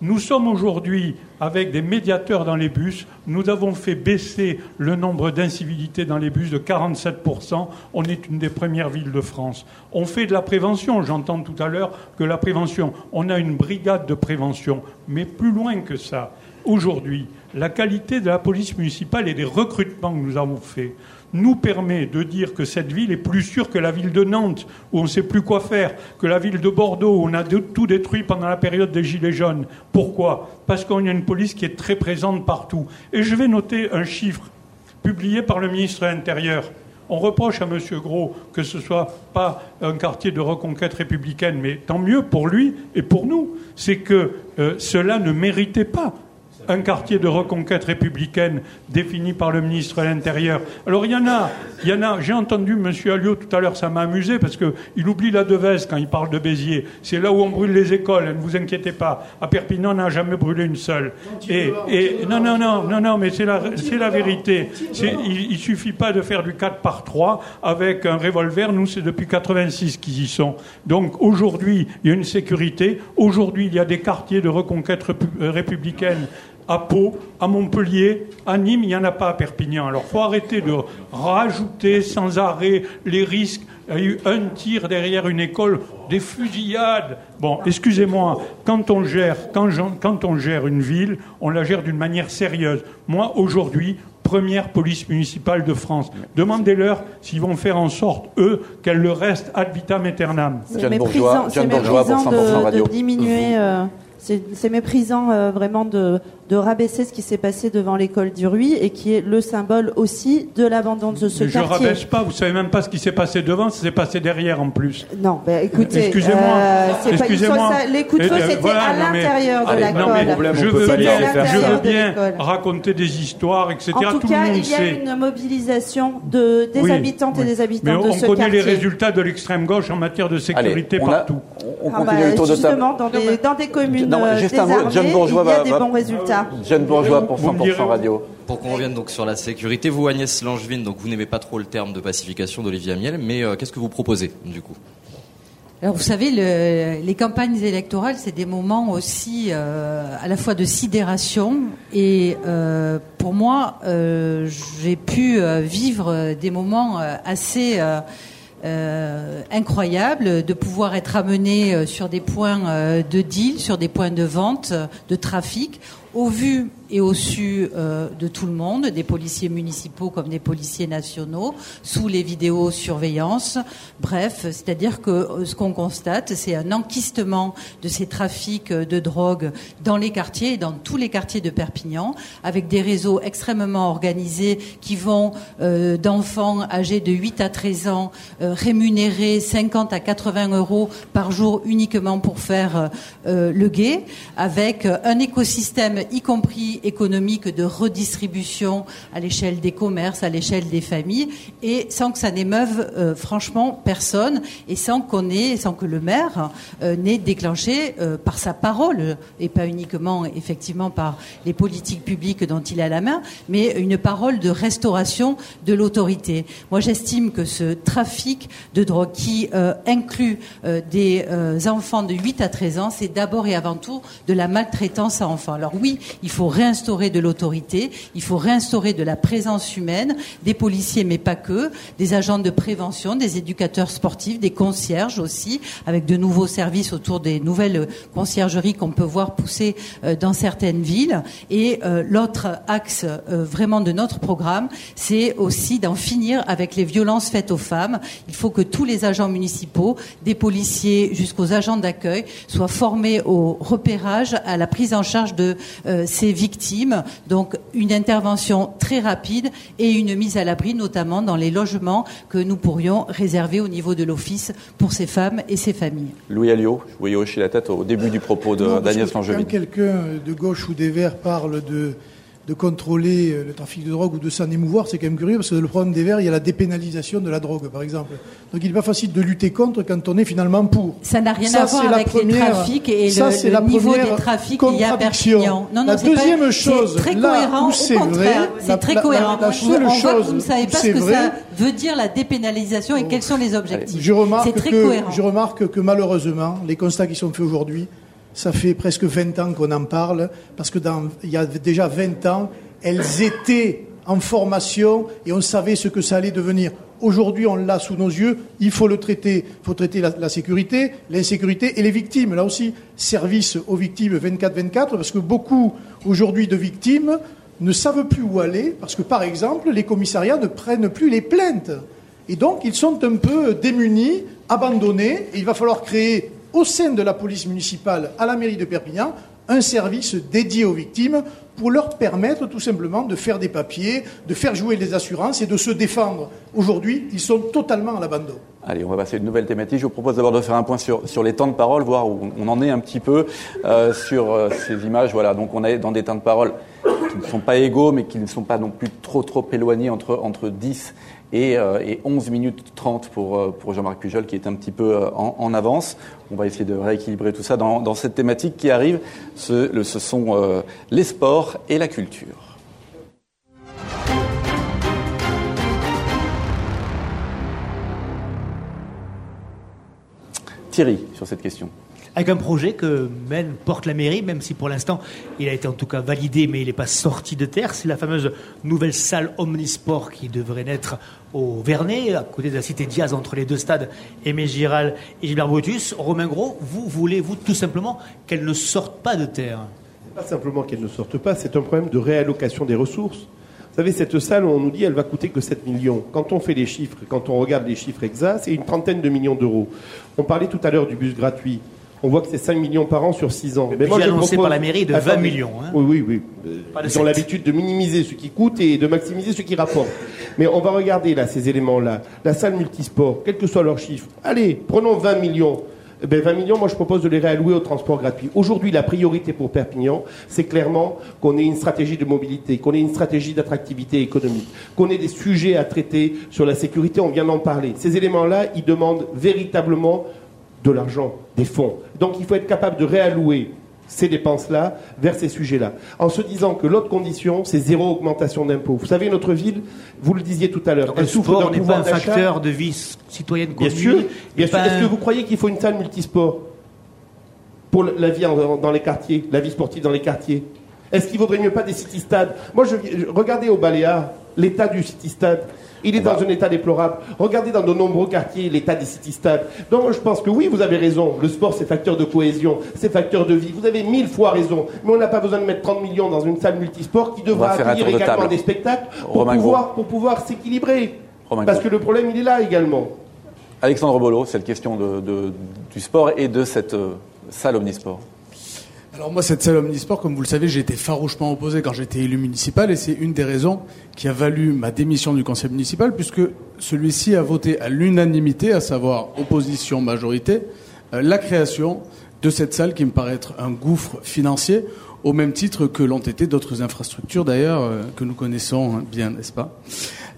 Nous sommes aujourd'hui avec des médiateurs dans les bus. Nous avons fait baisser le nombre d'incivilités dans les bus de quarante-sept pour cent. On est une des premières villes de France. On fait de la prévention. J'entends tout à l'heure que la prévention, on a une brigade de prévention. Mais plus loin que ça, aujourd'hui, la qualité de la police municipale et des recrutements que nous avons faits nous permet de dire que cette ville est plus sûre que la ville de Nantes, où on ne sait plus quoi faire, que la ville de Bordeaux, où on a tout détruit pendant la période des Gilets jaunes. Pourquoi ? Parce qu'on a une police qui est très présente partout. Et je vais noter un chiffre publié par le ministre de l'Intérieur. On reproche à M. Gros que ce ne soit pas un quartier de reconquête républicaine, mais tant mieux pour lui et pour nous. C'est que euh, cela ne méritait pas un quartier de reconquête républicaine défini par le ministre de l'Intérieur. Alors il y en a, il y en a. J'ai entendu M. Aliot tout à l'heure, ça m'a amusé parce qu'il oublie la Devèze quand il parle de Béziers. C'est là où on brûle les écoles, ne vous inquiétez pas. À Perpignan, on n'a jamais brûlé une seule. Et, et non, non, non, non, non, mais c'est la, c'est la vérité. C'est, il ne suffit pas de faire du quatre par trois avec un revolver. Nous, c'est depuis quatre-vingt-six qu'ils y sont. Donc aujourd'hui, il y a une sécurité. Aujourd'hui, il y a des quartiers de reconquête républicaine à Pau, à Montpellier, à Nîmes, il n'y en a pas à Perpignan. Alors il faut arrêter de rajouter sans arrêt les risques. Il y a eu un tir derrière une école, des fusillades. Bon, excusez-moi, quand on gère, quand, je, quand on gère une ville, on la gère d'une manière sérieuse. Moi, aujourd'hui, première police municipale de France. Demandez-leur s'ils vont faire en sorte, eux, qu'elle le reste ad vitam aeternam. C'est méprisant, c'est méprisant de, de diminuer... Euh... C'est, c'est méprisant euh, vraiment de, de rabaisser ce qui s'est passé devant l'école du Ruy et qui est le symbole aussi de l'abandon de ce quartier. Je rabaisse pas, vous savez même pas ce qui s'est passé devant, ce qui s'est passé derrière en plus. Non, ben bah, écoutez, excusez-moi, euh, c'est excusez-moi. Pas, soit, ça, les coups de feu c'était voilà, à non, l'intérieur mais, de allez, l'école. Non, problème, je, veux bien, je veux bien raconter des histoires, et cetera. En tout, tout cas, il y a une mobilisation de, des oui, habitantes oui. et des habitants mais de ce quartier. On connaît les résultats de l'extrême gauche en matière de sécurité allez, partout. On continue le tour de table. Dans des communes. Non, juste un mot, John Bourgeois va. Il y a des bons résultats. John Bourgeois pour cent pour cent radio. Pour qu'on revienne donc sur la sécurité, vous, Agnès Langevin, donc vous n'aimez pas trop le terme de pacification d'Olivier Amiel, mais euh, qu'est-ce que vous proposez du coup ? Alors vous savez, le, les campagnes électorales, c'est des moments aussi euh, à la fois de sidération et euh, pour moi, euh, j'ai pu euh, vivre des moments euh, assez. Euh, Euh, incroyable de pouvoir être amené euh, sur des points euh, de deal, sur des points de vente, euh, de trafic, au vu et au su euh, de tout le monde, des policiers municipaux comme des policiers nationaux, sous les vidéosurveillances. Bref, c'est-à-dire que euh, ce qu'on constate, c'est un enquistement de ces trafics euh, de drogue dans les quartiers et dans tous les quartiers de Perpignan, avec des réseaux extrêmement organisés qui vont euh, d'enfants âgés de huit à treize ans euh, rémunérés cinquante à quatre-vingts euros par jour uniquement pour faire euh, le guet, avec euh, un écosystème, y compris économique, de redistribution à l'échelle des commerces, à l'échelle des familles, et sans que ça n'émeuve euh, franchement personne, et sans qu'on ait, sans que le maire euh, n'ait déclenché euh, par sa parole, et pas uniquement effectivement par les politiques publiques dont il a la main, mais une parole de restauration de l'autorité. Moi, j'estime que ce trafic de drogue qui euh, inclut euh, des euh, enfants de huit à treize ans, c'est d'abord et avant tout de la maltraitance à enfants. Alors oui, oui, il faut réinstaurer de l'autorité, il faut réinstaurer de la présence humaine, des policiers mais pas que, des agents de prévention, des éducateurs sportifs, des concierges aussi, avec de nouveaux services autour des nouvelles conciergeries qu'on peut voir pousser dans certaines villes. Et euh, l'autre axe euh, vraiment de notre programme, c'est aussi d'en finir avec les violences faites aux femmes. Il faut que tous les agents municipaux, des policiers jusqu'aux agents d'accueil, soient formés au repérage, à la prise en charge de euh, ces victimes. Donc une intervention très rapide et une mise à l'abri, notamment dans les logements que nous pourrions réserver au niveau de l'Office pour ces femmes et ces familles. Louis Aliot, je voyais hocher la tête au début du propos de, non, d'Agnès Langevin. Quand quelqu'un de gauche ou des Verts parle de, de contrôler le trafic de drogue ou de s'en émouvoir, c'est quand même curieux parce que le problème des Verts, il y a la dépénalisation de la drogue, par exemple. Donc il n'est pas facile de lutter contre quand on est finalement pour. Ça n'a rien ça, à voir avec première, les trafics et le, ça, le niveau des trafics qu'il y a à Perpignan. Non, non, la c'est deuxième pas, chose, c'est très là cohérent, où c'est au contraire, vrai, c'est très la, cohérent. La, la, la on, on chose, voit que vous ne savez pas ce que vrai. Ça veut dire la dépénalisation et oh. quels sont les objectifs. Je remarque, c'est très que, cohérent. Je remarque que malheureusement, les constats qui sont faits aujourd'hui, ça fait presque vingt ans qu'on en parle, parce que dans, il y a déjà vingt ans, elles étaient en formation et on savait ce que ça allait devenir. Aujourd'hui, on l'a sous nos yeux, il faut le traiter. Il faut traiter la, la sécurité, l'insécurité et les victimes. Là aussi, service aux victimes vingt-quatre vingt-quatre, parce que beaucoup aujourd'hui de victimes ne savent plus où aller, parce que par exemple, les commissariats ne prennent plus les plaintes. Et donc, ils sont un peu démunis, abandonnés, et il va falloir créer au sein de la police municipale à la mairie de Perpignan, un service dédié aux victimes pour leur permettre tout simplement de faire des papiers, de faire jouer les assurances et de se défendre. Aujourd'hui, ils sont totalement à l'abandon. Allez, on va passer à une nouvelle thématique. Je vous propose d'abord de faire un point sur, sur les temps de parole, voir où on en est un petit peu euh, sur euh, ces images. Voilà, donc on est dans des temps de parole qui ne sont pas égaux, mais qui ne sont pas non plus trop trop éloignés entre, entre dix et, euh, et onze minutes trente pour, euh, pour Jean-Marc Pujol, qui est un petit peu euh, en, en avance. On va essayer de rééquilibrer tout ça dans, dans cette thématique qui arrive. Ce, le, ce sont euh, les sports et la culture. Thierry, sur cette question. Avec un projet que mène, porte la mairie, même si pour l'instant, il a été en tout cas validé, mais il n'est pas sorti de terre. C'est la fameuse nouvelle salle omnisport qui devrait naître au Vernet, à côté de la cité Diaz, entre les deux stades, Aimé Giral et Gilbert Brutus. Romain Gros, vous voulez, vous, tout simplement, qu'elle ne sorte pas de terre ? Pas simplement qu'elle ne sorte pas, c'est un problème de réallocation des ressources. Vous savez, cette salle, on nous dit qu'elle va coûter que sept millions. Quand on fait les chiffres, quand on regarde les chiffres exacts, c'est une trentaine de millions d'euros. On parlait tout à l'heure du bus gratuit. On voit que c'est cinq millions par an sur six ans. Mais moi, j'ai annoncé propose... par la mairie de vingt millions. Hein. Oui, oui, oui. Pas de Ils ont sept. L'habitude de minimiser ce qui coûte et de maximiser ce qui rapporte. Mais on va regarder là ces éléments-là. La salle multisport, quel que soit leur chiffre. Allez, prenons vingt millions. Ben vingt millions, moi je propose de les réallouer au transport gratuit. Aujourd'hui, la priorité pour Perpignan, c'est clairement qu'on ait une stratégie de mobilité, qu'on ait une stratégie d'attractivité économique, qu'on ait des sujets à traiter sur la sécurité, on vient d'en parler. Ces éléments-là, ils demandent véritablement de l'argent, des fonds. Donc il faut être capable de réallouer ces dépenses-là vers ces sujets-là, en se disant que l'autre condition, c'est zéro augmentation d'impôts. Vous savez, notre ville, vous le disiez tout à l'heure, donc, elle souffre d'un pouvoir d'achat. Le sport n'est pas un facteur de vie citoyenne commune. Bien sûr. Bien sûr. Un... Est-ce que vous croyez qu'il faut une salle multisport pour la vie en, dans les quartiers, la vie sportive dans les quartiers ? Est-ce qu'il ne vaudrait mieux pas des city-stades ? Moi, je, regardez au Baléares, l'état du city-stade. Il est dans un état déplorable. Regardez dans de nombreux quartiers l'état des city-stades. Donc je pense que oui, vous avez raison. Le sport, c'est facteur de cohésion, c'est facteur de vie. Vous avez mille fois raison. Mais on n'a pas besoin de mettre trente millions dans une salle multisport qui devra accueillir également de des spectacles pour pouvoir, pour pouvoir s'équilibrer. Romain Parce Gros. Que le problème, il est là également. Alexandre Bolo, cette question de, de, du sport et de cette euh, salle omnisport. Alors moi, cette salle omnisport, comme vous le savez, j'ai été farouchement opposé quand j'étais élu municipal et c'est une des raisons qui a valu ma démission du conseil municipal puisque celui-ci a voté à l'unanimité, à savoir opposition-majorité, la création de cette salle qui me paraît être un gouffre financier au même titre que l'ont été d'autres infrastructures d'ailleurs que nous connaissons bien, n'est-ce pas ?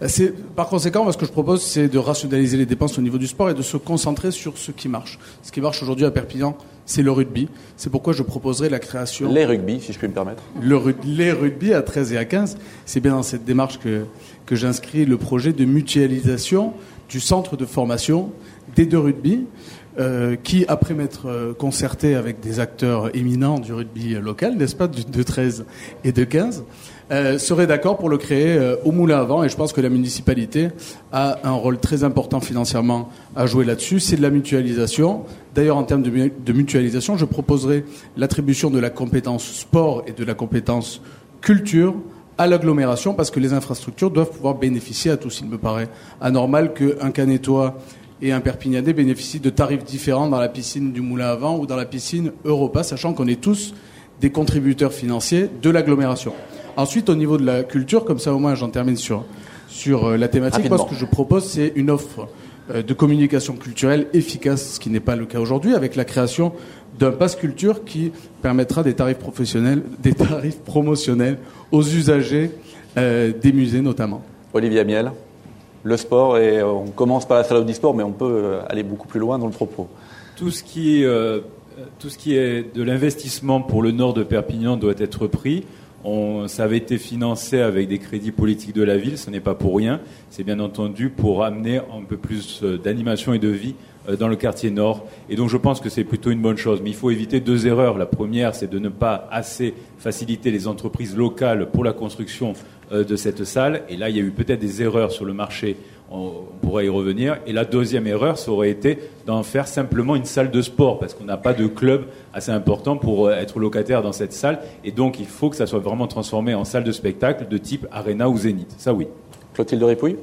C'est, par conséquent, ce que je propose, c'est de rationaliser les dépenses au niveau du sport et de se concentrer sur ce qui marche. Ce qui marche aujourd'hui à Perpignan, c'est le rugby. C'est pourquoi je proposerai la création... Les rugby, si je puis me permettre. Le, les rugby à treize et à quinze. C'est bien dans cette démarche que, que j'inscris le projet de mutualisation du centre de formation des deux rugby. euh, qui, après m'être concerté avec des acteurs éminents du rugby local, n'est-ce pas, de treize et de quinze, euh, serait d'accord pour le créer euh, au moulin à vent. Et je pense que la municipalité a un rôle très important financièrement à jouer là-dessus. C'est de la mutualisation. D'ailleurs, en termes de, de mutualisation, je proposerai l'attribution de la compétence sport et de la compétence culture à l'agglomération, parce que les infrastructures doivent pouvoir bénéficier à tous. Il me paraît anormal qu'un Canetois et un Perpignanais bénéficient de tarifs différents dans la piscine du Moulin à Vent ou dans la piscine Europa, sachant qu'on est tous des contributeurs financiers de l'agglomération. Ensuite, au niveau de la culture, comme ça au moins j'en termine sur, sur la thématique, moi ce que je propose, c'est une offre de communication culturelle efficace, ce qui n'est pas le cas aujourd'hui, avec la création d'un pass culture qui permettra des tarifs professionnels, des tarifs promotionnels aux usagers euh, des musées notamment. Olivier Amiel, le sport, et on commence par la salle du sport, mais on peut aller beaucoup plus loin dans le propos. Tout ce qui est, euh, tout ce qui est de l'investissement pour le nord de Perpignan doit être repris. On, ça avait été financé avec des crédits politiques de la ville, ce n'est pas pour rien. C'est bien entendu pour amener un peu plus d'animation et de vie dans le quartier nord. Et donc je pense que c'est plutôt une bonne chose. Mais il faut éviter deux erreurs. La première, c'est de ne pas assez faciliter les entreprises locales pour la construction de cette salle. Et là, il y a eu peut-être des erreurs sur le marché. On pourra y revenir. Et la deuxième erreur, ça aurait été d'en faire simplement une salle de sport, parce qu'on n'a pas de club assez important pour être locataire dans cette salle. Et donc, il faut que ça soit vraiment transformé en salle de spectacle de type Arena ou Zénith. Ça, oui. Clotilde Ripouille.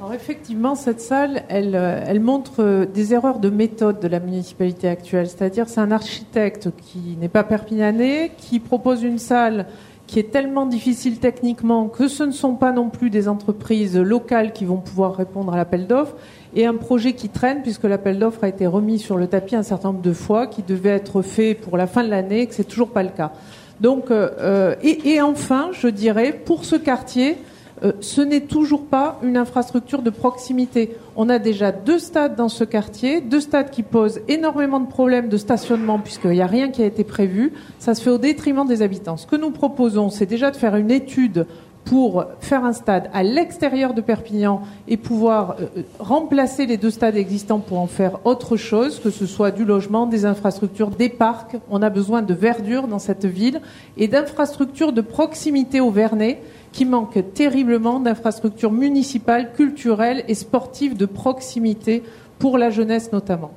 Alors, effectivement, cette salle, elle, elle montre des erreurs de méthode de la municipalité actuelle. C'est-à-dire, c'est un architecte qui n'est pas perpignanais, qui propose une salle qui est tellement difficile techniquement que ce ne sont pas non plus des entreprises locales qui vont pouvoir répondre à l'appel d'offres, et un projet qui traîne puisque l'appel d'offres a été remis sur le tapis un certain nombre de fois, qui devait être fait pour la fin de l'année et que c'est toujours pas le cas. Donc, euh, et, et enfin, je dirais, pour ce quartier, euh, ce n'est toujours pas une infrastructure de proximité. On a déjà deux stades dans ce quartier, deux stades qui posent énormément de problèmes de stationnement puisqu'il n'y a rien qui a été prévu. Ça se fait au détriment des habitants. Ce que nous proposons, c'est déjà de faire une étude pour faire un stade à l'extérieur de Perpignan et pouvoir euh, remplacer les deux stades existants pour en faire autre chose, que ce soit du logement, des infrastructures, des parcs. On a besoin de verdure dans cette ville et d'infrastructures de proximité au Vernay, qui manque terriblement d'infrastructures municipales, culturelles et sportives de proximité pour la jeunesse notamment.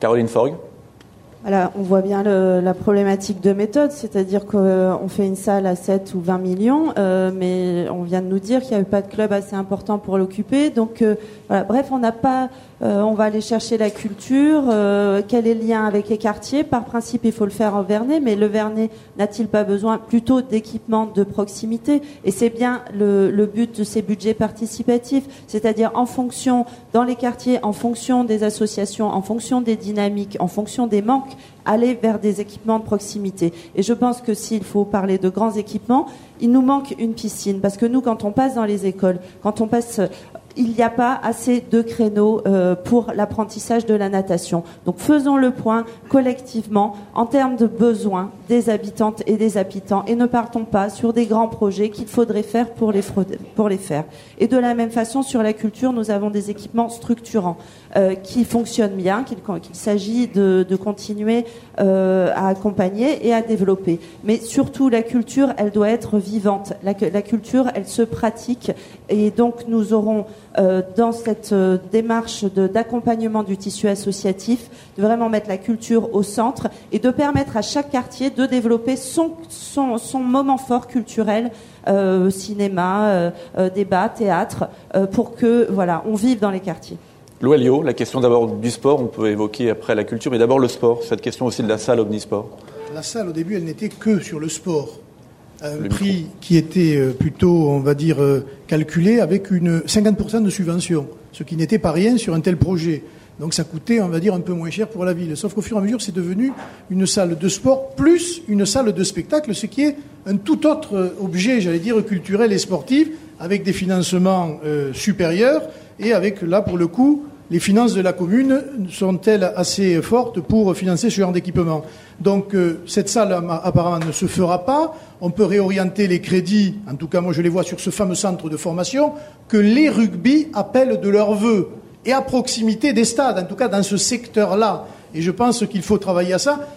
Caroline Forgue. Voilà, on voit bien le, la problématique de méthode, c'est-à-dire qu'on fait une salle à sept ou vingt millions, euh, mais on vient de nous dire qu'il n'y avait pas de club assez important pour l'occuper. Donc, euh, voilà, bref, on n'a pas. Euh, on va aller chercher la culture. Euh, quel est le lien avec les quartiers? Par principe, il faut le faire en Vernay, mais le Vernay n'a-t-il pas besoin plutôt d'équipements de proximité? Et c'est bien le, le but de ces budgets participatifs, c'est-à-dire en fonction, dans les quartiers, en fonction des associations, en fonction des dynamiques, en fonction des manques, aller vers des équipements de proximité. Et je pense que s'il faut parler de grands équipements, il nous manque une piscine. Parce que nous, quand on passe dans les écoles, quand on passe, il n'y a pas assez de créneaux euh, pour l'apprentissage de la natation. Donc faisons le point collectivement en termes de besoins des habitantes et des habitants, et ne partons pas sur des grands projets qu'il faudrait faire pour les, fraude, pour les faire. Et de la même façon, sur la culture, nous avons des équipements structurants euh, qui fonctionnent bien, qu'il, qu'il s'agit de, de continuer euh, à accompagner et à développer. Mais surtout, la culture, elle doit être vivante. La, la culture, elle se pratique, et donc nous aurons Euh, dans cette euh, démarche de, d'accompagnement du tissu associatif, de vraiment mettre la culture au centre et de permettre à chaque quartier de développer son, son, son moment fort culturel, euh, cinéma, euh, euh, débat, théâtre, euh, pour que, voilà, on vive dans les quartiers. Louis Aliot, la question d'abord du sport, on peut évoquer après la culture, mais d'abord le sport, cette question aussi de la salle Omnisport. La salle, au début, elle n'était que sur le sport. Un prix qui était plutôt, on va dire, calculé avec une cinquante pour cent de subvention, ce qui n'était pas rien sur un tel projet. Donc ça coûtait, on va dire, un peu moins cher pour la ville. Sauf qu'au fur et à mesure, c'est devenu une salle de sport plus une salle de spectacle, ce qui est un tout autre objet, j'allais dire, culturel et sportif, avec des financements euh, supérieurs et avec, là, pour le coup, les finances de la commune sont-elles assez fortes pour financer ce genre d'équipement? Donc euh, cette salle apparemment ne se fera pas. On peut réorienter les crédits, en tout cas moi je les vois sur ce fameux centre de formation, que les rugby appellent de leur vœu. et à proximité des stades, en tout cas dans ce secteur-là. Et je pense qu'il faut travailler à ça.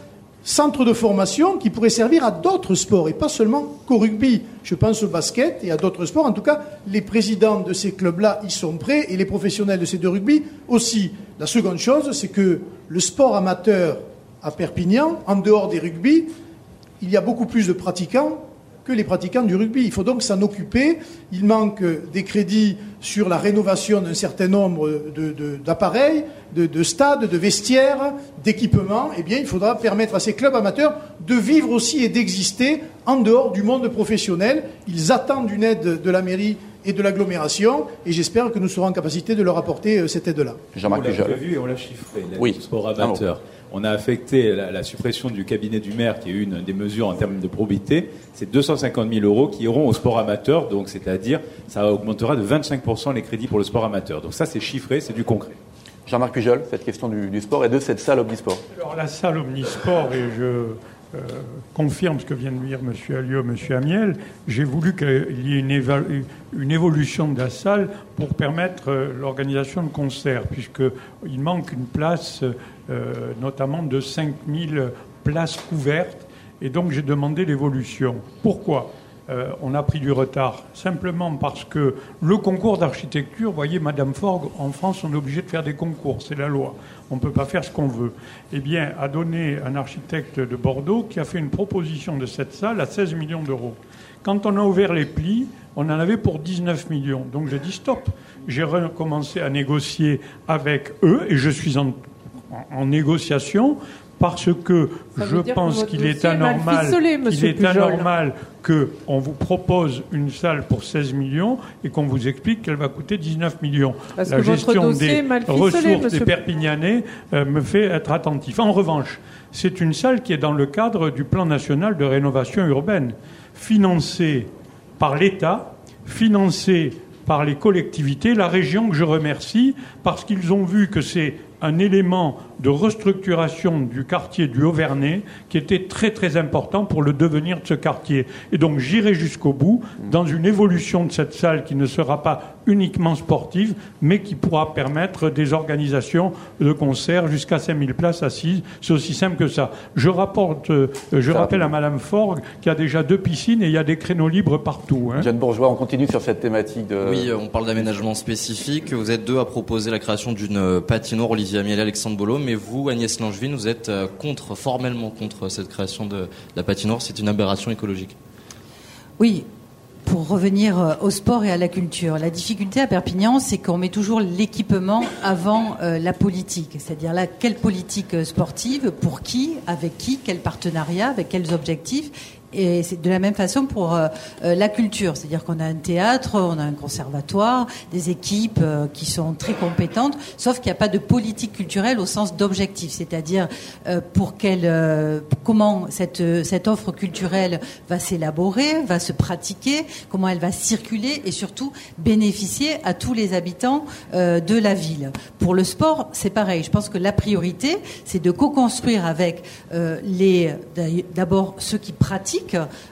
Centre de formation qui pourrait servir à d'autres sports, et pas seulement qu'au rugby. Je pense au basket et à d'autres sports. En tout cas, les présidents de ces clubs-là y sont prêts, et les professionnels de ces deux rugby aussi. La seconde chose, c'est que le sport amateur à Perpignan, en dehors des rugby, il y a beaucoup plus de pratiquants que les pratiquants du rugby. Il faut donc s'en occuper. Il manque des crédits sur la rénovation d'un certain nombre de, de, d'appareils, de, de stades, de vestiaires, d'équipements. Eh bien, il faudra permettre à ces clubs amateurs de vivre aussi et d'exister en dehors du monde professionnel. Ils attendent une aide de la mairie et de l'agglomération, et j'espère que nous serons en capacité de leur apporter cette aide-là. Jean-Marc Pujol. On l'a vu et on l'a chiffré, l'aide oui. au sport amateur. Ah bon. On a affecté la, la suppression du cabinet du maire, qui est une des mesures en termes de probité. C'est deux cent cinquante mille euros qui iront au sport amateur, donc c'est-à-dire ça augmentera de vingt-cinq pour cent les crédits pour le sport amateur. Donc ça, c'est chiffré, c'est du concret. Jean-Marc Pujol, cette question du, du sport et de cette salle omnisport. Alors la salle omnisport, et je euh, confirme ce que vient de dire M. Aliot, M. Amiel, j'ai voulu qu'il y ait une, éva- une évolution de la salle pour permettre euh, l'organisation de concerts, puisqu'il manque une place... Euh, Euh, notamment de cinq mille places couvertes, et donc j'ai demandé l'évolution. Pourquoi euh, on a pris du retard? Simplement parce que le concours d'architecture, vous voyez, Madame Forgue, en France, on est obligé de faire des concours, c'est la loi. On ne peut pas faire ce qu'on veut. Eh bien, a donné un architecte de Bordeaux qui a fait une proposition de cette salle à seize millions d'euros. Quand on a ouvert les plis, on en avait pour dix-neuf millions. Donc j'ai dit stop. J'ai recommencé à négocier avec eux, et je suis en en négociation, parce que ça je pense que qu'il est anormal, ficelé, qu'il est anormal qu'on vous propose une salle pour seize millions et qu'on vous explique qu'elle va coûter dix-neuf millions. Parce La gestion des ficelé, ressources monsieur... des Perpignanais euh, me fait être attentif. En revanche, c'est une salle qui est dans le cadre du plan national de rénovation urbaine, financée par l'État, financée par les collectivités, la région que je remercie, parce qu'ils ont vu que c'est un élément de restructuration du quartier du Auvernais qui était très très important pour le devenir de ce quartier. Et donc j'irai jusqu'au bout dans une évolution de cette salle qui ne sera pas uniquement sportive, mais qui pourra permettre des organisations de concerts jusqu'à cinq mille places assises. C'est aussi simple que ça. Je, rapporte, euh, je ça rappelle à Madame Forgue qu'il y a déjà deux piscines et il y a des créneaux libres partout. Hein. John Bourgeois, on continue sur cette thématique de... Oui, on parle d'aménagement spécifique. Vous êtes deux à proposer la création d'une patinoire, Olivier Amiel et Alexandre Bolo, mais vous, Agnès Langevin, vous êtes contre, formellement contre cette création de la patinoire. C'est une aberration écologique. Oui. Pour revenir au sport et à la culture, la difficulté à Perpignan, c'est qu'on met toujours l'équipement avant euh, la politique. C'est-à-dire là, quelle politique sportive, pour qui, avec qui, quel partenariat, avec quels objectifs. Et c'est de la même façon pour euh, la culture. C'est-à-dire qu'on a un théâtre, on a un conservatoire, des équipes euh, qui sont très compétentes, sauf qu'il n'y a pas de politique culturelle au sens d'objectif. C'est-à-dire euh, pour quelle, euh, comment cette, cette offre culturelle va s'élaborer, va se pratiquer, comment elle va circuler et surtout bénéficier à tous les habitants euh, de la ville. Pour le sport, c'est pareil. Je pense que la priorité, c'est de co-construire avec euh, les, d'abord ceux qui pratiquent,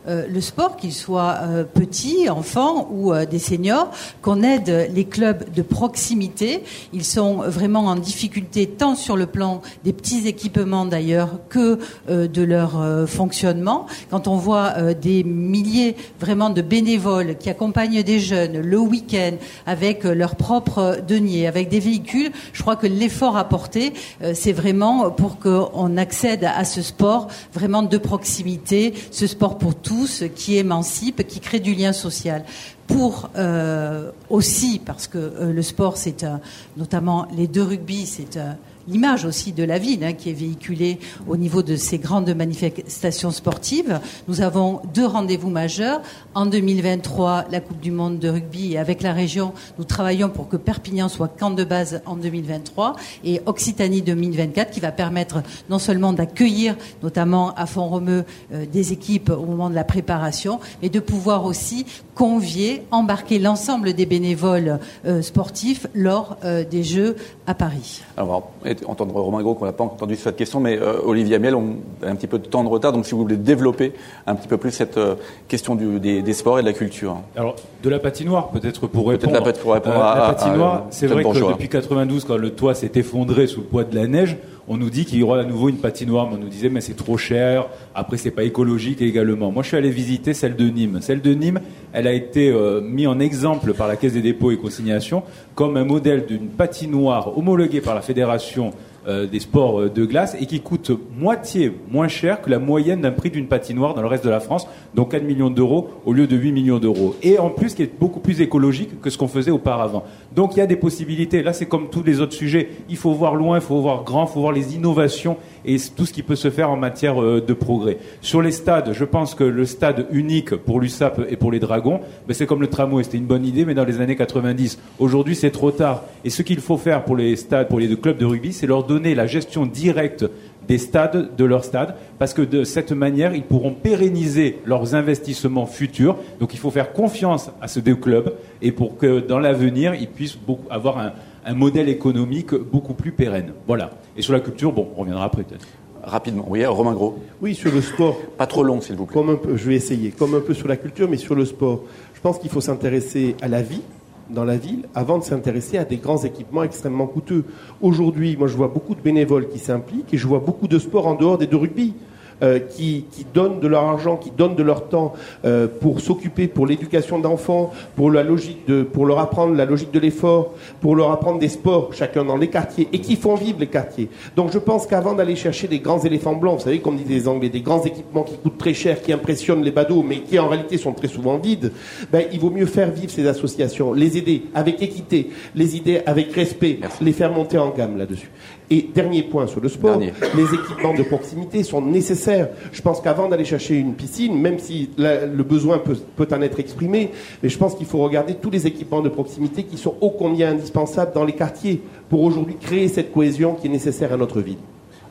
Euh, le sport, qu'ils soient euh, petits, enfants ou euh, des seniors, qu'on aide les clubs de proximité. Ils sont vraiment en difficulté tant sur le plan des petits équipements d'ailleurs que euh, de leur euh, fonctionnement. Quand on voit euh, des milliers vraiment de bénévoles qui accompagnent des jeunes le week-end avec euh, leurs propres deniers, avec des véhicules, je crois que l'effort apporté, euh, c'est vraiment pour qu'on accède à ce sport vraiment de proximité, ce sport pour tous, qui émancipe, qui crée du lien social. Pour euh, aussi, parce que euh, le sport, c'est un, notamment les deux rugby, c'est un, l'image aussi de la ville hein, qui est véhiculée au niveau de ces grandes manifestations sportives. Nous avons deux rendez-vous majeurs. En deux mille vingt-trois, la Coupe du Monde de rugby, et avec la région, nous travaillons pour que Perpignan soit camp de base en deux mille vingt-trois et Occitanie deux mille vingt-quatre qui va permettre non seulement d'accueillir, notamment à Font-Romeu, euh, des équipes au moment de la préparation, mais de pouvoir aussi convier, embarquer l'ensemble des bénévoles euh, sportifs lors euh, des Jeux à Paris. Alors, on va entendre Romain Gros, qu'on n'a pas entendu sur cette question, mais euh, Olivier Amiel, on a un petit peu de temps de retard, donc si vous voulez développer un petit peu plus cette euh, question du, des, des sports et de la culture. Alors, de la patinoire, peut-être pour répondre. Peut-être la, pour répondre euh, à, la patinoire, à, à, c'est vrai que Bourgeois. Depuis quatre-vingt-douze, quand le toit s'est effondré sous le poids de la neige, on nous dit qu'il y aura à nouveau une patinoire, mais on nous disait mais c'est trop cher, après c'est pas écologique également. Moi je suis allé visiter celle de Nîmes. Celle de Nîmes, elle a été euh, mise en exemple par la Caisse des dépôts et consignations comme un modèle d'une patinoire homologuée par la Fédération euh, des sports de glace et qui coûte moitié moins cher que la moyenne d'un prix d'une patinoire dans le reste de la France, donc quatre millions d'euros au lieu de huit millions d'euros. Et en plus qui est beaucoup plus écologique que ce qu'on faisait auparavant. Donc il y a des possibilités. Là c'est comme tous les autres sujets. Il faut voir loin, il faut voir grand, il faut voir les innovations et tout ce qui peut se faire en matière de progrès. Sur les stades, je pense que le stade unique pour l'U S A P et pour les Dragons, ben c'est comme le tramway, c'était une bonne idée, mais dans les années quatre-vingt-dix. Aujourd'hui, c'est trop tard. Et ce qu'il faut faire pour les stades, pour les deux clubs de rugby, c'est leur donner la gestion directe des stades, de leur stade, parce que de cette manière, ils pourront pérenniser leurs investissements futurs. Donc il faut faire confiance à ces deux clubs et pour que dans l'avenir, ils puissent beaucoup, avoir un, un modèle économique beaucoup plus pérenne. Voilà. Et sur la culture, bon, on reviendra après peut-être. Rapidement, oui, Romain Gros. Oui, sur le sport. Pas trop long, s'il vous plaît. Comme un peu, je vais essayer. Comme un peu sur la culture, mais sur le sport. Je pense qu'il faut s'intéresser à la vie dans la ville avant de s'intéresser à des grands équipements extrêmement coûteux. Aujourd'hui, moi, je vois beaucoup de bénévoles qui s'impliquent et je vois beaucoup de sports en dehors des deux rugby. Euh, qui, qui donnent de leur argent, qui donnent de leur temps euh, pour s'occuper, pour l'éducation d'enfants, pour la logique de, pour leur apprendre la logique de l'effort, pour leur apprendre des sports, chacun dans les quartiers, et qui font vivre les quartiers. Donc je pense qu'avant d'aller chercher des grands éléphants blancs, vous savez, comme disent les Anglais, des grands équipements qui coûtent très cher, qui impressionnent les badauds, mais qui en réalité sont très souvent vides, ben, il vaut mieux faire vivre ces associations, les aider avec équité, les aider avec respect, Merci. Les faire monter en gamme là-dessus. Et dernier point sur le sport, dernier. Les équipements de proximité sont nécessaires. Je pense qu'avant d'aller chercher une piscine, même si la, le besoin peut, peut en être exprimé, mais je pense qu'il faut regarder tous les équipements de proximité qui sont ô combien indispensables dans les quartiers pour aujourd'hui créer cette cohésion qui est nécessaire à notre ville.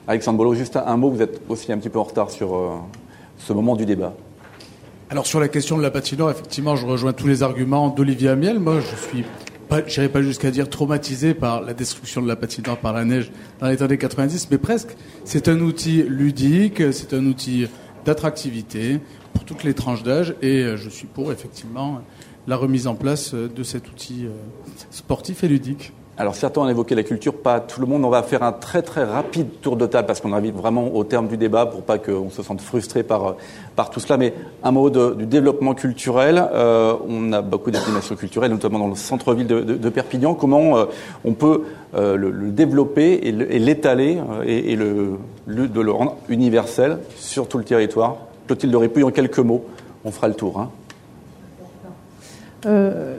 Alexandre Bolo, juste un mot, vous êtes aussi un petit peu en retard sur euh, ce moment du débat. Alors sur la question de la patinoire, effectivement, je rejoins tous les arguments d'Olivier Amiel. Moi, je suis... je n'irai pas jusqu'à dire traumatisé par la destruction de la patinoire par la neige dans les années quatre-vingt-dix, mais presque. C'est un outil ludique, c'est un outil d'attractivité pour toutes les tranches d'âge et je suis pour, effectivement, la remise en place de cet outil sportif et ludique. Alors certains ont évoqué la culture, pas tout le monde. On va faire un très très rapide tour de table parce qu'on arrive vraiment au terme du débat pour pas qu'on se sente frustré par, par tout cela. Mais un mot de, du développement culturel. Euh, on a beaucoup d'animations culturelles, notamment dans le centre-ville de, de, de Perpignan. Comment euh, on peut euh, le, le développer et, le, et l'étaler et, et le, le, de le rendre universel sur tout le territoire? Clotilde Ripouille, en quelques mots, on fera le tour. Hein. Euh...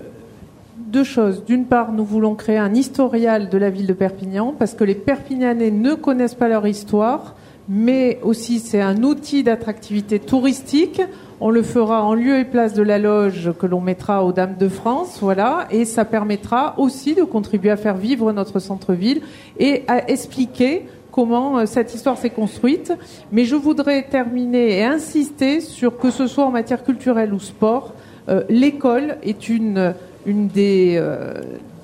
Deux choses. D'une part, nous voulons créer un historial de la ville de Perpignan parce que les Perpignanais ne connaissent pas leur histoire, mais aussi c'est un outil d'attractivité touristique. On le fera en lieu et place de la loge que l'on mettra aux Dames de France, voilà, et ça permettra aussi de contribuer à faire vivre notre centre-ville et à expliquer comment cette histoire s'est construite. Mais je voudrais terminer et insister sur que ce soit en matière culturelle ou sport, euh, l'école est une... une des, euh,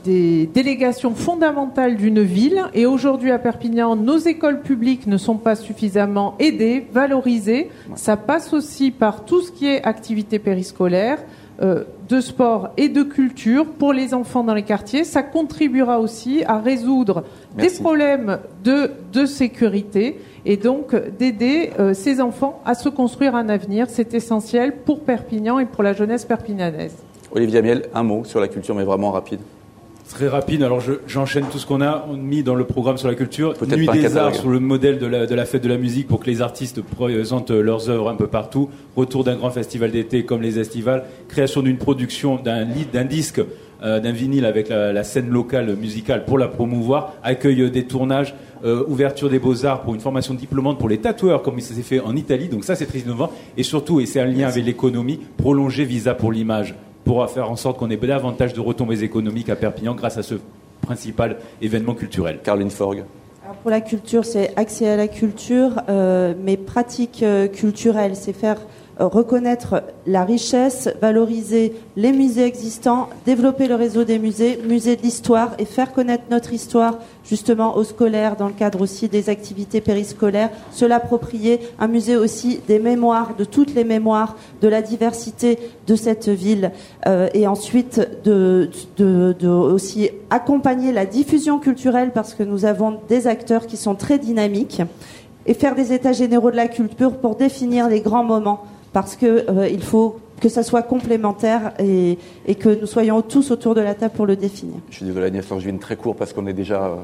des délégations fondamentales d'une ville. Et aujourd'hui, à Perpignan, nos écoles publiques ne sont pas suffisamment aidées, valorisées. Ouais. Ça passe aussi par tout ce qui est activité périscolaire, euh, de sport et de culture pour les enfants dans les quartiers. Ça contribuera aussi à résoudre Merci. Des problèmes de, de sécurité et donc d'aider euh, ces enfants à se construire un avenir. C'est essentiel pour Perpignan et pour la jeunesse perpignanaise. Olivier Amiel, un mot sur la culture, mais vraiment rapide. Très rapide. Alors, je, j'enchaîne tout ce qu'on a mis dans le programme sur la culture. Peut-être Nuit des Arts, sur le modèle de la, de la fête de la musique pour que les artistes présentent leurs œuvres un peu partout. Retour d'un grand festival d'été comme les estivales. Création d'une production, d'un, d'un disque, euh, d'un vinyle avec la, la scène locale musicale pour la promouvoir. Accueil des tournages. Euh, ouverture des beaux-arts pour une formation diplômante pour les tatoueurs comme ça s'est fait en Italie. Donc ça, c'est très innovant. Et surtout, et c'est un lien Merci. Avec l'économie, prolonger Visa pour l'image. Pour faire en sorte qu'on ait davantage de retombées économiques à Perpignan grâce à ce principal événement culturel. Caroline Forgue. Alors pour la culture, c'est accès à la culture, euh, mais pratique euh, culturelle, c'est faire reconnaître la richesse, valoriser les musées existants, développer le réseau des musées, musées de l'histoire, et faire connaître notre histoire justement aux scolaires dans le cadre aussi des activités périscolaires, se l'approprier, un musée aussi des mémoires, de toutes les mémoires, de la diversité de cette ville, euh, et ensuite de, de, de aussi accompagner la diffusion culturelle parce que nous avons des acteurs qui sont très dynamiques, et faire des états généraux de la culture pour définir les grands moments parce que euh, il faut que ça soit complémentaire et, et que nous soyons tous autour de la table pour le définir. Je suis désolée Agnès Langevin, très court parce qu'on est déjà... Euh,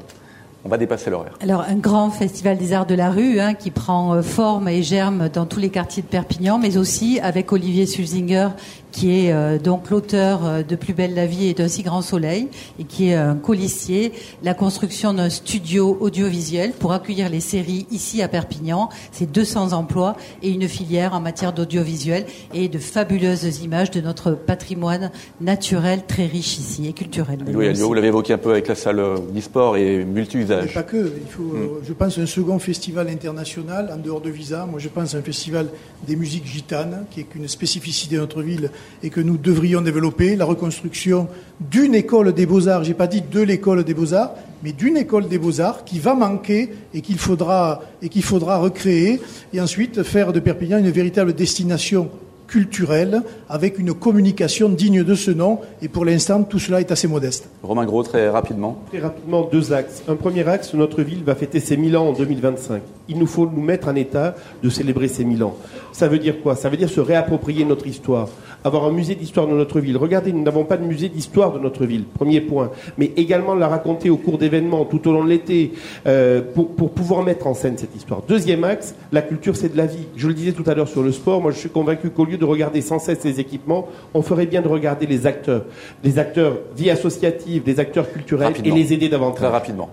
on va dépasser l'horaire. Alors un grand festival des arts de la rue hein, qui prend euh, forme et germe dans tous les quartiers de Perpignan, mais aussi avec Olivier Sulzinger qui est euh, donc l'auteur de Plus belle la vie et d'un si grand soleil et qui est un colissier, la construction d'un studio audiovisuel pour accueillir les séries ici à Perpignan. C'est deux cents emplois et une filière en matière d'audiovisuel et de fabuleuses images de notre patrimoine naturel très riche ici et culturel. Louis Aliot, vous l'avez évoqué un peu avec la salle d'e-sport et multi-usage. Pas que, il faut, mmh. je pense, un second festival international en dehors de Visa. Moi je pense à un festival des musiques gitanes qui est une spécificité de notre ville et que nous devrions développer, la reconstruction d'une école des beaux-arts, j'ai pas dit de l'école des beaux-arts, mais d'une école des beaux-arts qui va manquer et qu'il faudra, et qu'il faudra recréer, et ensuite faire de Perpignan une véritable destination culturelle avec une communication digne de ce nom, et pour l'instant tout cela est assez modeste. Romain Gros, très rapidement. Très rapidement, deux axes. Un premier axe, notre ville va fêter ses mille ans en deux mille vingt-cinq. Il nous faut nous mettre en état de célébrer ces mille ans. Ça veut dire quoi? Ça veut dire se réapproprier notre histoire, avoir un musée d'histoire de notre ville. Regardez, nous n'avons pas de musée d'histoire de notre ville, premier point, mais également la raconter au cours d'événements tout au long de l'été euh, pour, pour pouvoir mettre en scène cette histoire. Deuxième axe, la culture c'est de la vie. Je le disais tout à l'heure sur le sport, moi je suis convaincu qu'au lieu de regarder sans cesse les équipements, on ferait bien de regarder les acteurs, les acteurs vie associative, les acteurs culturels rapidement. Et les aider davantage. Très rapidement.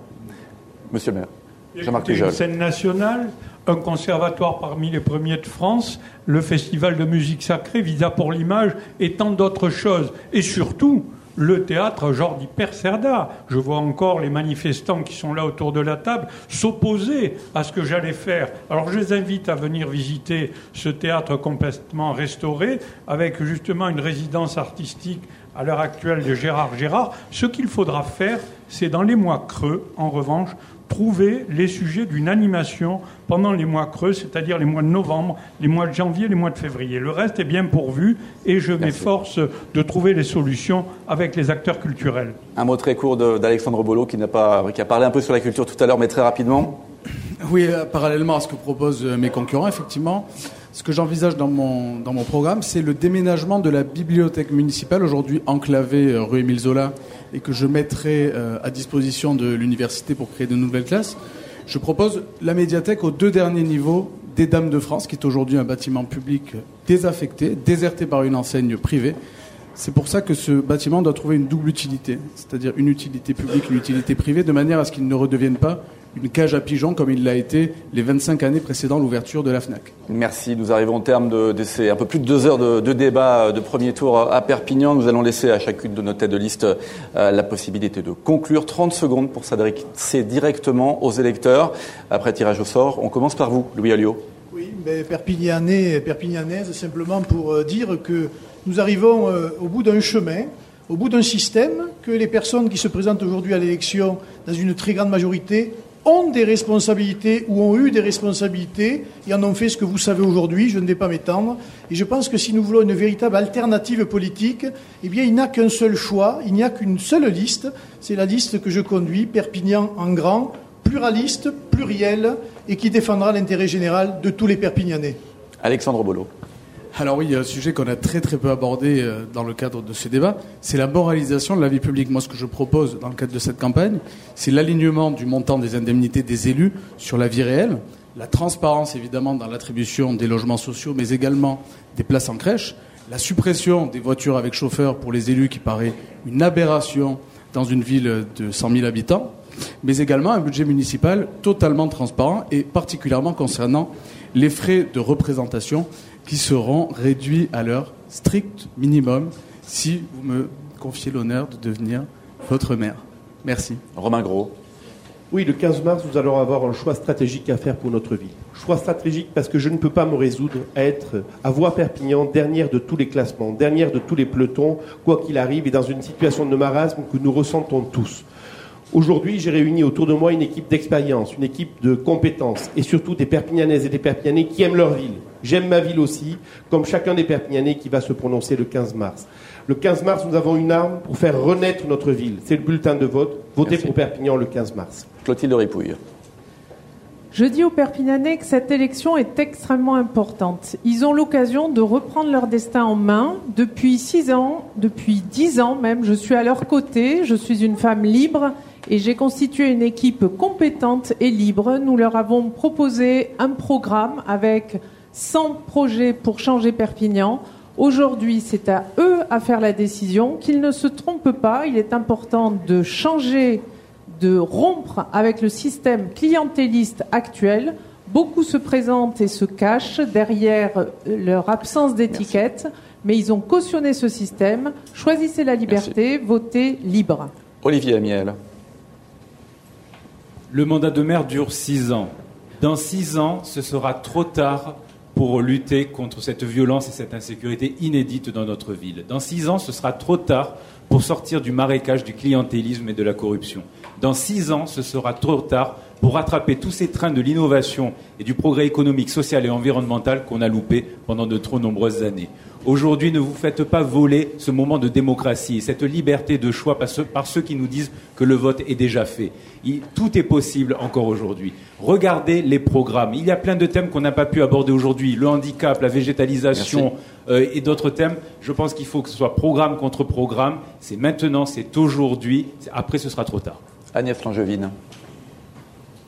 Monsieur le maire, Jean-Marc Pujol. Une scène nationale, un conservatoire parmi les premiers de France, le festival de musique sacrée, Visa pour l'image et tant d'autres choses. Et surtout, le théâtre Jordi Percerda. Je vois encore les manifestants qui sont là autour de la table s'opposer à ce que j'allais faire. Alors je les invite à venir visiter ce théâtre complètement restauré avec justement une résidence artistique à l'heure actuelle de Gérard Gérard. Ce qu'il faudra faire, c'est dans les mois creux, en revanche, trouver les sujets d'une animation pendant les mois creux, c'est-à-dire les mois de novembre, les mois de janvier, les mois de février. Le reste est bien pourvu et je Merci. m'efforce de trouver les solutions avec les acteurs culturels. Un mot très court de, d'Alexandre Bolo qui n'a pas, qui a parlé un peu sur la culture tout à l'heure, mais très rapidement. Oui, parallèlement à ce que proposent mes concurrents, effectivement, ce que j'envisage dans mon, dans mon programme, c'est le déménagement de la bibliothèque municipale, aujourd'hui enclavée rue Émile Zola, et que je mettrai à disposition de l'université pour créer de nouvelles classes. Je propose la médiathèque aux deux derniers niveaux des Dames de France, qui est aujourd'hui un bâtiment public désaffecté, déserté par une enseigne privée. C'est pour ça que ce bâtiment doit trouver une double utilité, c'est-à-dire une utilité publique, une utilité privée, de manière à ce qu'il ne redevienne pas une cage à pigeons comme il l'a été les vingt-cinq années précédant l'ouverture de la F N A C. Merci. Nous arrivons au terme de, de ces un peu plus de deux heures de, de débat de premier tour à Perpignan. Nous allons laisser à chacune de nos têtes de liste euh, la possibilité de conclure. trente secondes pour s'adresser directement aux électeurs. Après tirage au sort, on commence par vous, Louis Aliot. Oui, mais Perpignanais, Perpignanaise, simplement pour dire que nous arrivons euh, au bout d'un chemin, au bout d'un système que les personnes qui se présentent aujourd'hui à l'élection, dans une très grande majorité, ont des responsabilités ou ont eu des responsabilités et en ont fait ce que vous savez aujourd'hui, je ne vais pas m'étendre. Et je pense que si nous voulons une véritable alternative politique, eh bien il n'y a qu'un seul choix, il n'y a qu'une seule liste, c'est la liste que je conduis, Perpignan en grand, pluraliste, pluriel, et qui défendra l'intérêt général de tous les Perpignanais. Alexandre Bolo. Alors oui, il y a un sujet qu'on a très très peu abordé dans le cadre de ce débat, c'est la moralisation de la vie publique. Moi, ce que je propose dans le cadre de cette campagne, c'est l'alignement du montant des indemnités des élus sur la vie réelle, la transparence évidemment dans l'attribution des logements sociaux, mais également des places en crèche, la suppression des voitures avec chauffeur pour les élus qui paraît une aberration dans une ville de cent mille habitants, mais également un budget municipal totalement transparent et particulièrement concernant les frais de représentation qui seront réduits à leur strict minimum si vous me confiez l'honneur de devenir votre maire. Merci. Romain Gros. Oui, le quinze mars, nous allons avoir un choix stratégique à faire pour notre ville. Choix stratégique parce que je ne peux pas me résoudre à être, à voir Perpignan dernière de tous les classements, dernière de tous les pelotons, quoi qu'il arrive, et dans une situation de marasme que nous ressentons tous. Aujourd'hui, j'ai réuni autour de moi une équipe d'expérience, une équipe de compétences, et surtout des Perpignanaises et des Perpignanais qui aiment leur ville. J'aime ma ville aussi, comme chacun des Perpignanais qui va se prononcer le quinze mars. Le quinze mars, nous avons une arme pour faire renaître notre ville. C'est le bulletin de vote. Votez Merci. Pour Perpignan le quinze mars. Clotilde Ripouille. Je dis aux Perpignanais que cette élection est extrêmement importante. Ils ont l'occasion de reprendre leur destin en main. Depuis six ans, depuis dix ans même, je suis à leur côté. Je suis une femme libre et j'ai constitué une équipe compétente et libre. Nous leur avons proposé un programme avec cent projets pour changer Perpignan. Aujourd'hui, c'est à eux à faire la décision, qu'ils ne se trompent pas. Il est important de changer, de rompre avec le système clientéliste actuel. Beaucoup se présentent et se cachent derrière leur absence d'étiquette, mais ils ont cautionné ce système. Choisissez la liberté, Merci. Votez libre. Olivier Amiel. Le mandat de maire dure six ans. Dans six ans, ce sera trop tard pour lutter contre cette violence et cette insécurité inédite dans notre ville. Dans six ans, ce sera trop tard pour sortir du marécage du clientélisme et de la corruption. Dans six ans, ce sera trop tard pour rattraper tous ces trains de l'innovation et du progrès économique, social et environnemental qu'on a loupés pendant de trop nombreuses années. Aujourd'hui, ne vous faites pas voler ce moment de démocratie et cette liberté de choix par ceux qui nous disent que le vote est déjà fait. Il, tout est possible encore aujourd'hui. Regardez les programmes. Il y a plein de thèmes qu'on n'a pas pu aborder aujourd'hui. Le handicap, la végétalisation euh, et d'autres thèmes. Je pense qu'il faut que ce soit programme contre programme. C'est maintenant, c'est aujourd'hui. Après, ce sera trop tard. Agnès Langevin.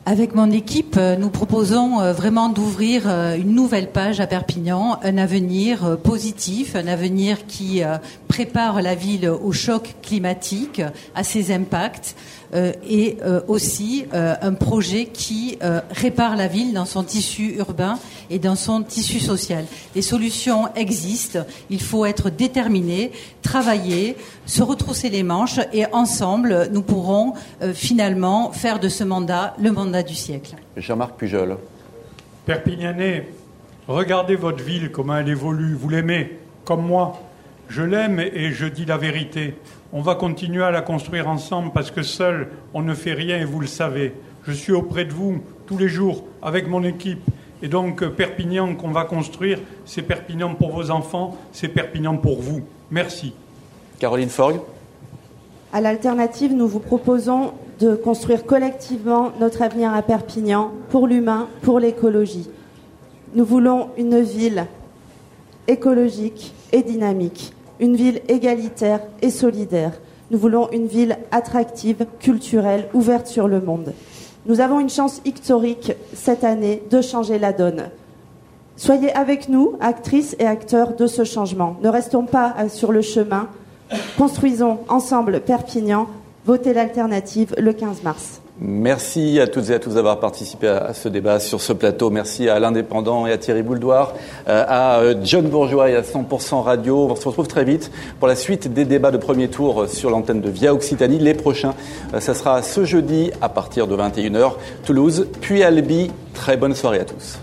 Avec mon équipe, nous proposons vraiment d'ouvrir une nouvelle page à Perpignan, un avenir positif, un avenir qui prépare la ville au choc climatique, à ses impacts, et aussi un projet qui répare la ville dans son tissu urbain et dans son tissu social. Les solutions existent, il faut être déterminé, travailler, se retrousser les manches, et ensemble, nous pourrons finalement faire de ce mandat le mandat du siècle. Jean-Marc Pujol. Perpignanais, regardez votre ville, comment elle évolue. Vous l'aimez, comme moi. Je l'aime et je dis la vérité. On va continuer à la construire ensemble parce que seul, on ne fait rien et vous le savez. Je suis auprès de vous tous les jours avec mon équipe. Et donc, Perpignan qu'on va construire, c'est Perpignan pour vos enfants, c'est Perpignan pour vous. Merci. Caroline Forgue. À l'alternative, nous vous proposons de construire collectivement notre avenir à Perpignan, pour l'humain, pour l'écologie. Nous voulons une ville écologique et dynamique, une ville égalitaire et solidaire. Nous voulons une ville attractive, culturelle, ouverte sur le monde. Nous avons une chance historique cette année de changer la donne. Soyez avec nous, actrices et acteurs de ce changement. Ne restons pas sur le chemin. Construisons ensemble Perpignan. Votez l'alternative le quinze mars. Merci à toutes et à tous d'avoir participé à ce débat sur ce plateau. Merci à l'Indépendant et à Thierry Bouledoir, à John Bourgeois et à cent pour cent Radio. On se retrouve très vite pour la suite des débats de premier tour sur l'antenne de Via Occitanie. Les prochains, ça sera ce jeudi à partir de vingt et une heures, Toulouse, puis Albi. Très bonne soirée à tous.